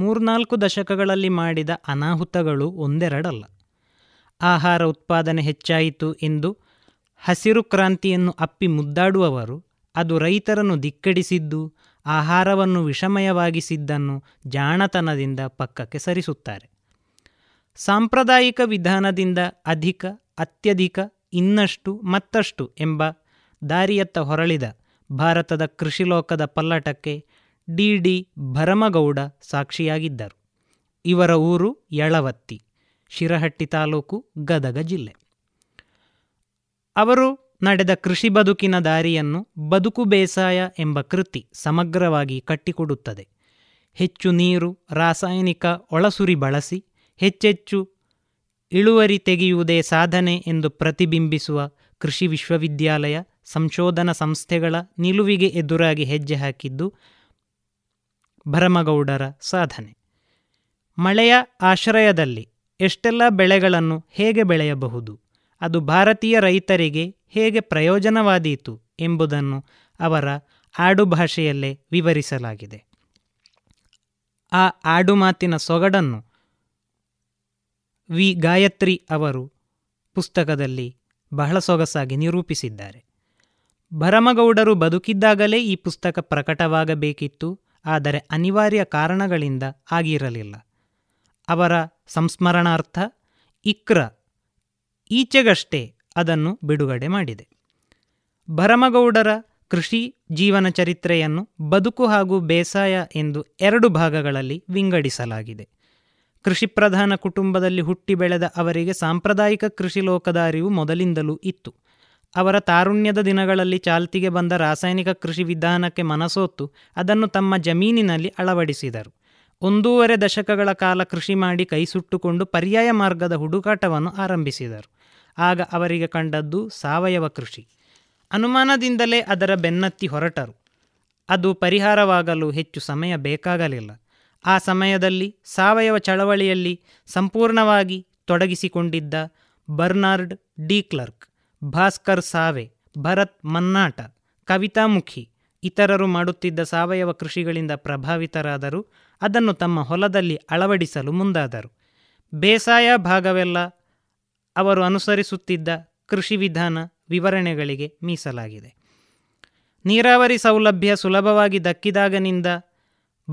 3-4 ದಶಕಗಳಲ್ಲಿ ಮಾಡಿದ ಅನಾಹುತಗಳು ಒಂದೆರಡಲ್ಲ. ಆಹಾರ ಉತ್ಪಾದನೆ ಹೆಚ್ಚಾಯಿತು ಎಂದು ಹಸಿರು ಕ್ರಾಂತಿಯನ್ನು ಅಪ್ಪಿ ಮುದ್ದಾಡುವವರು ಅದು ರೈತರನ್ನು ಧಿಕ್ಕಡಿಸಿದ್ದು ಆಹಾರವನ್ನು ವಿಷಮಯವಾಗಿಸಿದ್ದನ್ನು ಜಾಣತನದಿಂದ ಪಕ್ಕಕ್ಕೆ ಸರಿಸುತ್ತಾರೆ. ಸಾಂಪ್ರದಾಯಿಕ ವಿಧಾನದಿಂದ ಅಧಿಕ, ಅತ್ಯಧಿಕ, ಇನ್ನಷ್ಟು, ಮತ್ತಷ್ಟು ಎಂಬ ದಾರಿಯತ್ತ ಹೊರಳಿದ ಭಾರತದ ಕೃಷಿ ಲೋಕದ ಪಲ್ಲಟಕ್ಕೆ ಡಿಡಿ ಭರಮಗೌಡ ಸಾಕ್ಷಿಯಾಗಿದ್ದರು. ಇವರ ಊರು ಯಳವತ್ತಿ, ಶಿರಹಟ್ಟಿ ತಾಲೂಕು, ಗದಗ ಜಿಲ್ಲೆ. ಅವರು ನಡೆದ ಕೃಷಿ ಬದುಕಿನ ದಾರಿಯನ್ನು ಬದುಕು ಬೇಸಾಯ ಎಂಬ ಕೃತಿ ಸಮಗ್ರವಾಗಿ ಕಟ್ಟಿಕೊಡುತ್ತದೆ. ಹೆಚ್ಚು ನೀರು, ರಾಸಾಯನಿಕ ಒಳಸುರಿ ಬಳಸಿ ಹೆಚ್ಚೆಚ್ಚು ಇಳುವರಿ ತೆಗೆಯುವುದೇ ಸಾಧನೆ ಎಂದು ಪ್ರತಿಬಿಂಬಿಸುವ ಕೃಷಿ ವಿಶ್ವವಿದ್ಯಾಲಯ, ಸಂಶೋಧನಾ ಸಂಸ್ಥೆಗಳ ನಿಲುವಿಗೆ ಎದುರಾಗಿ ಹೆಜ್ಜೆ ಹಾಕಿದ್ದು ಭರಮಗೌಡರ ಸಾಧನೆ. ಮಳೆಯ ಆಶ್ರಯದಲ್ಲಿ ಎಷ್ಟೆಲ್ಲ ಬೆಳೆಗಳನ್ನು ಹೇಗೆ ಬೆಳೆಯಬಹುದು, ಅದು ಭಾರತೀಯ ರೈತರಿಗೆ ಹೇಗೆ ಪ್ರಯೋಜನವಾದೀತು ಎಂಬುದನ್ನು ಅವರ ಆಡುಭಾಷೆಯಲ್ಲೇ ವಿವರಿಸಲಾಗಿದೆ. ಆ ಆಡುಮಾತಿನ ಸೊಗಡನ್ನು ವಿ ಗಾಯತ್ರಿ ಅವರು ಪುಸ್ತಕದಲ್ಲಿ ಬಹಳ ಸೊಗಸಾಗಿ ನಿರೂಪಿಸಿದ್ದಾರೆ. ಭರಮಗೌಡರು ಬದುಕಿದ್ದಾಗಲೇ ಈ ಪುಸ್ತಕ ಪ್ರಕಟವಾಗಬೇಕಿತ್ತು, ಆದರೆ ಅನಿವಾರ್ಯ ಕಾರಣಗಳಿಂದ ಆಗಿರಲಿಲ್ಲ. ಅವರ ಸಂಸ್ಮರಣಾರ್ಥ ಇಕ್ರ ಈಚೆಗಷ್ಟೇ ಅದನ್ನು ಬಿಡುಗಡೆ ಮಾಡಿದೆ. ಭರಮಗೌಡರ ಕೃಷಿ ಜೀವನ ಚರಿತ್ರೆಯನ್ನು ಬದುಕು ಹಾಗೂ ಬೇಸಾಯ ಎಂದು ಎರಡು ಭಾಗಗಳಲ್ಲಿ ವಿಂಗಡಿಸಲಾಗಿದೆ. ಕೃಷಿ ಪ್ರಧಾನ ಕುಟುಂಬದಲ್ಲಿ ಹುಟ್ಟಿ ಬೆಳೆದ ಅವರಿಗೆ ಸಾಂಪ್ರದಾಯಿಕ ಕೃಷಿ ಲೋಕದ ಅರಿವು ಮೊದಲಿಂದಲೂ ಇತ್ತು. ಅವರ ತಾರುಣ್ಯದ ದಿನಗಳಲ್ಲಿ ಚಾಲ್ತಿಗೆ ಬಂದ ರಾಸಾಯನಿಕ ಕೃಷಿ ವಿಧಾನಕ್ಕೆ ಮನಸೋತು ಅದನ್ನು ತಮ್ಮ ಜಮೀನಿನಲ್ಲಿ ಅಳವಡಿಸಿದರು. 1.5 ದಶಕಗಳ ಕಾಲ ಕೃಷಿ ಮಾಡಿ ಕೈ ಸುಟ್ಟುಕೊಂಡು ಪರ್ಯಾಯ ಮಾರ್ಗದ ಹುಡುಕಾಟವನ್ನು ಆರಂಭಿಸಿದರು. ಆಗ ಅವರಿಗೆ ಕಂಡದ್ದು ಸಾವಯವ ಕೃಷಿ. ಅನುಮಾನದಿಂದಲೇ ಅದರ ಬೆನ್ನತ್ತಿ ಹೊರಟರು. ಅದು ಪರಿಹಾರವಾಗಲು ಹೆಚ್ಚು ಸಮಯ ಬೇಕಾಗಲಿಲ್ಲ. ಆ ಸಮಯದಲ್ಲಿ ಸಾವಯವ ಚಳವಳಿಯಲ್ಲಿ ಸಂಪೂರ್ಣವಾಗಿ ತೊಡಗಿಸಿಕೊಂಡಿದ್ದ Bernard D clerk, Bhaskar Save, Bharat Mansata, Kavitha Mukhi ಇತರರು ಮಾಡುತ್ತಿದ್ದ ಸಾವಯವ ಕೃಷಿಗಳಿಂದ ಪ್ರಭಾವಿತರಾದರು. ಅದನ್ನು ತಮ್ಮ ಹೊಲದಲ್ಲಿ ಅಳವಡಿಸಲು ಮುಂದಾದರು. ಬೇಸಾಯ ಭಾಗವೆಲ್ಲ ಅವರು ಅನುಸರಿಸುತ್ತಿದ್ದ ಕೃಷಿ ವಿಧಾನ ವಿವರಣೆಗಳಿಗೆ ಮೀಸಲಾಗಿದೆ. ನೀರಾವರಿ ಸೌಲಭ್ಯ ಸುಲಭವಾಗಿ ದಕ್ಕಿದಾಗನಿಂದ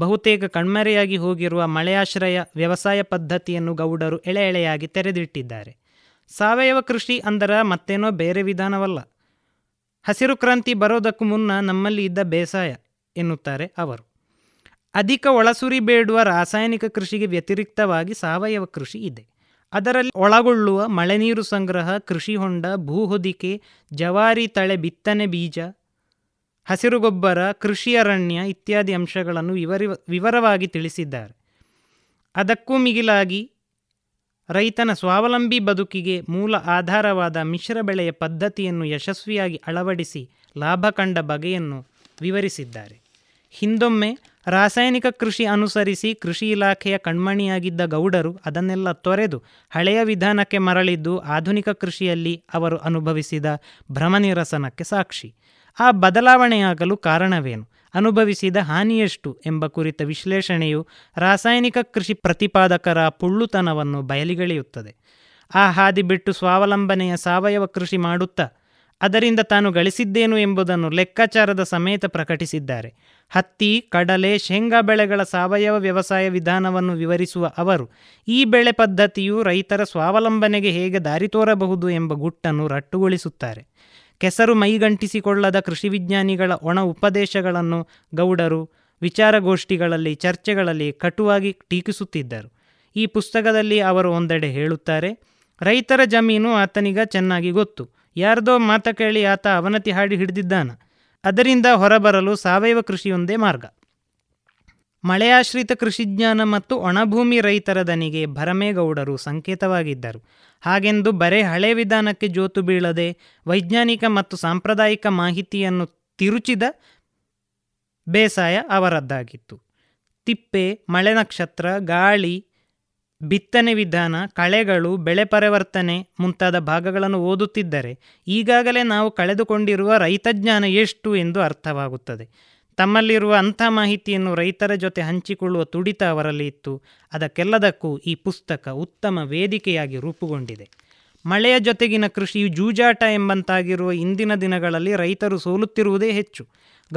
ಬಹುತೇಕ ಕಣ್ಮರೆಯಾಗಿ ಹೋಗಿರುವ ಮಳೆಯಾಶ್ರಯ ವ್ಯವಸಾಯ ಪದ್ಧತಿಯನ್ನು ಗೌಡರು ಎಳೆ ಎಳೆಯಾಗಿ ತೆರೆದಿಟ್ಟಿದ್ದಾರೆ. ಸಾವಯವ ಕೃಷಿ ಅಂದರೆ ಮತ್ತೇನೋ ಬೇರೆ ವಿಧಾನವಲ್ಲ, ಹಸಿರು ಕ್ರಾಂತಿ ಬರೋದಕ್ಕೂ ಮುನ್ನ ನಮ್ಮಲ್ಲಿ ಇದ್ದ ಬೇಸಾಯ ಎನ್ನುತ್ತಾರೆ ಅವರು. ಅಧಿಕ ಒಳಸುರಿ ಬೇಡುವ ರಾಸಾಯನಿಕ ಕೃಷಿಗೆ ವ್ಯತಿರಿಕ್ತವಾಗಿ ಸಾವಯವ ಕೃಷಿ ಇದೆ. ಅದರಲ್ಲಿ ಒಳಗೊಳ್ಳುವ ಮಳೆ ನೀರು ಸಂಗ್ರಹ, ಕೃಷಿ ಹೊಂಡ, ಭೂ ಹೊದಿಕೆ, ಜವಾರಿ ತಳೆ, ಬಿತ್ತನೆ ಬೀಜ, ಹಸಿರು ಗೊಬ್ಬರ, ಕೃಷಿ ಅರಣ್ಯ ಇತ್ಯಾದಿ ಅಂಶಗಳನ್ನು ವಿವರವಾಗಿ ತಿಳಿಸಿದ್ದಾರೆ. ಅದಕ್ಕೂ ಮಿಗಿಲಾಗಿ ರೈತನ ಸ್ವಾವಲಂಬಿ ಬದುಕಿಗೆ ಮೂಲ ಆಧಾರವಾದ ಮಿಶ್ರ ಬೆಳೆಯ ಪದ್ಧತಿಯನ್ನು ಯಶಸ್ವಿಯಾಗಿ ಅಳವಡಿಸಿ ಲಾಭ ಕಂಡ ಬಗೆಯನ್ನು ವಿವರಿಸಿದ್ದಾರೆ. ಹಿಂದೊಮ್ಮೆ ರಾಸಾಯನಿಕ ಕೃಷಿ ಅನುಸರಿಸಿ ಕೃಷಿ ಇಲಾಖೆಯ ಕಣ್ಮಣಿಯಾಗಿದ್ದ ಗೌಡರು ಅದನ್ನೆಲ್ಲ ತೊರೆದು ಹಳೆಯ ವಿಧಾನಕ್ಕೆ ಮರಳಿದ್ದು ಆಧುನಿಕ ಕೃಷಿಯಲ್ಲಿ ಅವರು ಅನುಭವಿಸಿದ ಭ್ರಮನಿರಸನಕ್ಕೆ ಸಾಕ್ಷಿ. ಆ ಬದಲಾವಣೆಯಾಗಲು ಕಾರಣವೇನು, ಅನುಭವಿಸಿದ ಹಾನಿಯೆಷ್ಟು ಎಂಬ ಕುರಿತ ವಿಶ್ಲೇಷಣೆಯು ರಾಸಾಯನಿಕ ಕೃಷಿ ಪ್ರತಿಪಾದಕರ ಪುಳ್ಳುತನವನ್ನು ಬಯಲಿಗೆಳೆಯುತ್ತದೆ. ಆ ಹಾದಿ ಬಿಟ್ಟು ಸ್ವಾವಲಂಬನೆಯ ಸಾವಯವ ಕೃಷಿ ಮಾಡುತ್ತಾ ಅದರಿಂದ ತಾನು ಗಳಿಸಿದ್ದೇನು ಎಂಬುದನ್ನು ಲೆಕ್ಕಾಚಾರದ ಸಮೇತ ಪ್ರಕಟಿಸಿದ್ದಾರೆ. ಹತ್ತಿ, ಕಡಲೆ, ಶೇಂಗಾ ಬೆಳೆಗಳ ಸಾವಯವ ವ್ಯವಸಾಯ ವಿಧಾನವನ್ನು ವಿವರಿಸುವ ಅವರು ಈ ಬೆಳೆ ಪದ್ಧತಿಯು ರೈತರ ಸ್ವಾವಲಂಬನೆಗೆ ಹೇಗೆ ದಾರಿ ತೋರಬಹುದು ಎಂಬ ಗುಟ್ಟನ್ನು ರಟ್ಟುಗೊಳಿಸುತ್ತಾರೆ. ಕೆಸರು ಮೈಗಂಟಿಸಿಕೊಳ್ಳದ ಕೃಷಿ ವಿಜ್ಞಾನಿಗಳ ಒಣ ಉಪದೇಶಗಳನ್ನು ಗೌಡರು ವಿಚಾರಗೋಷ್ಠಿಗಳಲ್ಲಿ, ಚರ್ಚೆಗಳಲ್ಲಿ ಕಟುವಾಗಿ ಟೀಕಿಸುತ್ತಿದ್ದರು. ಈ ಪುಸ್ತಕದಲ್ಲಿ ಅವರು ಒಂದೆಡೆ ಹೇಳುತ್ತಾರೆ, ರೈತರ ಜಮೀನು ಆತನಿಗ ಚೆನ್ನಾಗಿ ಗೊತ್ತು, ಯಾರದೋ ಮಾತ ಕೇಳಿ ಆತ ಅವನತಿ ಹಾಡಿ ಹಿಡಿದಿದ್ದಾನ, ಅದರಿಂದ ಹೊರಬರಲು ಸಾವಯವ ಕೃಷಿಯೊಂದೇ ಮಾರ್ಗ. ಮಳೆಯಾಶ್ರಿತ ಕೃಷಿಜ್ಞಾನ ಮತ್ತು ಒಣಭೂಮಿ ರೈತರ ದನಿಗೆ ಭರಮೇಗೌಡರು ಸಂಕೇತವಾಗಿದ್ದರು. ಹಾಗೆಂದು ಬರೇ ಹಳೆ ವಿಧಾನಕ್ಕೆ ಜೋತು ಬೀಳದೆ ವೈಜ್ಞಾನಿಕ ಮತ್ತು ಸಾಂಪ್ರದಾಯಿಕ ಮಾಹಿತಿಯನ್ನು ತಿರುಚಿದ ಬೇಸಾಯ ಅವರದ್ದಾಗಿತ್ತು. ತಿಪ್ಪೆ, ಮಳೆ ನಕ್ಷತ್ರ, ಗಾಳಿ, ಬಿತ್ತನೆ ವಿಧಾನ, ಕಳೆಗಳು, ಬೆಳೆ ಪರಿವರ್ತನೆ ಮುಂತಾದ ಭಾಗಗಳನ್ನು ಓದುತ್ತಿದ್ದರೆ ಈಗಾಗಲೇ ನಾವು ಕಳೆದುಕೊಂಡಿರುವ ರೈತಜ್ಞಾನ ಎಷ್ಟು ಎಂದು ಅರ್ಥವಾಗುತ್ತದೆ. ತಮ್ಮಲ್ಲಿರುವ ಅಂಥ ಮಾಹಿತಿಯನ್ನು ರೈತರ ಜೊತೆ ಹಂಚಿಕೊಳ್ಳುವ ತುಡಿತ ಅವರಲ್ಲಿ ಇತ್ತು. ಅದಕ್ಕೆಲ್ಲದಕ್ಕೂ ಈ ಪುಸ್ತಕ ಉತ್ತಮ ವೇದಿಕೆಯಾಗಿ ರೂಪುಗೊಂಡಿದೆ. ಮಳೆಯ ಜೊತೆಗಿನ ಕೃಷಿಯು ಜೂಜಾಟ ಎಂಬಂತಾಗಿರುವ ಇಂದಿನ ದಿನಗಳಲ್ಲಿ ರೈತರು ಸೋಲುತ್ತಿರುವುದೇ ಹೆಚ್ಚು.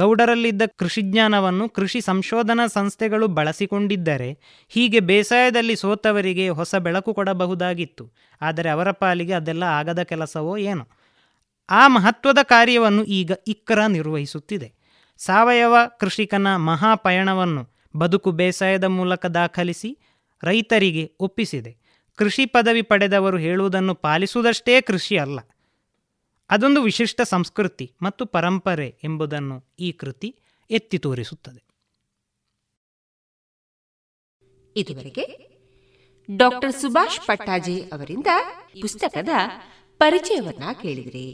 ಗೌಡರಲ್ಲಿದ್ದ ಕೃಷಿಜ್ಞಾನವನ್ನು ಕೃಷಿ ಸಂಶೋಧನಾ ಸಂಸ್ಥೆಗಳು ಬಳಸಿಕೊಂಡಿದ್ದರೆ ಹೀಗೆ ಬೇಸಾಯದಲ್ಲಿ ಸೋತವರಿಗೆ ಹೊಸ ಬೆಳಕು ಕೊಡಬಹುದಾಗಿತ್ತು. ಆದರೆ ಅವರ ಪಾಲಿಗೆ ಅದೆಲ್ಲ ಆಗದ ಕೆಲಸವೋ ಏನೋ. ಆ ಮಹತ್ವದ ಕಾರ್ಯವನ್ನು ಈಗ ಇಕ್ಕರಾ ನಿರ್ವಹಿಸುತ್ತಿದೆ. ಸಾವಯವ ಕೃಷಿಕನ ಮಹಾಪಯಣವನ್ನು ಬದುಕು ಬೇಸಾಯದ ಮೂಲಕ ದಾಖಲಿಸಿ ರೈತರಿಗೆ ಒಪ್ಪಿಸಿದೆ. ಕೃಷಿ ಪದವಿ ಪಡೆದವರು ಹೇಳುವುದನ್ನು ಪಾಲಿಸುವುದಷ್ಟೇ ಕೃಷಿ ಅಲ್ಲ, ಅದೊಂದು ವಿಶಿಷ್ಟ ಸಂಸ್ಕೃತಿ ಮತ್ತು ಪರಂಪರೆ ಎಂಬುದನ್ನು ಈ ಕೃತಿ ಎತ್ತಿ ತೋರಿಸುತ್ತದೆ. ಇದುವರೆಗೆ ಡಾಕ್ಟರ್ ಸುಭಾಷ್ ಪಟ್ಟಾಜಿ ಅವರಿಂದ ಪುಸ್ತಕದ ಪರಿಚಯವನ್ನ ಕೇಳಿದಿರಿ.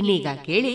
ಇನ್ನೀಗ ಕೇಳಿ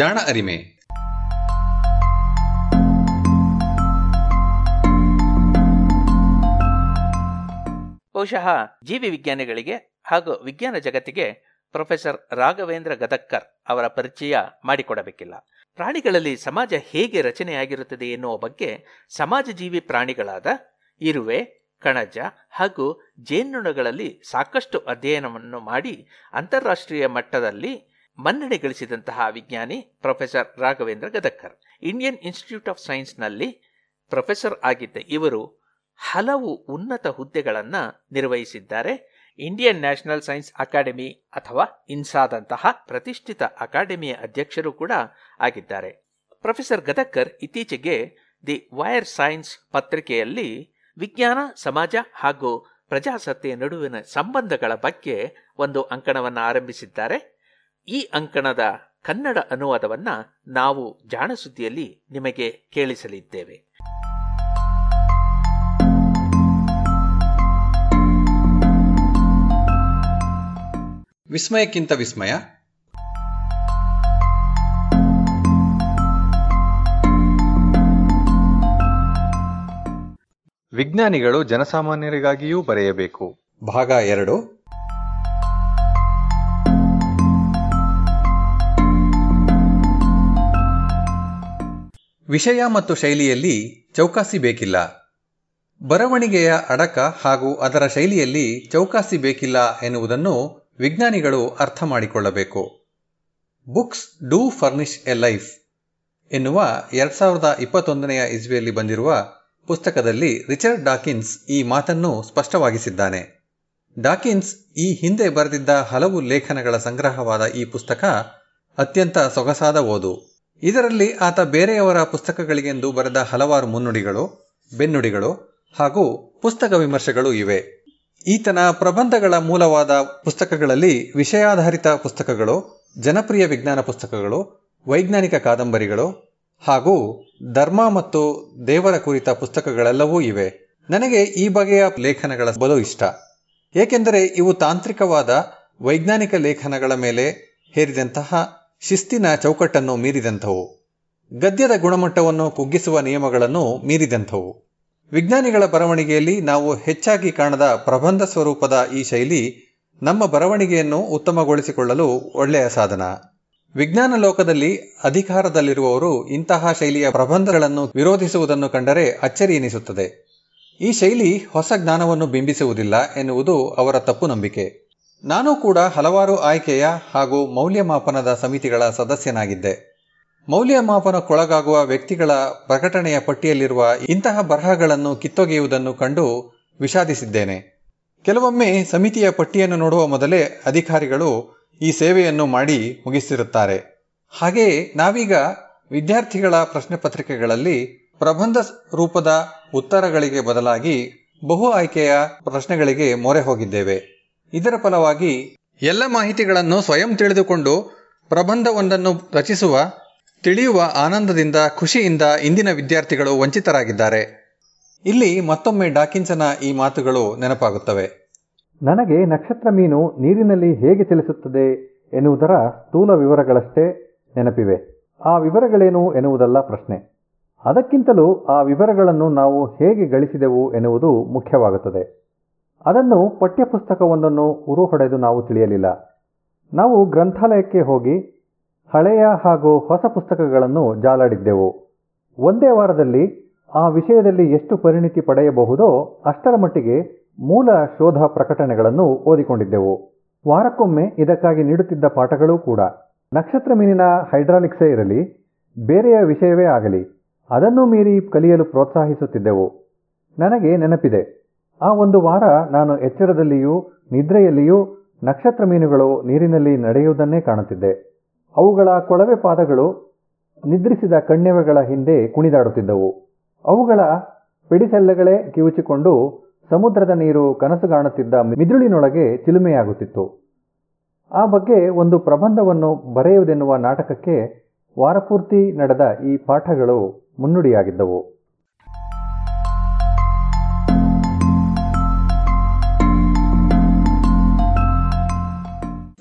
ಜಾಣ ಅರಿಮೆ. ಬಹುಶಃ ಜೀವಿ ವಿಜ್ಞಾನಿಗಳಿಗೆ ಹಾಗೂ ವಿಜ್ಞಾನ ಜಗತ್ತಿಗೆ ಪ್ರೊಫೆಸರ್ ರಾಘವೇಂದ್ರ ಗದಕ್ಕರ್ ಅವರ ಪರಿಚಯ ಮಾಡಿಕೊಡಬೇಕಿಲ್ಲ. ಪ್ರಾಣಿಗಳಲ್ಲಿ ಸಮಾಜ ಹೇಗೆ ರಚನೆಯಾಗಿರುತ್ತದೆ ಎನ್ನುವ ಬಗ್ಗೆ ಸಮಾಜ ಜೀವಿ ಪ್ರಾಣಿಗಳಾದ ಇರುವೆ, ಕಣಜ ಹಾಗೂ ಜೇನುನೊಣಗಳಲ್ಲಿ ಸಾಕಷ್ಟು ಅಧ್ಯಯನವನ್ನು ಮಾಡಿ ಅಂತಾರಾಷ್ಟ್ರೀಯ ಮಟ್ಟದಲ್ಲಿ ಮನ್ನಣೆ ಗಳಿಸಿದಂತಹ ವಿಜ್ಞಾನಿ professor Raghavendra Gadagkar. Indian Institute of ಸೈನ್ಸ್ನಲ್ಲಿ ಪ್ರೊಫೆಸರ್ ಆಗಿದ್ದ ಇವರು ಹಲವು ಉನ್ನತ ಹುದ್ದೆಗಳನ್ನು ನಿರ್ವಹಿಸಿದ್ದಾರೆ. ಇಂಡಿಯನ್ ನ್ಯಾಷನಲ್ ಸೈನ್ಸ್ ಅಕಾಡೆಮಿ ಅಥವಾ ಇನ್ಸಾದಂತಹ ಪ್ರತಿಷ್ಠಿತ ಅಕಾಡೆಮಿಯ ಅಧ್ಯಕ್ಷರು ಕೂಡ ಆಗಿದ್ದಾರೆ. ಪ್ರೊಫೆಸರ್ ಗದಕ್ಕರ್ ಇತ್ತೀಚೆಗೆ ದಿ ವೈರ್ ಸೈನ್ಸ್ ಪತ್ರಿಕೆಯಲ್ಲಿ ವಿಜ್ಞಾನ, ಸಮಾಜ ಹಾಗೂ ಪ್ರಜಾಸತ್ತೆಯ ನಡುವಿನ ಸಂಬಂಧಗಳ ಬಗ್ಗೆ ಒಂದು ಅಂಕಣವನ್ನು ಆರಂಭಿಸಿದ್ದಾರೆ. ಈ ಅಂಕಣದ ಕನ್ನಡ ಅನುವಾದವನ್ನು ನಾವು ಜಾಣಸುದ್ದಿಯಲ್ಲಿ ನಿಮಗೆ ಕೇಳಿಸಲಿದ್ದೇವೆ. ವಿಸ್ಮಯಕ್ಕಿಂತ ವಿಸ್ಮಯ. ವಿಜ್ಞಾನಿಗಳು ಜನಸಾಮಾನ್ಯರಿಗಾಗಿಯೂ ಬರೆಯಬೇಕು, ಭಾಗ 2. ವಿಷಯ ಮತ್ತು ಶೈಲಿಯಲ್ಲಿ ಚೌಕಾಸಿ ಬೇಕಿಲ್ಲ. ಬರವಣಿಗೆಯ ಅಡಕ ಹಾಗೂ ಅದರ ಶೈಲಿಯಲ್ಲಿ ಚೌಕಾಸಿ ಬೇಕಿಲ್ಲ ಎನ್ನುವುದನ್ನು ವಿಜ್ಞಾನಿಗಳು ಅರ್ಥ ಮಾಡಿಕೊಳ್ಳಬೇಕು. Books do furnish a life ಎನ್ನುವ 2021 ಇಸ್ವಿಯಲ್ಲಿ ಬಂದಿರುವ ಪುಸ್ತಕದಲ್ಲಿ ರಿಚರ್ಡ್ ಡಾಕಿನ್ಸ್ ಈ ಮಾತನ್ನು ಸ್ಪಷ್ಟವಾಗಿಸಿದ್ದಾನೆ. ಡಾಕಿನ್ಸ್ ಈ ಹಿಂದೆ ಬರೆದಿದ್ದ ಹಲವು ಲೇಖನಗಳ ಸಂಗ್ರಹವಾದ ಈ ಪುಸ್ತಕ ಅತ್ಯಂತ ಸೊಗಸಾದ ಓದು. ಇದರಲ್ಲಿ ಆತ ಬೇರೆಯವರ ಪುಸ್ತಕಗಳಿಗೆಂದು ಬರೆದ ಹಲವಾರು ಮುನ್ನುಡಿಗಳು, ಬೆನ್ನುಡಿಗಳು ಹಾಗೂ ಪುಸ್ತಕ ವಿಮರ್ಶೆಗಳು ಇವೆ. ಈತನ ಪ್ರಬಂಧಗಳ ಮೂಲವಾದ ಪುಸ್ತಕಗಳಲ್ಲಿ ವಿಷಯಾಧಾರಿತ ಪುಸ್ತಕಗಳು, ಜನಪ್ರಿಯ ವಿಜ್ಞಾನ ಪುಸ್ತಕಗಳು, ವೈಜ್ಞಾನಿಕ ಕಾದಂಬರಿಗಳು ಹಾಗೂ ಧರ್ಮ ಮತ್ತು ದೇವರ ಕುರಿತ ಪುಸ್ತಕಗಳೆಲ್ಲವೂ ಇವೆ. ನನಗೆ ಈ ಬಗೆಯ ಲೇಖನಗಳ ಬಲು ಇಷ್ಟ, ಏಕೆಂದರೆ ಇವು ತಾಂತ್ರಿಕವಾದ ವೈಜ್ಞಾನಿಕ ಲೇಖನಗಳ ಮೇಲೆ ಹೇರಿದಂತಹ ಶಿಸ್ತಿನ ಚೌಕಟ್ಟನ್ನು ಮೀರಿದಂಥವು, ಗದ್ಯದ ಗುಣಮಟ್ಟವನ್ನು ಕುಗ್ಗಿಸುವ ನಿಯಮಗಳನ್ನು ಮೀರಿದಂಥವು. ವಿಜ್ಞಾನಿಗಳ ಬರವಣಿಗೆಯಲ್ಲಿ ನಾವು ಹೆಚ್ಚಾಗಿ ಕಾಣದ ಪ್ರಬಂಧ ಸ್ವರೂಪದ ಈ ಶೈಲಿ ನಮ್ಮ ಬರವಣಿಗೆಯನ್ನು ಉತ್ತಮಗೊಳಿಸಿಕೊಳ್ಳಲು ಒಳ್ಳೆಯ ಸಾಧನ. ವಿಜ್ಞಾನ ಲೋಕದಲ್ಲಿ ಅಧಿಕಾರದಲ್ಲಿರುವವರು ಇಂತಹ ಶೈಲಿಯ ಪ್ರಬಂಧಗಳನ್ನು ವಿರೋಧಿಸುವುದನ್ನು ಕಂಡರೆ ಅಚ್ಚರಿ ಎನಿಸುತ್ತದೆ. ಈ ಶೈಲಿ ಹೊಸ ಜ್ಞಾನವನ್ನು ಬಿಂಬಿಸುವುದಿಲ್ಲ ಎನ್ನುವುದು ಅವರ ತಪ್ಪು ನಂಬಿಕೆ. ನಾನು ಕೂಡ ಹಲವಾರು ಆಯ್ಕೆಯ ಹಾಗೂ ಮೌಲ್ಯಮಾಪನದ ಸಮಿತಿಗಳ ಸದಸ್ಯನಾಗಿದ್ದೆ. ಮೌಲ್ಯಮಾಪನಕ್ಕೊಳಗಾಗುವ ವ್ಯಕ್ತಿಗಳ ಪ್ರಕಟಣೆಯ ಪಟ್ಟಿಯಲ್ಲಿರುವ ಇಂತಹ ಬರಹಗಳನ್ನು ಕಿತ್ತೊಗೆಯುವುದನ್ನು ಕಂಡು ವಿಷಾದಿಸಿದ್ದೇನೆ. ಕೆಲವೊಮ್ಮೆ ಸಮಿತಿಯ ಪಟ್ಟಿಯನ್ನು ನೋಡುವ ಮೊದಲೇ ಅಧಿಕಾರಿಗಳು ಈ ಸೇವೆಯನ್ನು ಮಾಡಿ ಮುಗಿಸಿರುತ್ತಾರೆ. ಹಾಗೆಯೇ ನಾವೀಗ ವಿದ್ಯಾರ್ಥಿಗಳ ಪ್ರಶ್ನೆ ಪತ್ರಿಕೆಗಳಲ್ಲಿ ಪ್ರಬಂಧ ರೂಪದ ಉತ್ತರಗಳಿಗೆ ಬದಲಾಗಿ ಬಹು ಆಯ್ಕೆಯ ಪ್ರಶ್ನೆಗಳಿಗೆ ಮೊರೆ ಹೋಗಿದ್ದೇವೆ. ಇದರ ಫಲವಾಗಿ ಎಲ್ಲ ಮಾಹಿತಿಗಳನ್ನು ಸ್ವಯಂ ತಿಳಿದುಕೊಂಡು ಪ್ರಬಂಧವೊಂದನ್ನು ರಚಿಸುವ, ತಿಳಿಯುವ ಆನಂದದಿಂದ, ಖುಷಿಯಿಂದ ಇಂದಿನ ವಿದ್ಯಾರ್ಥಿಗಳು ವಂಚಿತರಾಗಿದ್ದಾರೆ. ಇಲ್ಲಿ ಮತ್ತೊಮ್ಮೆ ಡಾಕಿನ್ಸನ ಈ ಮಾತುಗಳು ನೆನಪಾಗುತ್ತವೆ. ನನಗೆ ನಕ್ಷತ್ರ ಮೀನು ನೀರಿನಲ್ಲಿ ಹೇಗೆ ಚಲಿಸುತ್ತದೆ ಎನ್ನುವುದರ ಸ್ಥೂಲ ವಿವರಗಳಷ್ಟೇ ನೆನಪಿವೆ. ಆ ವಿವರಗಳೇನು ಎನ್ನುವುದಲ್ಲ ಪ್ರಶ್ನೆ. ಅದಕ್ಕಿಂತಲೂ ಆ ವಿವರಗಳನ್ನು ನಾವು ಹೇಗೆ ಗಳಿಸಿದೆವು ಎನ್ನುವುದು ಮುಖ್ಯವಾಗುತ್ತದೆ. ಅದನ್ನು ಪಠ್ಯಪುಸ್ತಕವೊಂದನ್ನು ಉರುಹೊಡೆದು ನಾವು ತಿಳಿಯಲಿಲ್ಲ. ನಾವು ಗ್ರಂಥಾಲಯಕ್ಕೆ ಹೋಗಿ ಹಳೆಯ ಹಾಗೂ ಹೊಸ ಪುಸ್ತಕಗಳನ್ನು ಜಾಲಾಡಿದ್ದೆವು. ಒಂದೇ ವಾರದಲ್ಲಿ ಆ ವಿಷಯದಲ್ಲಿ ಎಷ್ಟು ಪರಿಣಿತಿ ಪಡೆಯಬಹುದೋ ಅಷ್ಟರ ಮಟ್ಟಿಗೆ ಮೂಲ ಶೋಧ ಪ್ರಕಟಣೆಗಳನ್ನು ಓದಿಕೊಂಡಿದ್ದೆವು. ವಾರಕ್ಕೊಮ್ಮೆ ಇದಕ್ಕಾಗಿ ನೀಡುತ್ತಿದ್ದ ಪಾಠಗಳೂ ಕೂಡ ನಕ್ಷತ್ರ ಮೀನಿನ ಹೈಡ್ರಾಲಿಕ್ಸೇ ಇರಲಿ, ಬೇರೆಯ ವಿಷಯವೇ ಆಗಲಿ, ಅದನ್ನೂ ಮೀರಿ ಕಲಿಯಲು ಪ್ರೋತ್ಸಾಹಿಸುತ್ತಿದ್ದೆವು. ನನಗೆ ನೆನಪಿದೆ, ಆ ಒಂದು ವಾರ ನಾನು ಎಚ್ಚರದಲ್ಲಿಯೂ ನಿದ್ರೆಯಲ್ಲಿಯೂ ನಕ್ಷತ್ರ ಮೀನುಗಳು ನೀರಿನಲ್ಲಿ ನಡೆಯುವುದನ್ನೇ ಕಾಣುತ್ತಿದ್ದೆ. ಅವುಗಳ ಕೊಳವೆ ಪಾದಗಳು ನಿದ್ರಿಸಿದ ಕಣ್ಣೆವೆಗಳ ಹಿಂದೆ ಕುಣಿದಾಡುತ್ತಿದ್ದವು. ಅವುಗಳ ಪಿಡಿಸೆಲ್ಲೆಗಳೇ ಕಿವುಚಿಕೊಂಡು ಸಮುದ್ರದ ನೀರು ಕನಸುಗಾಣುತ್ತಿದ್ದ ಮಿದುಳಿನೊಳಗೆ ಚಿಲುಮೆಯಾಗುತ್ತಿತ್ತು. ಆ ಬಗ್ಗೆ ಒಂದು ಪ್ರಬಂಧವನ್ನು ಬರೆಯುವುದೆನ್ನುವ ನಾಟಕಕ್ಕೆ ವಾರಪೂರ್ತಿ ನಡೆದ ಈ ಪಾಠಗಳು ಮುನ್ನುಡಿಯಾಗಿದ್ದವು.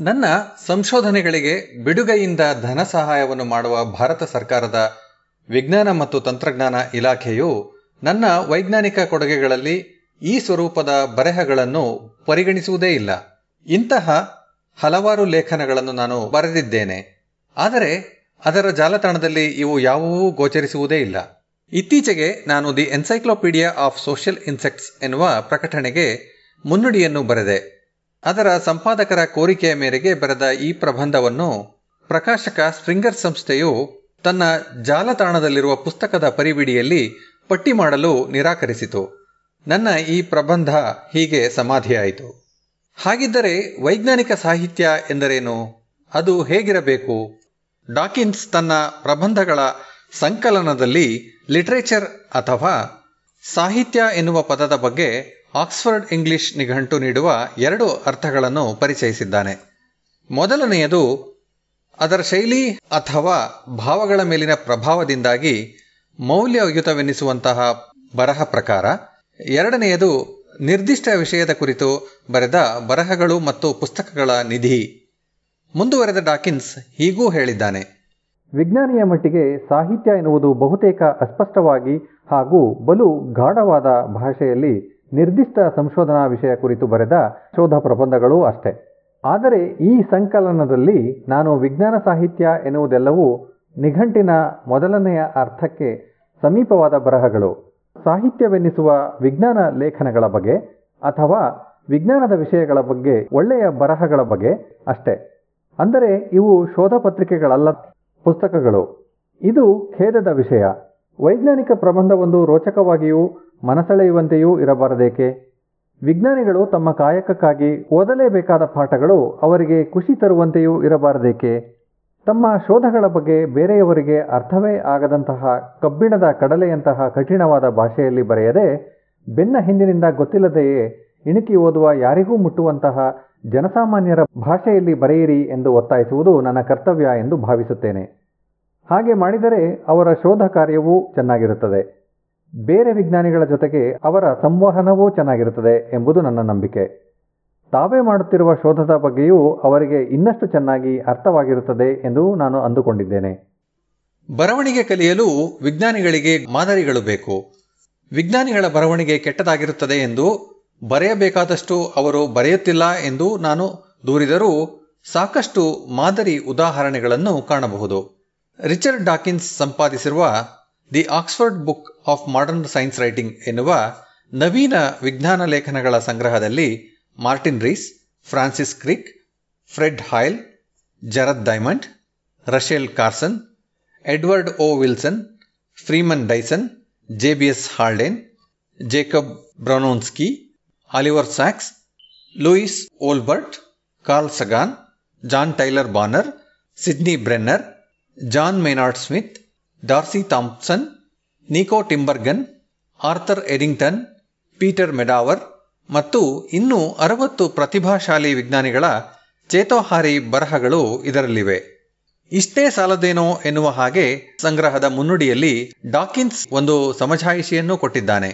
ನನ್ನ ಸಂಶೋಧನೆಗಳಿಗೆ ಬಿಡುಗೈಯಿಂದ ಧನ ಸಹಾಯವನ್ನು ಮಾಡುವ ಭಾರತ ಸರ್ಕಾರದ ವಿಜ್ಞಾನ ಮತ್ತು ತಂತ್ರಜ್ಞಾನ ಇಲಾಖೆಯು ನನ್ನ ವೈಜ್ಞಾನಿಕ ಕೊಡುಗೆಗಳಲ್ಲಿ ಈ ಸ್ವರೂಪದ ಬರೆಹಗಳನ್ನು ಪರಿಗಣಿಸುವುದೇ ಇಲ್ಲ. ಇಂತಹ ಹಲವಾರು ಲೇಖನಗಳನ್ನು ನಾನು ಬರೆದಿದ್ದೇನೆ, ಆದರೆ ಅದರ ಜಾಲತಾಣದಲ್ಲಿ ಇವು ಯಾವುವೂ ಗೋಚರಿಸುವುದೇ ಇಲ್ಲ. ಇತ್ತೀಚೆಗೆ ನಾನು the encyclopaedia of social insects ಎನ್ನುವ ಪ್ರಕಟಣೆಗೆ ಮುನ್ನುಡಿಯನ್ನು ಬರೆದೆ. ಅದರ ಸಂಪಾದಕರ ಕೋರಿಕೆಯ ಮೇರೆಗೆ ಬರೆದ ಈ ಪ್ರಬಂಧವನ್ನು ಪ್ರಕಾಶಕ ಸ್ಪ್ರಿಂಗರ್ ಸಂಸ್ಥೆಯು ತನ್ನ ಜಾಲತಾಣದಲ್ಲಿರುವ ಪುಸ್ತಕದ ಪರಿಬಿಡಿಯಲ್ಲಿ ಪಟ್ಟಿ ಮಾಡಲು ನಿರಾಕರಿಸಿತು. ನನ್ನ ಈ ಪ್ರಬಂಧ ಹೀಗೆ ಸಮಾಧಿಯಾಯಿತು. ಹಾಗಿದ್ದರೆ ವೈಜ್ಞಾನಿಕ ಸಾಹಿತ್ಯ ಎಂದರೇನು? ಅದು ಹೇಗಿರಬೇಕು? ಡಾಕಿನ್ಸ್ ತನ್ನ ಪ್ರಬಂಧಗಳ ಸಂಕಲನದಲ್ಲಿ ಲಿಟರೇಚರ್ ಅಥವಾ ಸಾಹಿತ್ಯ ಎನ್ನುವ ಪದದ ಬಗ್ಗೆ ಆಕ್ಸ್ಫರ್ಡ್ ಇಂಗ್ಲಿಷ್ ನಿಘಂಟು ನೀಡುವ ಎರಡು ಅರ್ಥಗಳನ್ನು ಪರಿಚಯಿಸಿದ್ದಾನೆ. ಮೊದಲನೆಯದು ಅದರ ಶೈಲಿ ಅಥವಾ ಭಾವಗಳ ಮೇಲಿನ ಪ್ರಭಾವದಿಂದಾಗಿ ಮೌಲ್ಯಯುತವೆನಿಸುವಂತಹ ಬರಹ ಪ್ರಕಾರ. ಎರಡನೆಯದು ನಿರ್ದಿಷ್ಟ ವಿಷಯದ ಕುರಿತು ಬರೆದ ಬರಹಗಳು ಮತ್ತು ಪುಸ್ತಕಗಳ ನಿಧಿ. ಮುಂದುವರೆದ ಡಾಕಿನ್ಸ್ ಹೀಗೂ ಹೇಳಿದ್ದಾನೆ: ವಿಜ್ಞಾನಿಯ ಮಟ್ಟಿಗೆ ಸಾಹಿತ್ಯ ಎನ್ನುವುದು ಬಹುತೇಕ ಅಸ್ಪಷ್ಟವಾಗಿ ಹಾಗೂ ಬಲು ಗಾಢವಾದ ಭಾಷೆಯಲ್ಲಿ ನಿರ್ದಿಷ್ಟ ಸಂಶೋಧನಾ ವಿಷಯ ಕುರಿತು ಬರೆದ ಶೋಧ ಪ್ರಬಂಧಗಳೂ ಅಷ್ಟೆ. ಆದರೆ ಈ ಸಂಕಲನದಲ್ಲಿ ನಾನು ವಿಜ್ಞಾನ ಸಾಹಿತ್ಯ ಎನ್ನುವುದೆಲ್ಲವೂ ನಿಘಂಟಿನ ಮೊದಲನೆಯ ಅರ್ಥಕ್ಕೆ ಸಮೀಪವಾದ ಬರಹಗಳು, ಸಾಹಿತ್ಯವೆನ್ನಿಸುವ ವಿಜ್ಞಾನ ಲೇಖನಗಳ ಬಗ್ಗೆ ಅಥವಾ ವಿಜ್ಞಾನದ ವಿಷಯಗಳ ಬಗ್ಗೆ ಒಳ್ಳೆಯ ಬರಹಗಳ ಬಗ್ಗೆ ಅಷ್ಟೆ. ಅಂದರೆ ಇವು ಶೋಧ ಪತ್ರಿಕೆಗಳಲ್ಲ, ಪುಸ್ತಕಗಳು. ಇದು ಖೇದದ ವಿಷಯ. ವೈಜ್ಞಾನಿಕ ಪ್ರಬಂಧವೊಂದು ರೋಚಕವಾಗಿಯೂ ಮನಸೆಳೆಯುವಂತೆಯೂ ಇರಬಾರದೇಕೆ? ವಿಜ್ಞಾನಿಗಳು ತಮ್ಮ ಕಾಯಕಕ್ಕಾಗಿ ಓದಲೇಬೇಕಾದ ಪಾಠಗಳು ಅವರಿಗೆ ಖುಷಿ ತರುವಂತೆಯೂ ಇರಬಾರದೇಕೆ? ತಮ್ಮ ಶೋಧಗಳ ಬಗ್ಗೆ ಬೇರೆಯವರಿಗೆ ಅರ್ಥವೇ ಆಗದಂತಹ ಕಬ್ಬಿಣದ ಕಡಲೆಯಂತಹ ಕಠಿಣವಾದ ಭಾಷೆಯಲ್ಲಿ ಬರೆಯದೆ ಬೆನ್ನ ಹಿಂದಿನಿಂದ ಗೊತ್ತಿಲ್ಲದೆಯೇ ಇಣುಕಿ ಓದುವ ಯಾರಿಗೂ ಮುಟ್ಟುವಂತಹ ಜನಸಾಮಾನ್ಯರ ಭಾಷೆಯಲ್ಲಿ ಬರೆಯಿರಿ ಎಂದು ಒತ್ತಾಯಿಸುವುದು ನನ್ನ ಕರ್ತವ್ಯ ಎಂದು ಭಾವಿಸುತ್ತೇನೆ. ಹಾಗೆ ಮಾಡಿದರೆ ಅವರ ಶೋಧ ಕಾರ್ಯವೂ ಚೆನ್ನಾಗಿರುತ್ತದೆ, ಬೇರೆ ವಿಜ್ಞಾನಿಗಳ ಜೊತೆಗೆ ಅವರ ಸಂವಹನವೂ ಚೆನ್ನಾಗಿರುತ್ತದೆ ಎಂಬುದು ನನ್ನ ನಂಬಿಕೆ. ತಾವೇ ಮಾಡುತ್ತಿರುವ ಶೋಧದ ಬಗ್ಗೆಯೂ ಅವರಿಗೆ ಇನ್ನಷ್ಟು ಚೆನ್ನಾಗಿ ಅರ್ಥವಾಗಿರುತ್ತದೆ ಎಂದು ನಾನು ಅಂದುಕೊಂಡಿದ್ದೇನೆ. ಬರವಣಿಗೆ ಕಲಿಯಲು ವಿಜ್ಞಾನಿಗಳಿಗೆ ಮಾದರಿಗಳು ಬೇಕು. ವಿಜ್ಞಾನಿಗಳ ಬರವಣಿಗೆ ಕೆಟ್ಟದಾಗಿರುತ್ತದೆ ಎಂದು, ಬರೆಯಬೇಕಾದಷ್ಟು ಅವರು ಬರೆಯುತ್ತಿಲ್ಲ ಎಂದು ನಾನು ದೂರಿದರೂ ಸಾಕಷ್ಟು ಮಾದರಿ ಉದಾಹರಣೆಗಳನ್ನು ಕಾಣಬಹುದು. ರಿಚರ್ಡ್ ಡಾಕಿನ್ಸ್ ಸಂಪಾದಿಸಿರುವ the Oxford book of modern science writing ಎನ್ನುವ ನವೀನ ವಿಜ್ಞಾನ ಲೇಖನಗಳ ಸಂಗ್ರಹದಲ್ಲಿ Martin Rees, Francis Crick, Fred Hoyle, Jared Diamond, Rachel Carson, Edward O Wilson, Freeman Dyson, J B S Haldane, Jacob Bronowski, Oliver Sacks, Lewis Wolpert, Carl Sagan, John Tyler Bonner, Sydney Brenner, John Maynard Smith, D'Arcy Thompson, Niko Tinbergen, Arthur Eddington, Peter Medawar ಮತ್ತು ಇನ್ನೂ 60 ಪ್ರತಿಭಾಶಾಲಿ ವಿಜ್ಞಾನಿಗಳ ಚೇತೋಹಾರಿ ಬರಹಗಳು ಇದರಲ್ಲಿವೆ. ಇಷ್ಟೇ ಸಾಲದೇನೋ ಎನ್ನುವ ಹಾಗೆ ಸಂಗ್ರಹದ ಮುನ್ನುಡಿಯಲ್ಲಿ Dawkins ಒಂದು ಸಮಜಾಯಿಷಿಯನ್ನು ಕೊಟ್ಟಿದ್ದಾನೆ.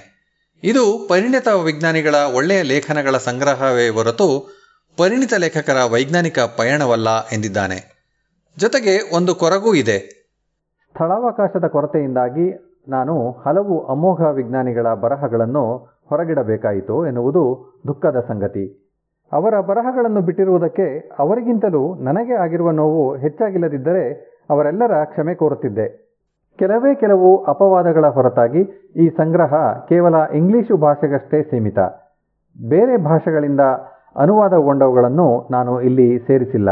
ಇದು ಪರಿಣಿತ ವಿಜ್ಞಾನಿಗಳ ಒಳ್ಳೆಯ ಲೇಖನಗಳ ಸಂಗ್ರಹವೇ ಹೊರತು ಪರಿಣಿತ ಲೇಖಕರ ವೈಜ್ಞಾನಿಕ ಪಯಣವಲ್ಲ ಎಂದಿದ್ದಾನೆ. ಜೊತೆಗೆ ಒಂದು ಕೊರಗೂ ಇದೆ. ಸ್ಥಳಾವಕಾಶದ ಕೊರತೆಯಿಂದಾಗಿ ನಾನು ಹಲವು ಅಮೋಘ ವಿಜ್ಞಾನಿಗಳ ಬರಹಗಳನ್ನು ಹೊರಗಿಡಬೇಕಾಯಿತು ಎನ್ನುವುದು ದುಃಖದ ಸಂಗತಿ. ಅವರ ಬರಹಗಳನ್ನು ಬಿಟ್ಟಿರುವುದಕ್ಕೆ ಅವರಿಗಿಂತಲೂ ನನಗೆ ಆಗಿರುವ ನೋವು ಹೆಚ್ಚಾಗಿಲ್ಲದಿದ್ದರೆ ಅವರೆಲ್ಲರ ಕ್ಷಮೆ ಕೋರುತ್ತಿದ್ದೆ. ಕೆಲವು ಅಪವಾದಗಳ ಹೊರತಾಗಿ ಈ ಸಂಗ್ರಹ ಕೇವಲ ಇಂಗ್ಲಿಷು ಭಾಷೆಗಷ್ಟೇ ಸೀಮಿತ. ಬೇರೆ ಭಾಷೆಗಳಿಂದ ಅನುವಾದಗೊಂಡವುಗಳನ್ನು ನಾನು ಇಲ್ಲಿ ಸೇರಿಸಿಲ್ಲ.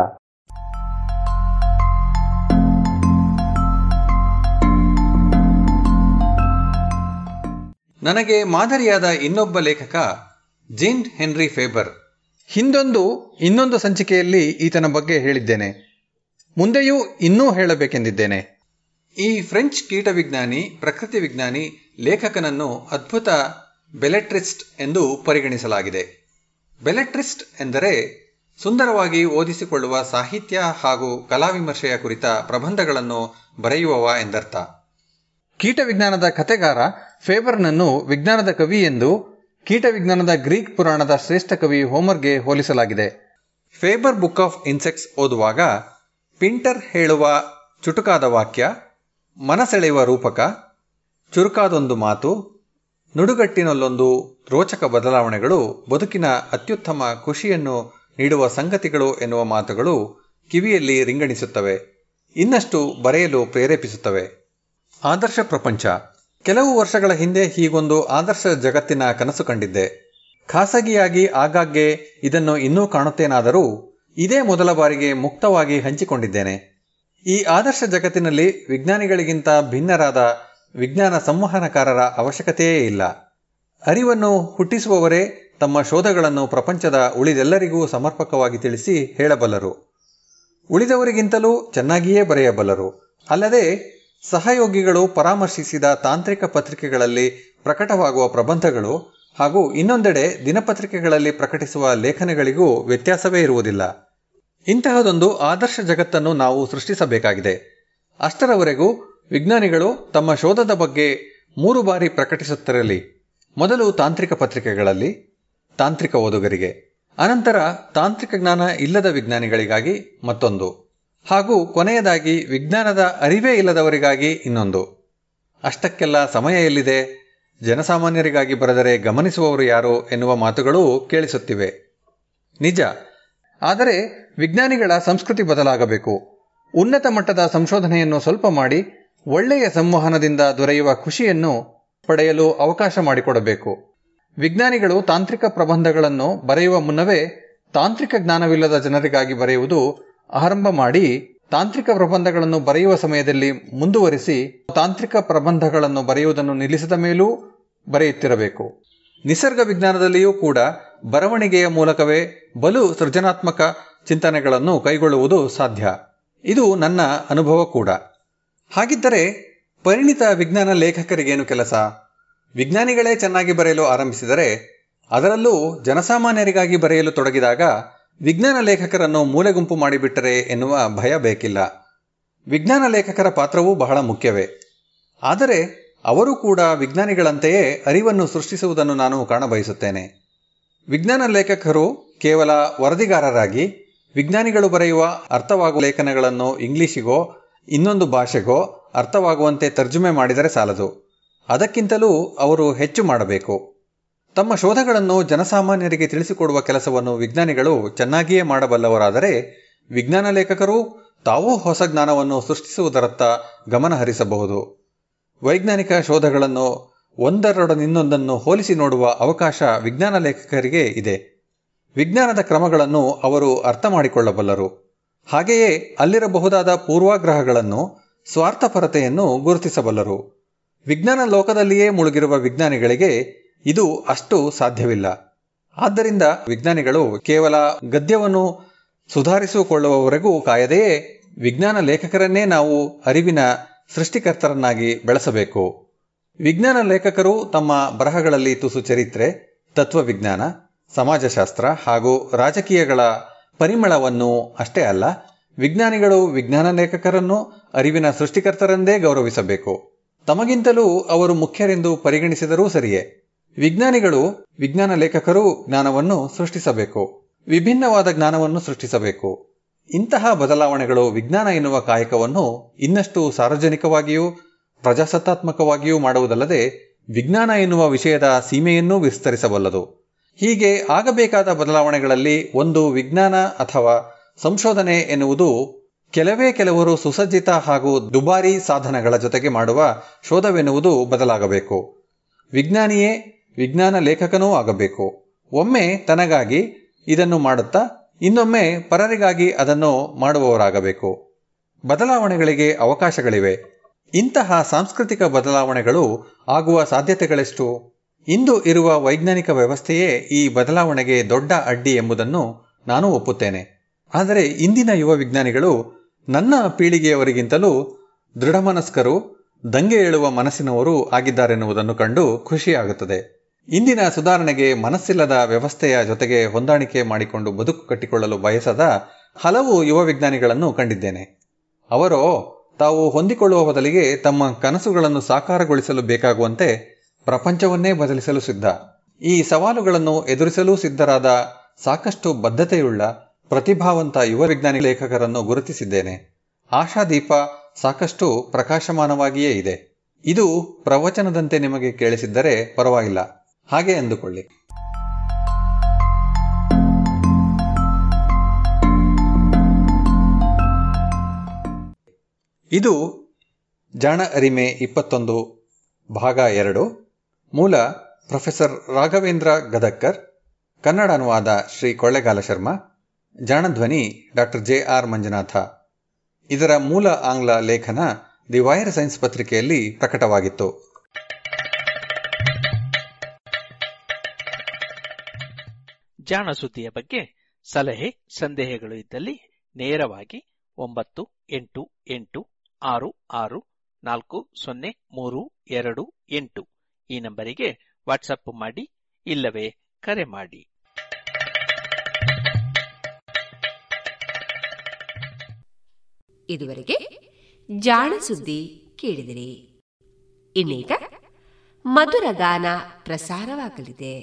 ನನಗೆ ಮಾದರಿಯಾದ ಇನ್ನೊಬ್ಬ ಲೇಖಕ ಜೀನ್ ಹೆನ್ರಿ ಫೇಬರ್. ಇನ್ನೊಂದು ಸಂಚಿಕೆಯಲ್ಲಿ ಈತನ ಬಗ್ಗೆ ಹೇಳಿದ್ದೇನೆ, ಮುಂದೆಯೂ ಇನ್ನೂ ಹೇಳಬೇಕೆಂದಿದ್ದೇನೆ. ಈ ಫ್ರೆಂಚ್ ಕೀಟವಿಜ್ಞಾನಿ, ಪ್ರಕೃತಿ ವಿಜ್ಞಾನಿ ಲೇಖಕನನ್ನು ಅದ್ಭುತ ಬೆಲೆಟ್ರಿಸ್ಟ್ ಎಂದು ಪರಿಗಣಿಸಲಾಗಿದೆ. ಬೆಲೆಟ್ರಿಸ್ಟ್ ಎಂದರೆ ಸುಂದರವಾಗಿ ಓದಿಸಿಕೊಳ್ಳುವ ಸಾಹಿತ್ಯ ಹಾಗೂ ಕಲಾವಿಮರ್ಶೆಯ ಕುರಿತ ಪ್ರಬಂಧಗಳನ್ನು ಬರೆಯುವವ ಎಂದರ್ಥ. ಕೀಟವಿಜ್ಞಾನದ ಕಥೆಗಾರ ಫೇಬರ್ನನ್ನು ವಿಜ್ಞಾನದ ಕವಿ ಎಂದು ಕೀಟವಿಜ್ಞಾನದ ಗ್ರೀಕ್ ಪುರಾಣದ ಶ್ರೇಷ್ಠ ಕವಿ ಹೋಮರ್ಗೆ ಹೋಲಿಸಲಾಗಿದೆ. ಫೇಬರ್ ಬುಕ್ ಆಫ್ ಇನ್ಸೆಕ್ಟ್ಸ್ ಓದುವಾಗ ಪಿಂಟರ್ ಹೇಳುವ ಚುಟುಕಾದ ವಾಕ್ಯ, ಮನಸೆಳೆಯುವ ರೂಪಕ, ಚುರುಕಾದೊಂದು ಮಾತು, ನುಡುಗಟ್ಟಿನಲ್ಲೊಂದು ರೋಚಕ ಬದಲಾವಣೆಗಳು ಬದುಕಿನ ಅತ್ಯುತ್ತಮ ಖುಷಿಯನ್ನು ನೀಡುವ ಸಂಗತಿಗಳು ಎನ್ನುವ ಮಾತುಗಳು ಕಿವಿಯಲ್ಲಿ ರಿಂಗಣಿಸುತ್ತವೆ, ಇನ್ನಷ್ಟು ಬರೆಯಲು ಪ್ರೇರೇಪಿಸುತ್ತವೆ. ಆದರ್ಶ ಪ್ರಪಂಚ. ಕೆಲವು ವರ್ಷಗಳ ಹಿಂದೆ ಹೀಗೊಂದು ಆದರ್ಶ ಜಗತ್ತಿನ ಕನಸು ಕಂಡಿದ್ದೆ. ಖಾಸಗಿಯಾಗಿ ಆಗಾಗ್ಗೆ ಇದನ್ನು ಇನ್ನೂ ಕಾಣುತ್ತೇನಾದರೂ ಇದೇ ಮೊದಲ ಬಾರಿಗೆ ಮುಕ್ತವಾಗಿ ಹಂಚಿಕೊಂಡಿದ್ದೇನೆ. ಈ ಆದರ್ಶ ಜಗತ್ತಿನಲ್ಲಿ ವಿಜ್ಞಾನಿಗಳಿಗಿಂತ ಭಿನ್ನರಾದ ವಿಜ್ಞಾನ ಸಂವಹನಕಾರರ ಅವಶ್ಯಕತೆಯೇ ಇಲ್ಲ. ಅರಿವನ್ನು ಹುಟ್ಟಿಸುವವರೇ ತಮ್ಮ ಶೋಧಗಳನ್ನು ಪ್ರಪಂಚದ ಉಳಿದೆಲ್ಲರಿಗೂ ಸಮರ್ಪಕವಾಗಿ ತಿಳಿಸಿ ಹೇಳಬಲ್ಲರು, ಉಳಿದವರಿಗಿಂತಲೂ ಚೆನ್ನಾಗಿಯೇ ಬರೆಯಬಲ್ಲರು. ಅಲ್ಲದೆ ಸಹಯೋಗಿಗಳು ಪರಾಮರ್ಶಿಸಿದ ತಾಂತ್ರಿಕ ಪತ್ರಿಕೆಗಳಲ್ಲಿ ಪ್ರಕಟವಾಗುವ ಪ್ರಬಂಧಗಳು ಹಾಗೂ ಇನ್ನೊಂದೆಡೆ ದಿನಪತ್ರಿಕೆಗಳಲ್ಲಿ ಪ್ರಕಟಿಸುವ ಲೇಖನಗಳಿಗೂ ವ್ಯತ್ಯಾಸವೇ ಇರುವುದಿಲ್ಲ. ಇಂತಹದೊಂದು ಆದರ್ಶ ಜಗತ್ತನ್ನು ನಾವು ಸೃಷ್ಟಿಸಬೇಕಾಗಿದೆ. ಅಷ್ಟರವರೆಗೂ ವಿಜ್ಞಾನಿಗಳು ತಮ್ಮ ಶೋಧದ ಬಗ್ಗೆ 3 ಬಾರಿ ಪ್ರಕಟಿಸುತ್ತಿರಲಿ. ಮೊದಲು ತಾಂತ್ರಿಕ ಪತ್ರಿಕೆಗಳಲ್ಲಿ ತಾಂತ್ರಿಕ ಓದುಗರಿಗೆ, ಅನಂತರ ತಾಂತ್ರಿಕ ಜ್ಞಾನ ಇಲ್ಲದ ವಿಜ್ಞಾನಿಗಳಿಗಾಗಿ ಮತ್ತೊಂದು, ಹಾಗೂ ಕೊನೆಯದಾಗಿ ವಿಜ್ಞಾನದ ಅರಿವೇ ಇಲ್ಲದವರಿಗಾಗಿ ಇನ್ನೊಂದು. ಅಷ್ಟಕ್ಕೆಲ್ಲ ಸಮಯ ಎಲ್ಲಿದೆ? ಜನಸಾಮಾನ್ಯರಿಗಾಗಿ ಬರೆದರೆ ಗಮನಿಸುವವರು ಯಾರು ಎನ್ನುವ ಮಾತುಗಳು ಕೇಳಿಸುತ್ತಿವೆ. ನಿಜ. ಆದರೆ ವಿಜ್ಞಾನಿಗಳ ಸಂಸ್ಕೃತಿ ಬದಲಾಗಬೇಕು. ಉನ್ನತ ಮಟ್ಟದ ಸಂಶೋಧನೆಯನ್ನು ಸ್ವಲ್ಪ ಮಾಡಿ ಒಳ್ಳೆಯ ಸಂವಹನದಿಂದ ದೊರೆಯುವ ಖುಷಿಯನ್ನು ಪಡೆಯಲು ಅವಕಾಶ ಮಾಡಿಕೊಡಬೇಕು. ವಿಜ್ಞಾನಿಗಳು ತಾಂತ್ರಿಕ ಪ್ರಬಂಧಗಳನ್ನು ಬರೆಯುವ ಮುನ್ನವೇ ತಾಂತ್ರಿಕ ಜ್ಞಾನವಿಲ್ಲದ ಜನರಿಗಾಗಿ ಬರೆಯುವುದು ಆರಂಭ ಮಾಡಿ, ತಾಂತ್ರಿಕ ಪ್ರಬಂಧಗಳನ್ನು ಬರೆಯುವ ಸಮಯದಲ್ಲಿ ಮುಂದುವರಿಸಿ, ತಾಂತ್ರಿಕ ಪ್ರಬಂಧಗಳನ್ನು ಬರೆಯುವುದನ್ನು ನಿಲ್ಲಿಸಿದ ಮೇಲೂ ಬರೆಯುತ್ತಿರಬೇಕು. ನಿಸರ್ಗ ವಿಜ್ಞಾನದಲ್ಲಿಯೂ ಕೂಡ ಬರವಣಿಗೆಯ ಮೂಲಕವೇ ಬಲು ಸೃಜನಾತ್ಮಕ ಚಿಂತನೆಗಳನ್ನು ಕೈಗೊಳ್ಳುವುದು ಸಾಧ್ಯ. ಇದು ನನ್ನ ಅನುಭವ ಕೂಡ. ಹಾಗಿದ್ದರೆ ಪರಿಣಿತ ವಿಜ್ಞಾನ ಲೇಖಕರಿಗೇನು ಕೆಲಸ? ವಿಜ್ಞಾನಿಗಳೇ ಚೆನ್ನಾಗಿ ಬರೆಯಲು ಆರಂಭಿಸಿದರೆ, ಅದರಲ್ಲೂ ಜನಸಾಮಾನ್ಯರಿಗಾಗಿ ಬರೆಯಲು ತೊಡಗಿದಾಗ ವಿಜ್ಞಾನ ಲೇಖಕರನ್ನು ಮೂಲೆಗುಂಪು ಮಾಡಿಬಿಟ್ಟರೆ ಎನ್ನುವ ಭಯ ಬೇಕಿಲ್ಲ. ವಿಜ್ಞಾನ ಲೇಖಕರ ಪಾತ್ರವೂ ಬಹಳ ಮುಖ್ಯವೇ. ಆದರೆ ಅವರು ಕೂಡ ವಿಜ್ಞಾನಿಗಳಂತೆಯೇ ಅರಿವನ್ನು ಸೃಷ್ಟಿಸುವುದನ್ನು ನಾನು ಕಾಣಬಯಸುತ್ತೇನೆ. ವಿಜ್ಞಾನ ಲೇಖಕರು ಕೇವಲ ವರದಿಗಾರರಾಗಿ ವಿಜ್ಞಾನಿಗಳು ಬರೆಯುವ ಅರ್ಥವಾಗುವ ಲೇಖನಗಳನ್ನು ಇಂಗ್ಲಿಷಿಗೋ ಇನ್ನೊಂದು ಭಾಷೆಗೋ ಅರ್ಥವಾಗುವಂತೆ ತರ್ಜುಮೆ ಮಾಡಿದರೆ ಸಾಲದು. ಅದಕ್ಕಿಂತಲೂ ಅವರು ಹೆಚ್ಚು ಮಾಡಬೇಕು. ತಮ್ಮ ಶೋಧಗಳನ್ನು ಜನಸಾಮಾನ್ಯರಿಗೆ ತಿಳಿಸಿಕೊಡುವ ಕೆಲಸವನ್ನು ವಿಜ್ಞಾನಿಗಳು ಚೆನ್ನಾಗಿಯೇ ಮಾಡಬಲ್ಲವರಾದರೆ ವಿಜ್ಞಾನ ಲೇಖಕರು ತಾವೂ ಹೊಸ ಜ್ಞಾನವನ್ನು ಸೃಷ್ಟಿಸುವುದರತ್ತ ಗಮನ ಹರಿಸಬಹುದು. ವೈಜ್ಞಾನಿಕ ಶೋಧಗಳನ್ನು ಒಂದರೊಡನಿನ್ನೊಂದನ್ನು ಹೋಲಿಸಿ ನೋಡುವ ಅವಕಾಶ ವಿಜ್ಞಾನ ಲೇಖಕರಿಗೆ ಇದೆ. ವಿಜ್ಞಾನದ ಕ್ರಮಗಳನ್ನು ಅವರು ಅರ್ಥ ಮಾಡಿಕೊಳ್ಳಬಲ್ಲರು. ಹಾಗೆಯೇ ಅಲ್ಲಿರಬಹುದಾದ ಪೂರ್ವಾಗ್ರಹಗಳನ್ನು, ಸ್ವಾರ್ಥಪರತೆಯನ್ನು ಗುರುತಿಸಬಲ್ಲರು. ವಿಜ್ಞಾನ ಲೋಕದಲ್ಲಿಯೇ ಮುಳುಗಿರುವ ವಿಜ್ಞಾನಿಗಳಿಗೆ ಇದು ಅಷ್ಟು ಸಾಧ್ಯವಿಲ್ಲ. ಆದ್ದರಿಂದ ವಿಜ್ಞಾನಿಗಳು ಕೇವಲ ಗದ್ಯವನ್ನು ಸುಧಾರಿಸಿಕೊಳ್ಳುವವರೆಗೂ ಕಾಯದೆಯೇ ವಿಜ್ಞಾನ ಲೇಖಕರನ್ನೇ ನಾವು ಅರಿವಿನ ಸೃಷ್ಟಿಕರ್ತರನ್ನಾಗಿ ಬೆಳೆಸಬೇಕು. ವಿಜ್ಞಾನ ಲೇಖಕರು ತಮ್ಮ ಬರಹಗಳಲ್ಲಿ ತುಸು ಚರಿತ್ರೆ, ತತ್ವವಿಜ್ಞಾನ, ಸಮಾಜಶಾಸ್ತ್ರ ಹಾಗೂ ರಾಜಕೀಯಗಳ ಪರಿಮಳವನ್ನು ಅಷ್ಟೇ ಅಲ್ಲ, ವಿಜ್ಞಾನಿಗಳು ವಿಜ್ಞಾನ ಲೇಖಕರನ್ನು ಅರಿವಿನ ಸೃಷ್ಟಿಕರ್ತರೆಂದೇ ಗೌರವಿಸಬೇಕು. ತಮಗಿಂತಲೂ ಅವರು ಮುಖ್ಯರೆಂದು ಪರಿಗಣಿಸಿದರೂ ಸರಿಯೇ. ವಿಜ್ಞಾನಿಗಳು, ವಿಜ್ಞಾನ ಲೇಖಕರು ಜ್ಞಾನವನ್ನು ಸೃಷ್ಟಿಸಬೇಕು, ವಿಭಿನ್ನವಾದ ಜ್ಞಾನವನ್ನು ಸೃಷ್ಟಿಸಬೇಕು. ಇಂತಹ ಬದಲಾವಣೆಗಳು ವಿಜ್ಞಾನ ಎನ್ನುವ ಕಾಯಕವನ್ನು ಇನ್ನಷ್ಟು ಸಾರ್ವಜನಿಕವಾಗಿಯೂ ಪ್ರಜಾಸತ್ತಾತ್ಮಕವಾಗಿಯೂ ಮಾಡುವುದಲ್ಲದೆ ವಿಜ್ಞಾನ ಎನ್ನುವ ವಿಷಯದ ಸೀಮೆಯನ್ನೂ ವಿಸ್ತರಿಸಬಲ್ಲದು. ಹೀಗೆ ಆಗಬೇಕಾದ ಬದಲಾವಣೆಗಳಲ್ಲಿ ಒಂದು ವಿಜ್ಞಾನ ಅಥವಾ ಸಂಶೋಧನೆ ಎನ್ನುವುದು ಕೆಲವೇ ಕೆಲವರು ಸುಸಜ್ಜಿತ ಹಾಗೂ ದುಬಾರಿ ಸಾಧನಗಳ ಜೊತೆಗೆ ಮಾಡುವ ಶೋಧವೆನ್ನುವುದು ಬದಲಾಗಬೇಕು. ವಿಜ್ಞಾನಿಯೇ ವಿಜ್ಞಾನ ಲೇಖಕನೂ ಆಗಬೇಕು. ಒಮ್ಮೆ ತನಗಾಗಿ ಇದನ್ನು ಮಾಡುತ್ತಾ ಇನ್ನೊಮ್ಮೆ ಪರರಿಗಾಗಿ ಅದನ್ನು ಮಾಡುವವರಾಗಬೇಕು. ಬದಲಾವಣೆಗಳಿಗೆ ಅವಕಾಶಗಳಿವೆ. ಇಂತಹ ಸಾಂಸ್ಕೃತಿಕ ಬದಲಾವಣೆಗಳು ಆಗುವ ಸಾಧ್ಯತೆಗಳೆಷ್ಟು? ಇಂದು ಇರುವ ವೈಜ್ಞಾನಿಕ ವ್ಯವಸ್ಥೆಯೇ ಈ ಬದಲಾವಣೆಗೆ ದೊಡ್ಡ ಅಡ್ಡಿ ಎಂಬುದನ್ನು ನಾನು ಒಪ್ಪುತ್ತೇನೆ. ಆದರೆ ಇಂದಿನ ಯುವ ವಿಜ್ಞಾನಿಗಳು ನನ್ನ ಪೀಳಿಗೆಯವರಿಗಿಂತಲೂ ದೃಢಮನಸ್ಕರು, ದಂಗೆ ಏಳುವ ಮನಸ್ಸಿನವರು ಆಗಿದ್ದಾರೆನ್ನುವುದನ್ನು ಕಂಡು ಖುಷಿಯಾಗುತ್ತದೆ. ಇಂದಿನ ಸುಧಾರಣೆಗೆ ಮನಸ್ಸಿಲ್ಲದ ವ್ಯವಸ್ಥೆಯ ಜೊತೆಗೆ ಹೊಂದಾಣಿಕೆ ಮಾಡಿಕೊಂಡು ಬದುಕು ಕಟ್ಟಿಕೊಳ್ಳಲು ಬಯಸದ ಹಲವು ಯುವ ವಿಜ್ಞಾನಿಗಳನ್ನು ಕಂಡಿದ್ದೇನೆ. ಅವರೋ ತಾವು ಹೊಂದಿಕೊಳ್ಳುವ ಬದಲಿಗೆ ತಮ್ಮ ಕನಸುಗಳನ್ನು ಸಾಕಾರಗೊಳಿಸಲು ಬೇಕಾಗುವಂತೆ ಪ್ರಪಂಚವನ್ನೇ ಬದಲಿಸಲು ಸಿದ್ಧ, ಈ ಸವಾಲುಗಳನ್ನು ಎದುರಿಸಲು ಸಿದ್ಧರಾದ ಸಾಕಷ್ಟು ಬದ್ಧತೆಯುಳ್ಳ ಪ್ರತಿಭಾವಂತ ಯುವ ವಿಜ್ಞಾನಿ ಲೇಖಕರನ್ನು ಗುರುತಿಸಿದ್ದೇನೆ. ಆಶಾದೀಪ ಸಾಕಷ್ಟು ಪ್ರಕಾಶಮಾನವಾಗಿಯೇ ಇದೆ. ಇದು ಪ್ರವಚನದಂತೆ ನಿಮಗೆ ಕೇಳಿಸಿದ್ದರೆ ಪರವಾಗಿಲ್ಲ, ಹಾಗೆ ಅಂದುಕೊಳ್ಳಿ. ಇದು ಜಾಣ ಅರಿಮೆ 21 ಭಾಗ 2. ಮೂಲ ಪ್ರೊಫೆಸರ್ ರಾಘವೇಂದ್ರ ಗದಕ್ಕರ್, ಕನ್ನಡ ಅನುವಾದ ಶ್ರೀ ಕೊಳ್ಳೆಗಾಲ ಶರ್ಮಾ, ಜಾಣಧ್ವನಿ ಡಾಕ್ಟರ್ JR ಮಂಜುನಾಥ. ಇದರ ಮೂಲ ಆಂಗ್ಲ ಲೇಖನ ದಿ ವೈರ್ ಸೈನ್ಸ್ ಪತ್ರಿಕೆಯಲ್ಲಿ ಪ್ರಕಟವಾಗಿತ್ತು. ಜಾಣ ಸುದ್ದಿಯ ಬಗ್ಗೆ ಸಲಹೆ ಸಂದೇಹಗಳು ಇದ್ದಲ್ಲಿ ನೇರವಾಗಿ 9886640328 ಈ ನಂಬರಿಗೆ ವಾಟ್ಸಪ್ ಮಾಡಿ, ಇಲ್ಲವೇ ಕರೆ ಮಾಡಿ. ಇದುವರೆಗೆ ಜಾಣ ಸುದ್ದಿ ಕೇಳಿದಿರಿ. ಇನ್ನೀಗ ಮಧುರ ಗಾನ ಪ್ರಸಾರವಾಗಲಿದೆ.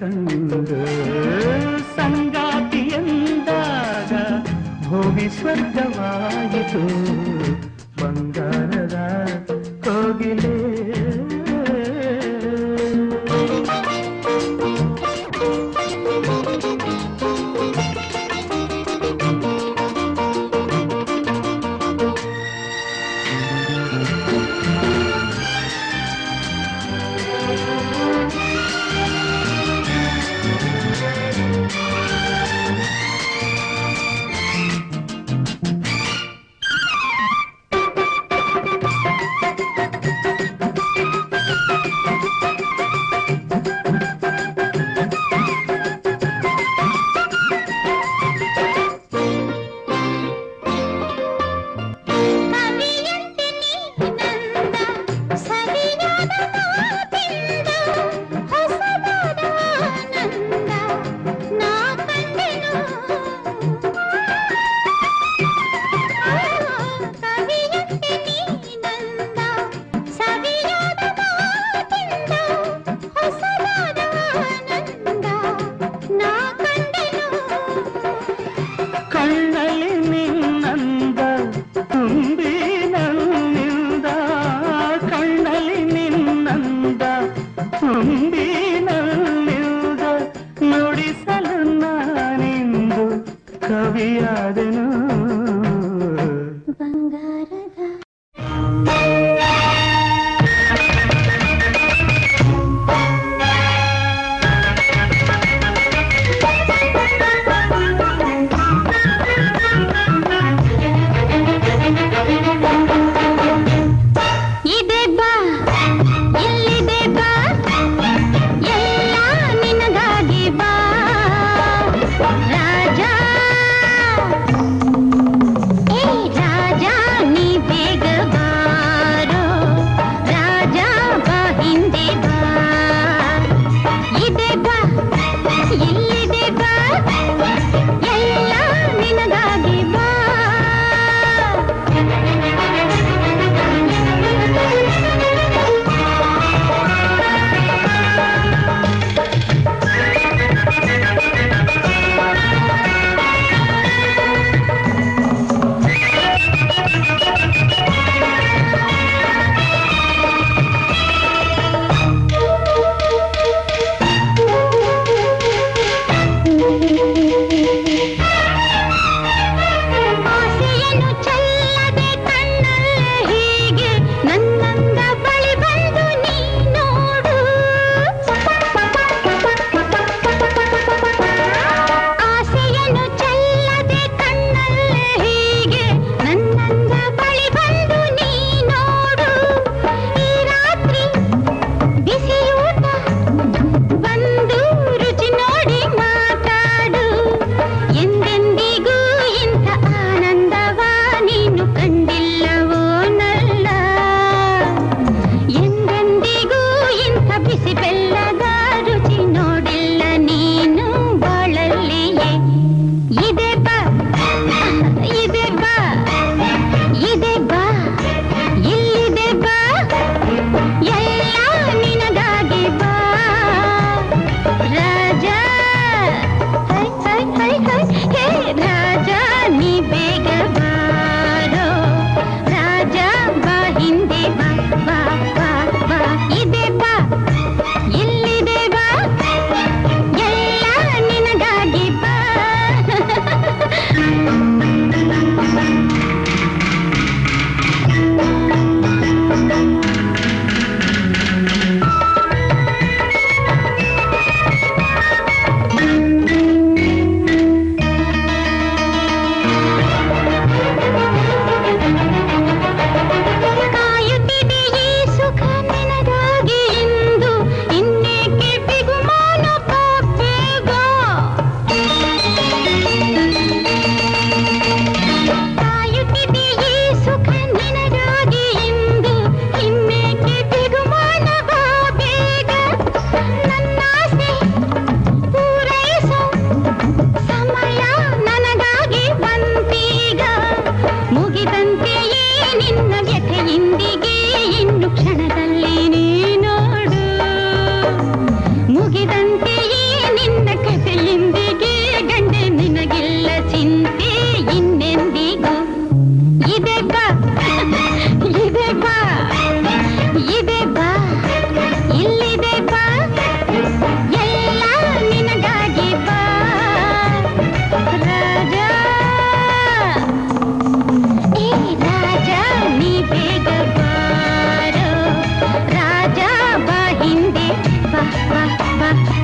ಸಂದು ಸಂಗಾತಿಯಂದಾಗ ಭೂಮಿ ಸ್ವರ್ಗವಾಯಿತು. ಬಂಗಾರದ ಕೋಗಿಲೆ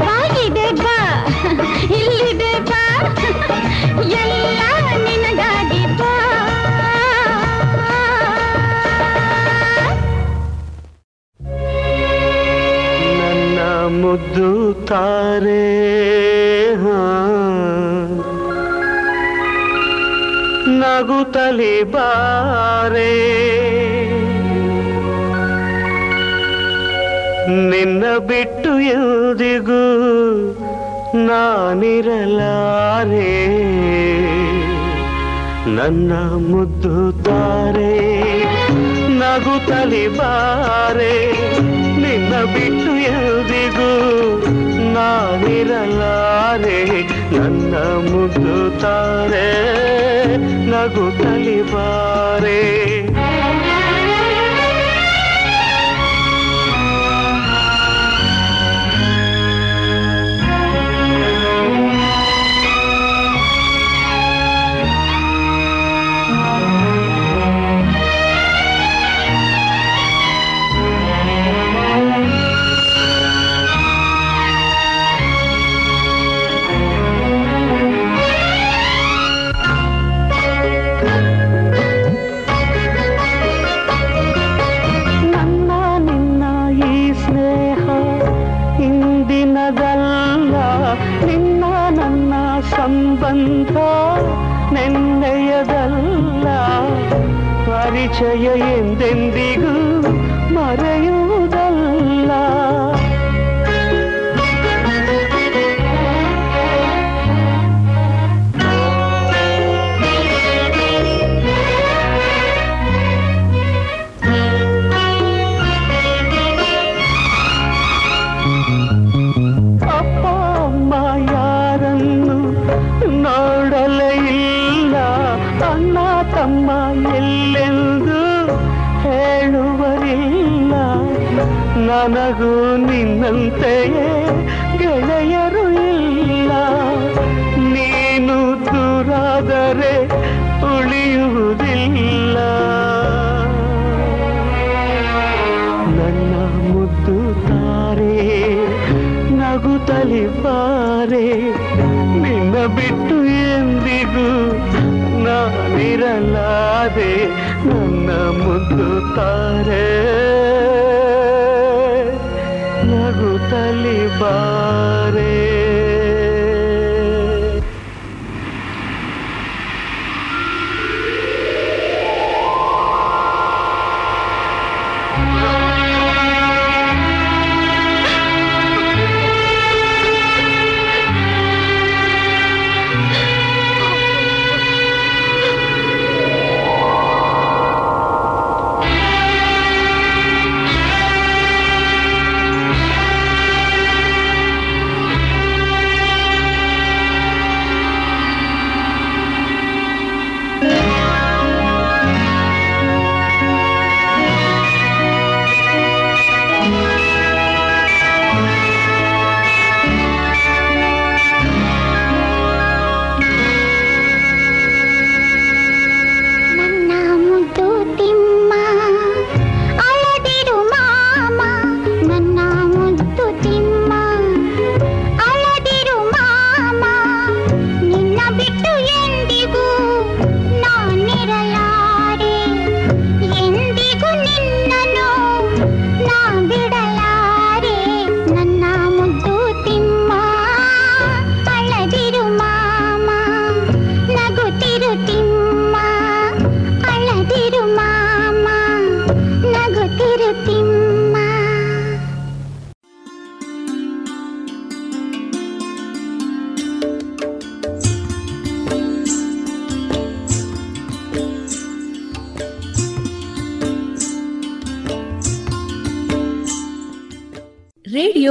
ಬಾಗಿದೆ ಬಾ ಇಲ್ಲಿದೆ ಬಾ ಎಲ್ಲ ನಿನಗಾಗಿ ಬಾ. ನನ್ನ ಮುದ್ದು ತಾರೆ ನಗುತ್ತಲೇ ಬಾರೆ ನಿನ್ನ ಬಿಟ್ಟು ಎಂದಿಗೂ ನಾನಿರಲಾರೆ ನನ್ನ ಮುದ್ದು ತಾರೆ ನಗುತ್ತಲೇ ಬಾರೆ ನಿನ್ನ ಬಿಟ್ಟು ಎಂದಿಗೂ ನಾನಿರಲಾರೆ ನನ್ನ ಮುದ್ದು ತಾರೆ ನಗುತ್ತಲೇ ಬಾರೆ. ಸಂಬಂಧ ನೆನ್ನೆಯದಲ್ಲ ಪರಿಚಯ ಎಂದೆಂದಿಗೂ ಮರೆಯುವುದಲ್ಲ ನನಗೂ ನಿನ್ನಂತೆಯೇ ಗೆಳೆಯರು ಇಲ್ಲ ನೀನು ದೂರಾದರೆ ಉಳಿಯುವುದಿಲ್ಲ ನನ್ನ ಮುದ್ದು ತಾರೆ ನಗುತ್ತಲೇ ಬಾರೆ ನಿನ್ನ ಬಿಟ್ಟು ಎಂದಿಗೂ ನಾನಿರಲಾರೆ ನನ್ನ ಮುದ್ದು ತಾರೆ ನಗುತ್ತಲೇ ಬಾರೆ. ರೇಡಿಯೋ